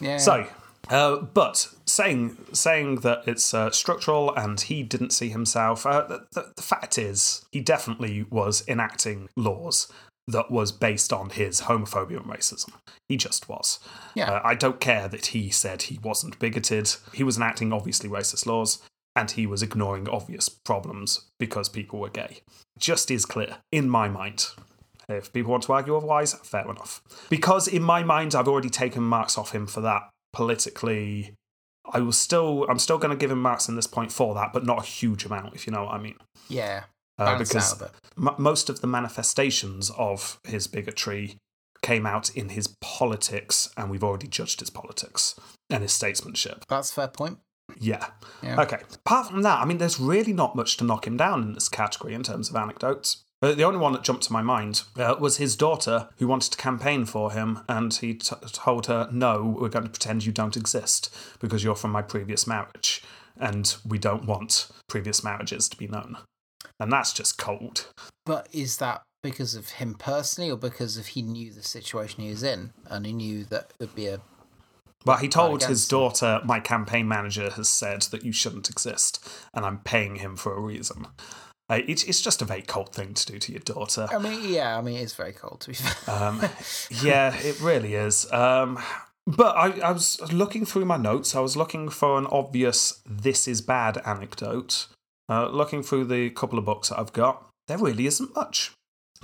yeah. So, uh, but saying saying that it's uh, structural and he didn't see himself, uh, the, the, the fact is he definitely was enacting laws that was based on his homophobia and racism. He just was. Yeah. Uh, I don't care that he said he wasn't bigoted. He was enacting obviously racist laws, and he was ignoring obvious problems because people were gay. Just is clear, in my mind. If people want to argue otherwise, fair enough. Because in my mind, I've already taken marks off him for that. Politically, I was still, I'm still going to give him marks in this point for that, but not a huge amount, if you know what I mean. Yeah. Uh, because of m- most of the manifestations of his bigotry came out in his politics, and we've already judged his politics and his statesmanship. That's a fair point. Yeah. yeah. Okay. Apart from that, I mean, there's really not much to knock him down in this category in terms of anecdotes. But the only one that jumped to my mind uh, was his daughter, who wanted to campaign for him, and he t- told her, "No, we're going to pretend you don't exist because you're from my previous marriage, and we don't want previous marriages to be known." And that's just cold. But is that because of him personally, or because of he knew the situation he was in, and he knew that it would be a... Well, he told his daughter, "My campaign manager has said that you shouldn't exist, and I'm paying him for a reason." Uh, it's, it's just a very cold thing to do to your daughter. I mean, yeah, I mean, it's very cold, to be fair. Um, yeah, it really is. Um, but I, I was looking through my notes. I was looking for an obvious "this is bad" anecdote. Uh, looking through the couple of books that I've got, there really isn't much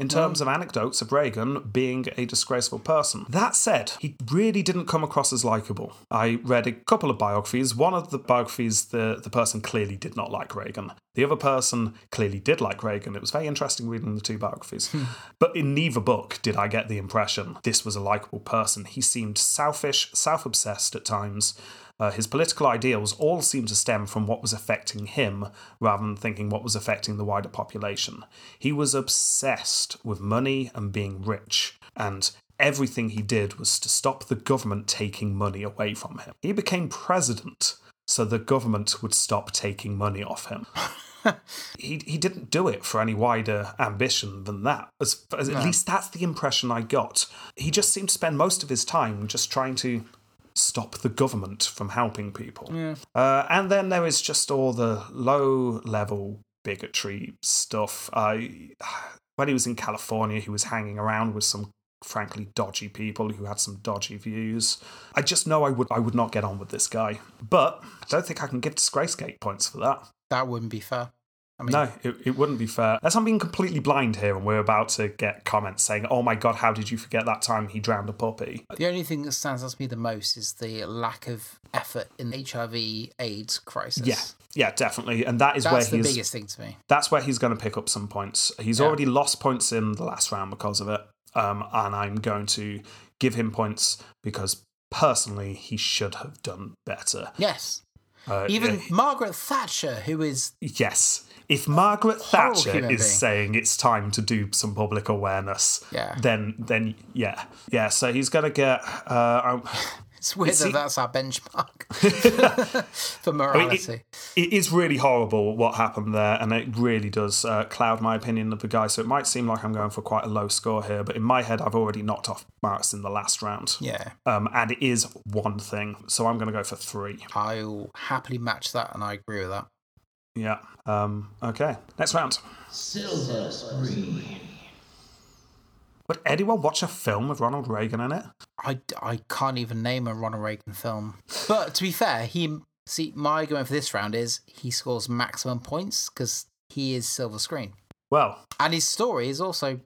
in terms mm. of anecdotes of Reagan being a disgraceful person. That said, he really didn't come across as likeable. I read a couple of biographies. One of the biographies, the, the person clearly did not like Reagan. The other person clearly did like Reagan. It was very interesting reading the two biographies. Hmm. But in neither book did I get the impression this was a likeable person. He seemed selfish, self-obsessed at times. Uh, his political ideals all seemed to stem from what was affecting him rather than thinking what was affecting the wider population. He was obsessed with money and being rich, and everything he did was to stop the government taking money away from him. He became president so the government would stop taking money off him. he he didn't do it for any wider ambition than that. As, as no. At least that's the impression I got. He just seemed to spend most of his time just trying to stop the government from helping people. Yeah. Uh, and then there is just all the low-level bigotry stuff. Uh, when he was in California, he was hanging around with some frankly dodgy people who had some dodgy views. I just know I would I would not get on with this guy. But I don't think I can give Disgracegate points for that. That wouldn't be fair. I mean, no, it, it wouldn't be fair. Unless I'm being completely blind here and we're about to get comments saying, oh my God, how did you forget that time he drowned a puppy? The only thing that stands out to me the most is the lack of effort in the H I V AIDS crisis. Yeah, yeah, definitely. And that is that's where he's... That's the biggest thing to me. That's where he's going to pick up some points. He's yeah. already lost points in the last round because of it. Um, and I'm going to give him points because personally, he should have done better. Yes. Uh, Even yeah. Margaret Thatcher, who is... Yes. If Margaret Thatcher is being. saying it's time to do some public awareness, yeah. then, then yeah. Yeah, so he's going to get... Uh, it's weird that he... that's our benchmark for morality. I mean, it, it is really horrible what happened there, and it really does uh, cloud my opinion of the guy, so it might seem like I'm going for quite a low score here, but in my head, I've already knocked off marks in the last round. Yeah. Um, and it is one thing, so I'm going to go for three. I'll happily match that, and I agree with that. Yeah. Um, okay. Next round. Silver screen. Would anyone watch a film with Ronald Reagan in it? I, I can't even name a Ronald Reagan film. But to be fair, he see my argument for this round is he scores maximum points because he is silver screen. Well, and his story is also,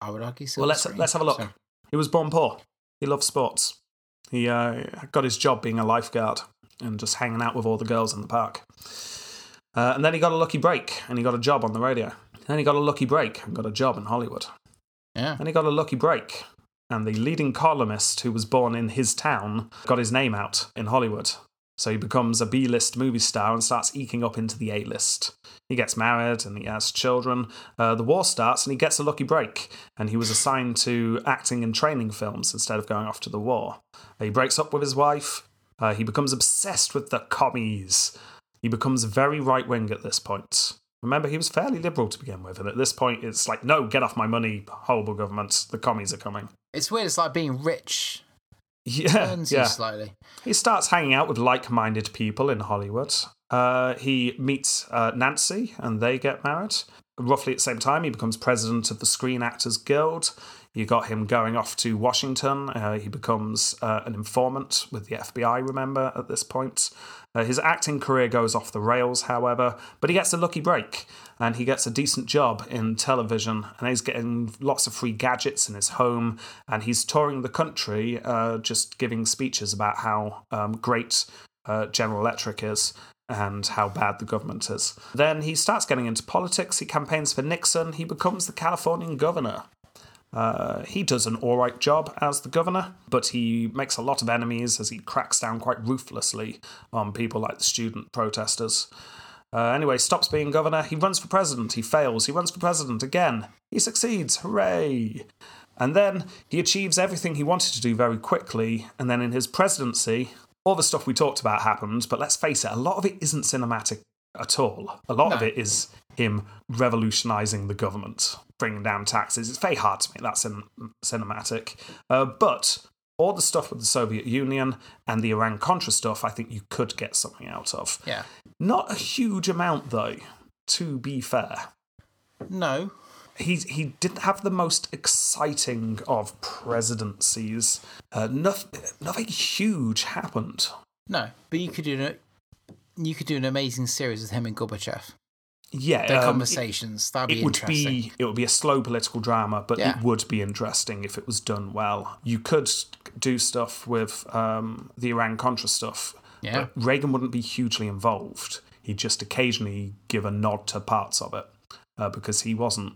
I would argue, silver well, let's, screen. Well, let's have a look. So. He was born poor. He loved sports. He uh, got his job being a lifeguard and just hanging out with all the girls in the park. Uh, and then he got a lucky break, and he got a job on the radio. Then he got a lucky break and got a job in Hollywood. Yeah. Then he got a lucky break, and the leading columnist who was born in his town got his name out in Hollywood. So he becomes a B-list movie star and starts eking up into the A-list. He gets married, and he has children. Uh, the war starts, and he gets a lucky break, and he was assigned to acting and training films instead of going off to the war. Uh, he breaks up with his wife. Uh, he becomes obsessed with the commies. He becomes very right-wing at this point. Remember, he was fairly liberal to begin with, and at this point, it's like, no, get off my money, horrible governments, the commies are coming. It's weird, it's like being rich. Yeah, turns yeah. you slightly. He starts hanging out with like-minded people in Hollywood. Uh, he meets uh, Nancy, and they get married. Roughly at the same time, he becomes president of the Screen Actors Guild. You got him going off to Washington. Uh, he becomes uh, an informant with the F B I, remember, at this point. Uh, his acting career goes off the rails, however, but he gets a lucky break, and he gets a decent job in television, and he's getting lots of free gadgets in his home, and he's touring the country, uh, just giving speeches about how um, great uh, General Electric is and how bad the government is. Then he starts getting into politics. He campaigns for Nixon. He becomes the Californian governor. Uh, he does an all right job as the governor, but he makes a lot of enemies as he cracks down quite ruthlessly on people like the student protesters. Uh, anyway, stops being governor. He runs for president. He fails. He runs for president again. He succeeds. Hooray! And then he achieves everything he wanted to do very quickly. And then in his presidency, all the stuff we talked about happened. But let's face it, a lot of it isn't cinematic at all. A lot no. of it is him revolutionising the government, bringing down taxes. It's very hard to make that cin- cinematic. Uh, but all the stuff with the Soviet Union and the Iran-Contra stuff, I think you could get something out of. Yeah. Not a huge amount, though, to be fair. No. He, he didn't have the most exciting of presidencies. Uh, nothing, nothing huge happened. No, but you could do it. You could do an amazing series with him and Gorbachev. Yeah. Their um, conversations. That would be it would interesting. Be, it would be a slow political drama, but yeah. it would be interesting if it was done well. You could do stuff with um, the Iran-Contra stuff. Yeah. But Reagan wouldn't be hugely involved. He'd just occasionally give a nod to parts of it uh, because he wasn't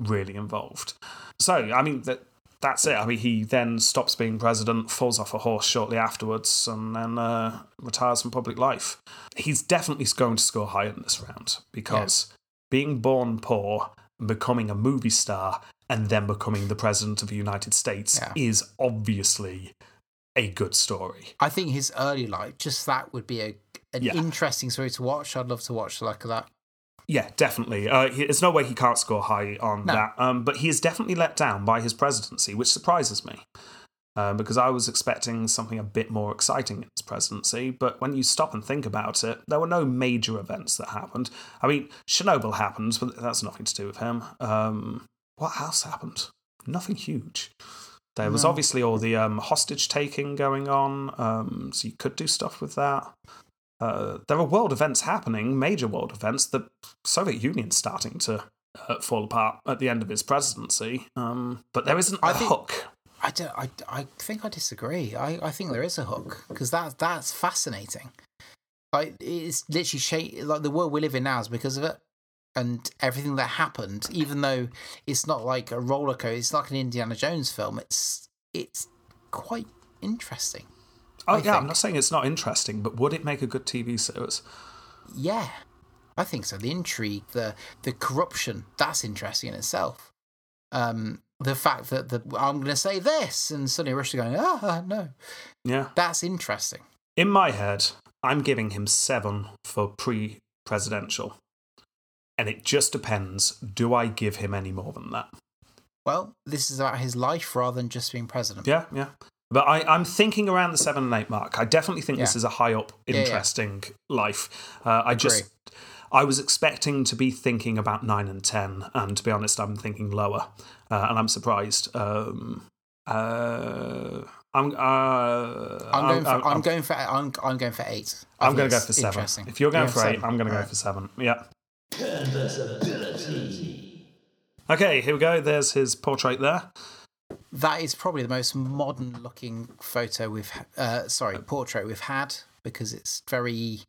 really involved. So, I mean... that. That's it. I mean, he then stops being president, falls off a horse shortly afterwards, and then uh, retires from public life. He's definitely going to score high in this round because yeah. being born poor and becoming a movie star and then becoming the president of the United States yeah. is obviously a good story. I think his early life, just that would be a an yeah. interesting story to watch. I'd love to watch the like of that. Yeah, definitely. Uh, there's no way he can't score high on no. that. Um, but he is definitely let down by his presidency, which surprises me. Uh, because I was expecting something a bit more exciting in his presidency. But when you stop and think about it, there were no major events that happened. I mean, Chernobyl happened, but that's nothing to do with him. Um, what else happened? Nothing huge. There was no. obviously all the um, hostage taking going on, um, so you could do stuff with that. Uh, there are world events happening, major world events. The Soviet Union's starting to uh, fall apart at the end of his presidency. Um, but there isn't I a think- hook. I, don't, I, I think I disagree. I, I think there is a hook, because that, that's fascinating. Like, it's literally shape, like the world we live in now is because of it, and everything that happened, even though it's not like a roller coaster, it's like an Indiana Jones film. It's it's quite interesting. Oh, I yeah, think. I'm not saying it's not interesting, but would it make a good T V series? Yeah, I think so. The intrigue, the, the corruption, that's interesting in itself. Um... The fact that the, I'm going to say this, and suddenly Russia going, ah, no. Yeah. That's interesting. In my head, I'm giving him seven for pre-presidential. And it just depends, do I give him any more than that? Well, this is about his life rather than just being president. Yeah, yeah. But I, I'm thinking around the seven and eight mark. I definitely think yeah. this is a high-up, interesting yeah, yeah. life. Uh, I Agree. just... I was expecting to be thinking about nine and ten, and to be honest, I'm thinking lower, uh, and I'm surprised. Um, uh, I'm, uh, I'm going for I'm, I'm going for I'm, I'm going for eight. I I'm going to go for seven. If you're going yeah, for eight, seven. I'm going to go right. for seven. Yeah. Conversability. Okay, here we go. There's his portrait there. That is probably the most modern-looking photo we've uh, sorry portrait we've had, because it's very.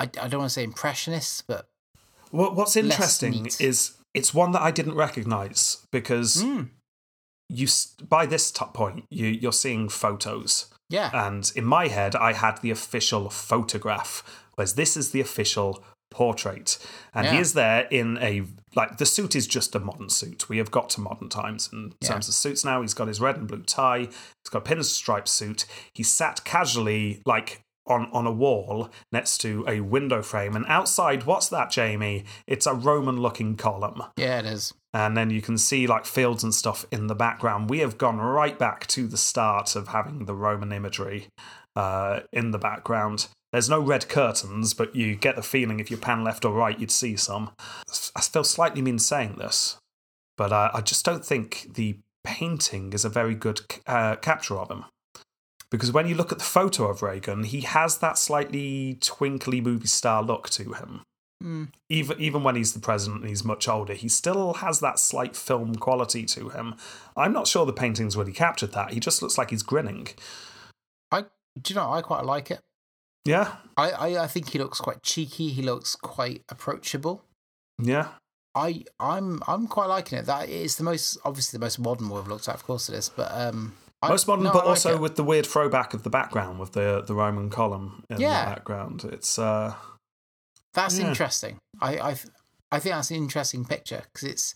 I don't want to say impressionist, but what what's interesting is it's one that I didn't recognise, because mm. you by this top point you you're seeing photos, yeah, and in my head I had the official photograph, whereas this is the official portrait, and yeah. he is there in a like the suit is just a modern suit. We have got to modern times in yeah. terms of suits now. He's got his red and blue tie. He's got a pinstripe suit. He sat casually like. On, on a wall next to a window frame. And outside, what's that, Jamie? It's a Roman-looking column. Yeah, it is. And then you can see, like, fields and stuff in the background. We have gone right back to the start of having the Roman imagery uh, in the background. There's no red curtains, but you get the feeling if you pan left or right, you'd see some. I feel slightly mean saying this, but uh, I just don't think the painting is a very good uh, capture of him. Because when you look at the photo of Reagan, he has that slightly twinkly movie star look to him. Mm. Even even when he's the president and he's much older, he still has that slight film quality to him. I'm not sure the paintings really captured that. He just looks like he's grinning. I do you know, I quite like it. Yeah? I, I, I think he looks quite cheeky. He looks quite approachable. Yeah. I, I'm I'm quite liking it. That is the most, obviously the most modern we've looked at, of course it is, but... um. Most modern, no, but like also it. With the weird throwback of the background, with the the Roman column in yeah. the background. It's uh, that's yeah. interesting. I, I I think that's an interesting picture, because it's,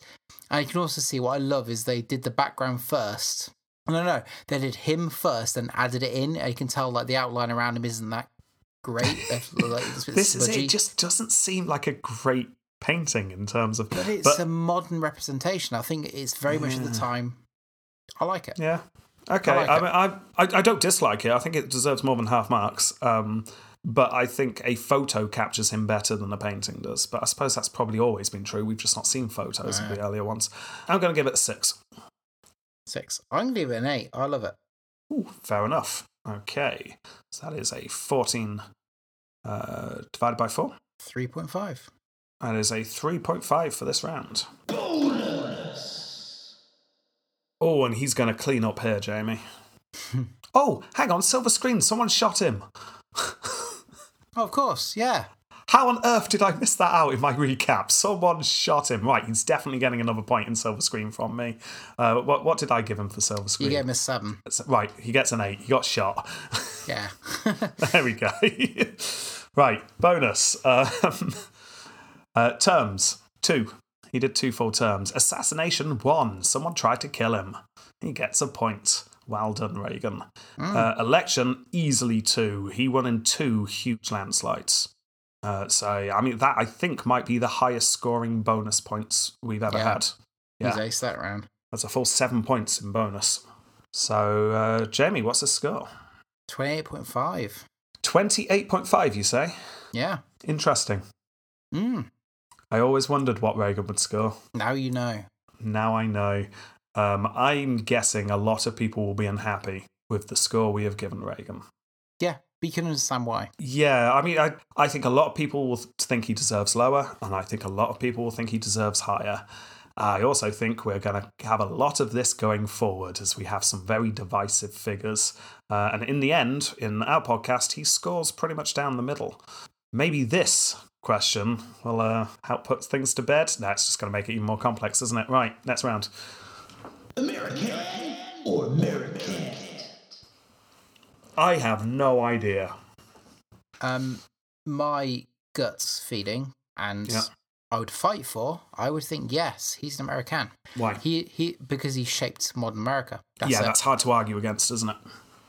and you can also see what I love is they did the background first. No, no, they did him first and added it in. And you can tell like the outline around him isn't that great. Like, this is it. Just doesn't seem like a great painting in terms of, but it's but, a modern representation. I think it's very yeah. much of the time. I like it. Yeah. Okay, I, like I mean, I, I I don't dislike it. I think it deserves more than half marks. Um, but I think a photo captures him better than a painting does. But I suppose that's probably always been true. We've just not seen photos right. of the earlier ones. I'm going to give it a six. Six. I'm going to give it an eight. I love it. Ooh, fair enough. Okay, so that is a fourteen uh, divided by four. Three point five. That is a three point five for this round. Oh, and he's going to clean up here, Jamie. Oh, hang on, silver screen, someone shot him. Oh, of course, yeah. How on earth did I miss that out in my recap? Someone shot him. Right, he's definitely getting another point in silver screen from me. Uh, what, what did I give him for silver screen? You gave him a seven. Right, he gets an eight. He got shot. Yeah. There we go. Right, bonus. Um, uh, terms, two. He did two full terms. Assassination one. Someone tried to kill him. He gets a point. Well done, Reagan. Mm. Uh, election, easily two. He won in two huge landslides. Uh, so, I mean, that, I think, might be the highest scoring bonus points we've ever yeah. had. Yeah. He's aced that round. That's a full seven points in bonus. So, uh, Jamie, what's the score? twenty-eight point five. twenty-eight point five, you say? Yeah. Interesting. Mm. I always wondered what Reagan would score. Now you know. Now I know. Um, I'm guessing a lot of people will be unhappy with the score we have given Reagan. Yeah, but you can understand why. Yeah, I mean, I, I think a lot of people will think he deserves lower, and I think a lot of people will think he deserves higher. I also think we're going to have a lot of this going forward as we have some very divisive figures. Uh, and in the end, in our podcast, he scores pretty much down the middle. Maybe this question will uh, help put things to bed. No, it's just going to make it even more complex, isn't it? Right, next round. American or American? I have no idea. Um, my gut's feeling, and yeah. I would fight for. I would think yes, he's an American. Why? He he because he shaped modern America. That's yeah, it. That's hard to argue against, isn't it?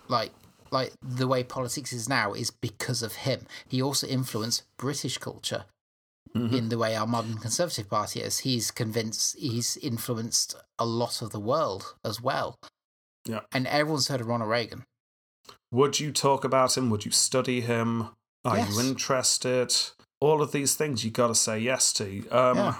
Like like the way politics is now is because of him. He also influenced British culture. Mm-hmm. In the way our modern Conservative Party is. He's convinced he's influenced a lot of the world as well. Yeah. And everyone's heard of Ronald Reagan. Would you talk about him? Would you study him? Are yes. you interested? All of these things you got to say yes to. Um, yeah.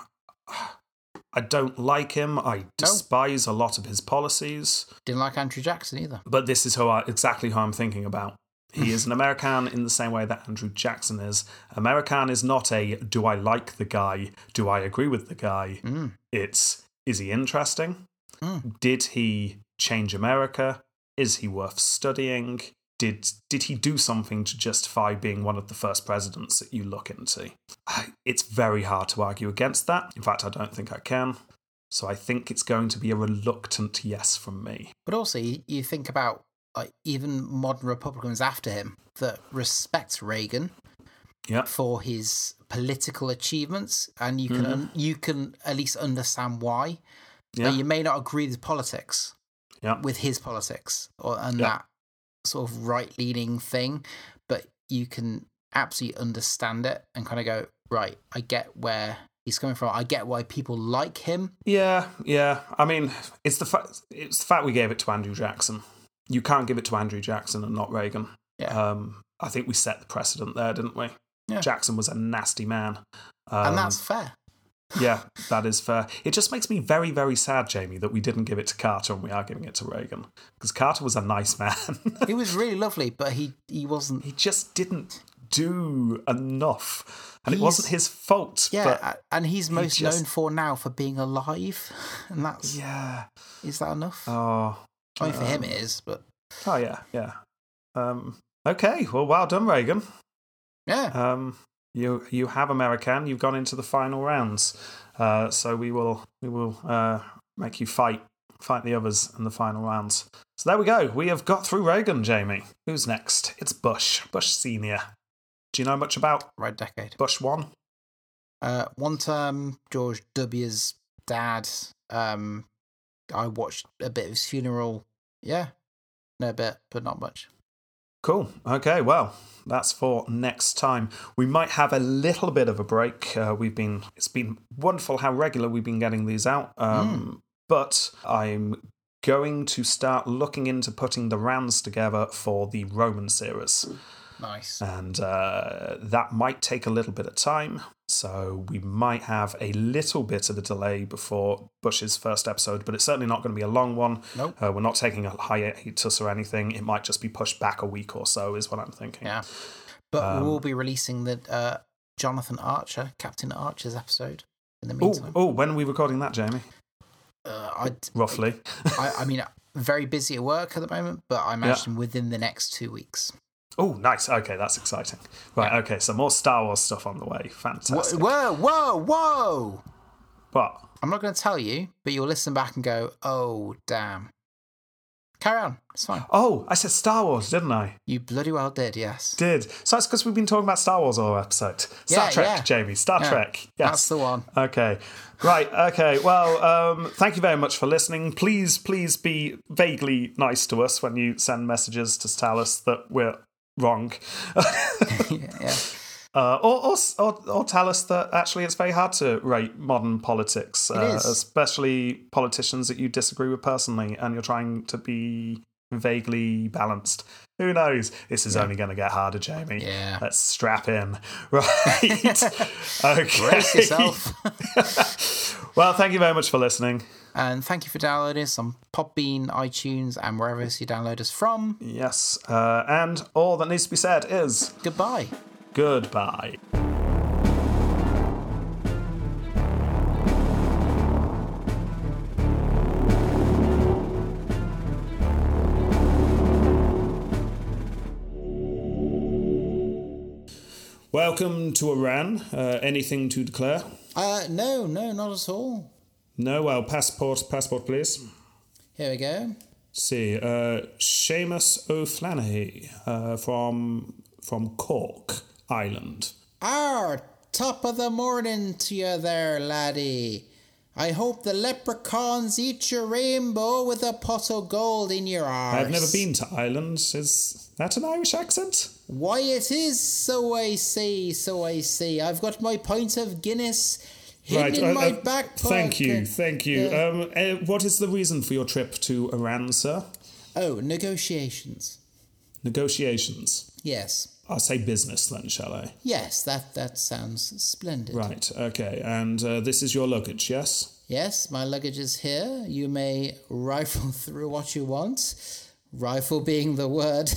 I don't like him. I despise no. a lot of his policies. Didn't like Andrew Jackson either. But this is who I, exactly who I'm thinking about. He is an American in the same way that Andrew Jackson is. American is not a, do I like the guy? Do I agree with the guy? Mm. It's, is he interesting? Mm. Did he change America? Is he worth studying? Did did he do something to justify being one of the first presidents that you look into? It's very hard to argue against that. In fact, I don't think I can. So I think it's going to be a reluctant yes from me. But also, you think about Uh, even modern Republicans after him that respect Reagan yep. for his political achievements, and you can mm-hmm. un- you can at least understand why. Yeah. You may not agree with politics, yeah. with his politics, or and yeah. that sort of right-leaning thing, but you can absolutely understand it and kind of go, right, I get where he's coming from. I get why people like him. Yeah, yeah. I mean, it's the fa- it's the fact we gave it to Andrew Jackson. You can't give it to Andrew Jackson and not Reagan. Yeah. Um, I think we set the precedent there, didn't we? Yeah. Jackson was a nasty man. Um, and that's fair. Yeah, that is fair. It just makes me very, very sad, Jamie, that we didn't give it to Carter and we are giving it to Reagan. Because Carter was a nice man. He was really lovely, but he, he wasn't... He just didn't do enough. And he's, it wasn't his fault. Yeah, but and he's most he just, known for now for being alive. And that's... Yeah. Is that enough? Oh... I mean, for um, him it is, but... Oh, yeah, yeah. Um, okay, well, well done, Reagan. Yeah. Um, you you have American. You've gone into the final rounds. Uh, so we will we will uh, make you fight fight the others in the final rounds. So there we go. We have got through Reagan, Jamie. Who's next? It's Bush. Bush Senior. Do you know much about... Right decade. Bush one? Uh, one term, George W.'s dad... Um, I watched a bit of his funeral. Yeah, no bit, but not much. Cool. Okay, well, that's for next time. We might have a little bit of a break. Uh, we've been it's been wonderful how regular we've been getting these out. Um, mm. But I'm going to start looking into putting the rounds together for the Roman series. Nice. And uh, that might take a little bit of time. So we might have a little bit of a delay before Bush's first episode, but it's certainly not going to be a long one. Nope. Uh, we're not taking a hiatus or anything. It might just be pushed back a week or so is what I'm thinking. Yeah. But um, we'll be releasing the uh, Jonathan Archer, Captain Archer's episode in the meantime. Oh, when are we recording that, Jamie? Uh, I'd, Roughly. I, I mean, very busy at work at the moment, but I imagine yeah. within the next two weeks. Oh, nice. Okay, that's exciting. Right, okay, so more Star Wars stuff on the way. Fantastic. Whoa, whoa, whoa! What? I'm not going to tell you, but you'll listen back and go, oh, damn. Carry on. It's fine. Oh, I said Star Wars, didn't I? You bloody well did, yes. Did. So that's because we've been talking about Star Wars all episode. Star yeah, Trek, yeah. Jamie. Star yeah, Trek. Yes. That's the one. Okay. Right. Okay. Well, um, thank you very much for listening. Please, please be vaguely nice to us when you send messages to tell us that we're wrong. yeah. yeah. Uh, or, or or tell us that actually it's very hard to rate modern politics, uh, especially politicians that you disagree with personally, and you're trying to be vaguely balanced. Who knows? This is yeah. only going to get harder, Jamie. Yeah. Let's strap in. Right. Okay. Brace yourself. Well, thank you very much for listening. And thank you for downloading us on Podbean, iTunes, and wherever else you download us from. Yes. Uh, and all that needs to be said is... Goodbye. Goodbye. Welcome to Iran. Uh, anything to declare? Uh, no, no, not at all. No, well, passport, passport, please. Here we go. See, uh, Seamus O'Flanahy uh, from from Cork. Island. Ah, top of the morning to you there, laddie. I hope the leprechauns eat your rainbow with a pot of gold in your arse. I've never been to Ireland. Is that an Irish accent? Why, it is, so I say, so I say. I've got my pint of Guinness hidden right, in uh, my uh, back pocket. Thank you, thank you. Yeah. Um, uh, what is the reason for your trip to Iran, sir? Oh, negotiations. Negotiations? Yes. I'll say business then, shall I? Yes, that, that sounds splendid. Right, okay. And uh, this is your luggage, yes? Yes, my luggage is here. You may rifle through what you want. Rifle being the word.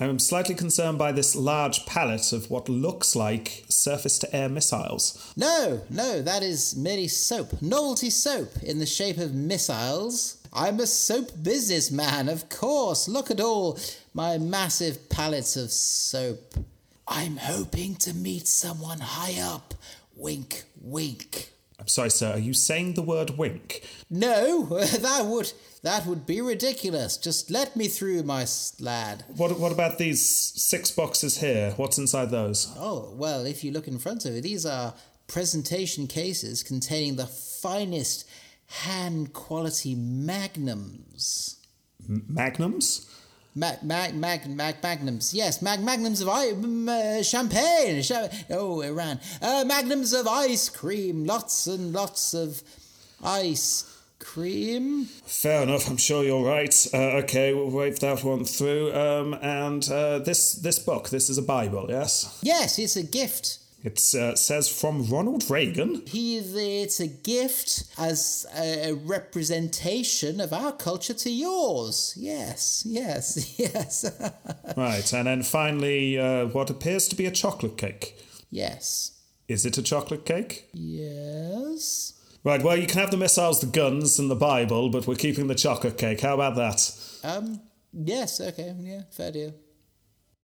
I'm slightly concerned by this large pallet of what looks like surface-to-air missiles. No, no, that is merely soap. Novelty soap in the shape of missiles. I'm a soap businessman, of course. Look at all my massive pallets of soap. I'm hoping to meet someone high up. Wink, wink. I'm sorry, sir. Are you saying the word wink? No, that would that would be ridiculous. Just let me through, my lad. What What about these six boxes here? What's inside those? Oh, well, if you look in front of you, these are presentation cases containing the finest hand-quality magnums. M- magnums? Mag, mag, mag, mag, magnums, yes, mag, magnums of ice, uh, champagne, cha- oh, Iran, uh, magnums of ice cream, lots and lots of ice cream. Fair enough, I'm sure you're right. Uh, okay, we'll wave that one through. Um, and uh, this, this book, this is a Bible, yes? Yes, it's a gift. It uh, says from Ronald Reagan. He, it's a gift as a representation of our culture to yours. Yes, yes, yes. Right, and then finally, uh, what appears to be a chocolate cake. Yes. Is it a chocolate cake? Yes. Right, well, you can have the missiles, the guns, and the Bible, but we're keeping the chocolate cake. How about that? Um, yes, okay, yeah, fair deal.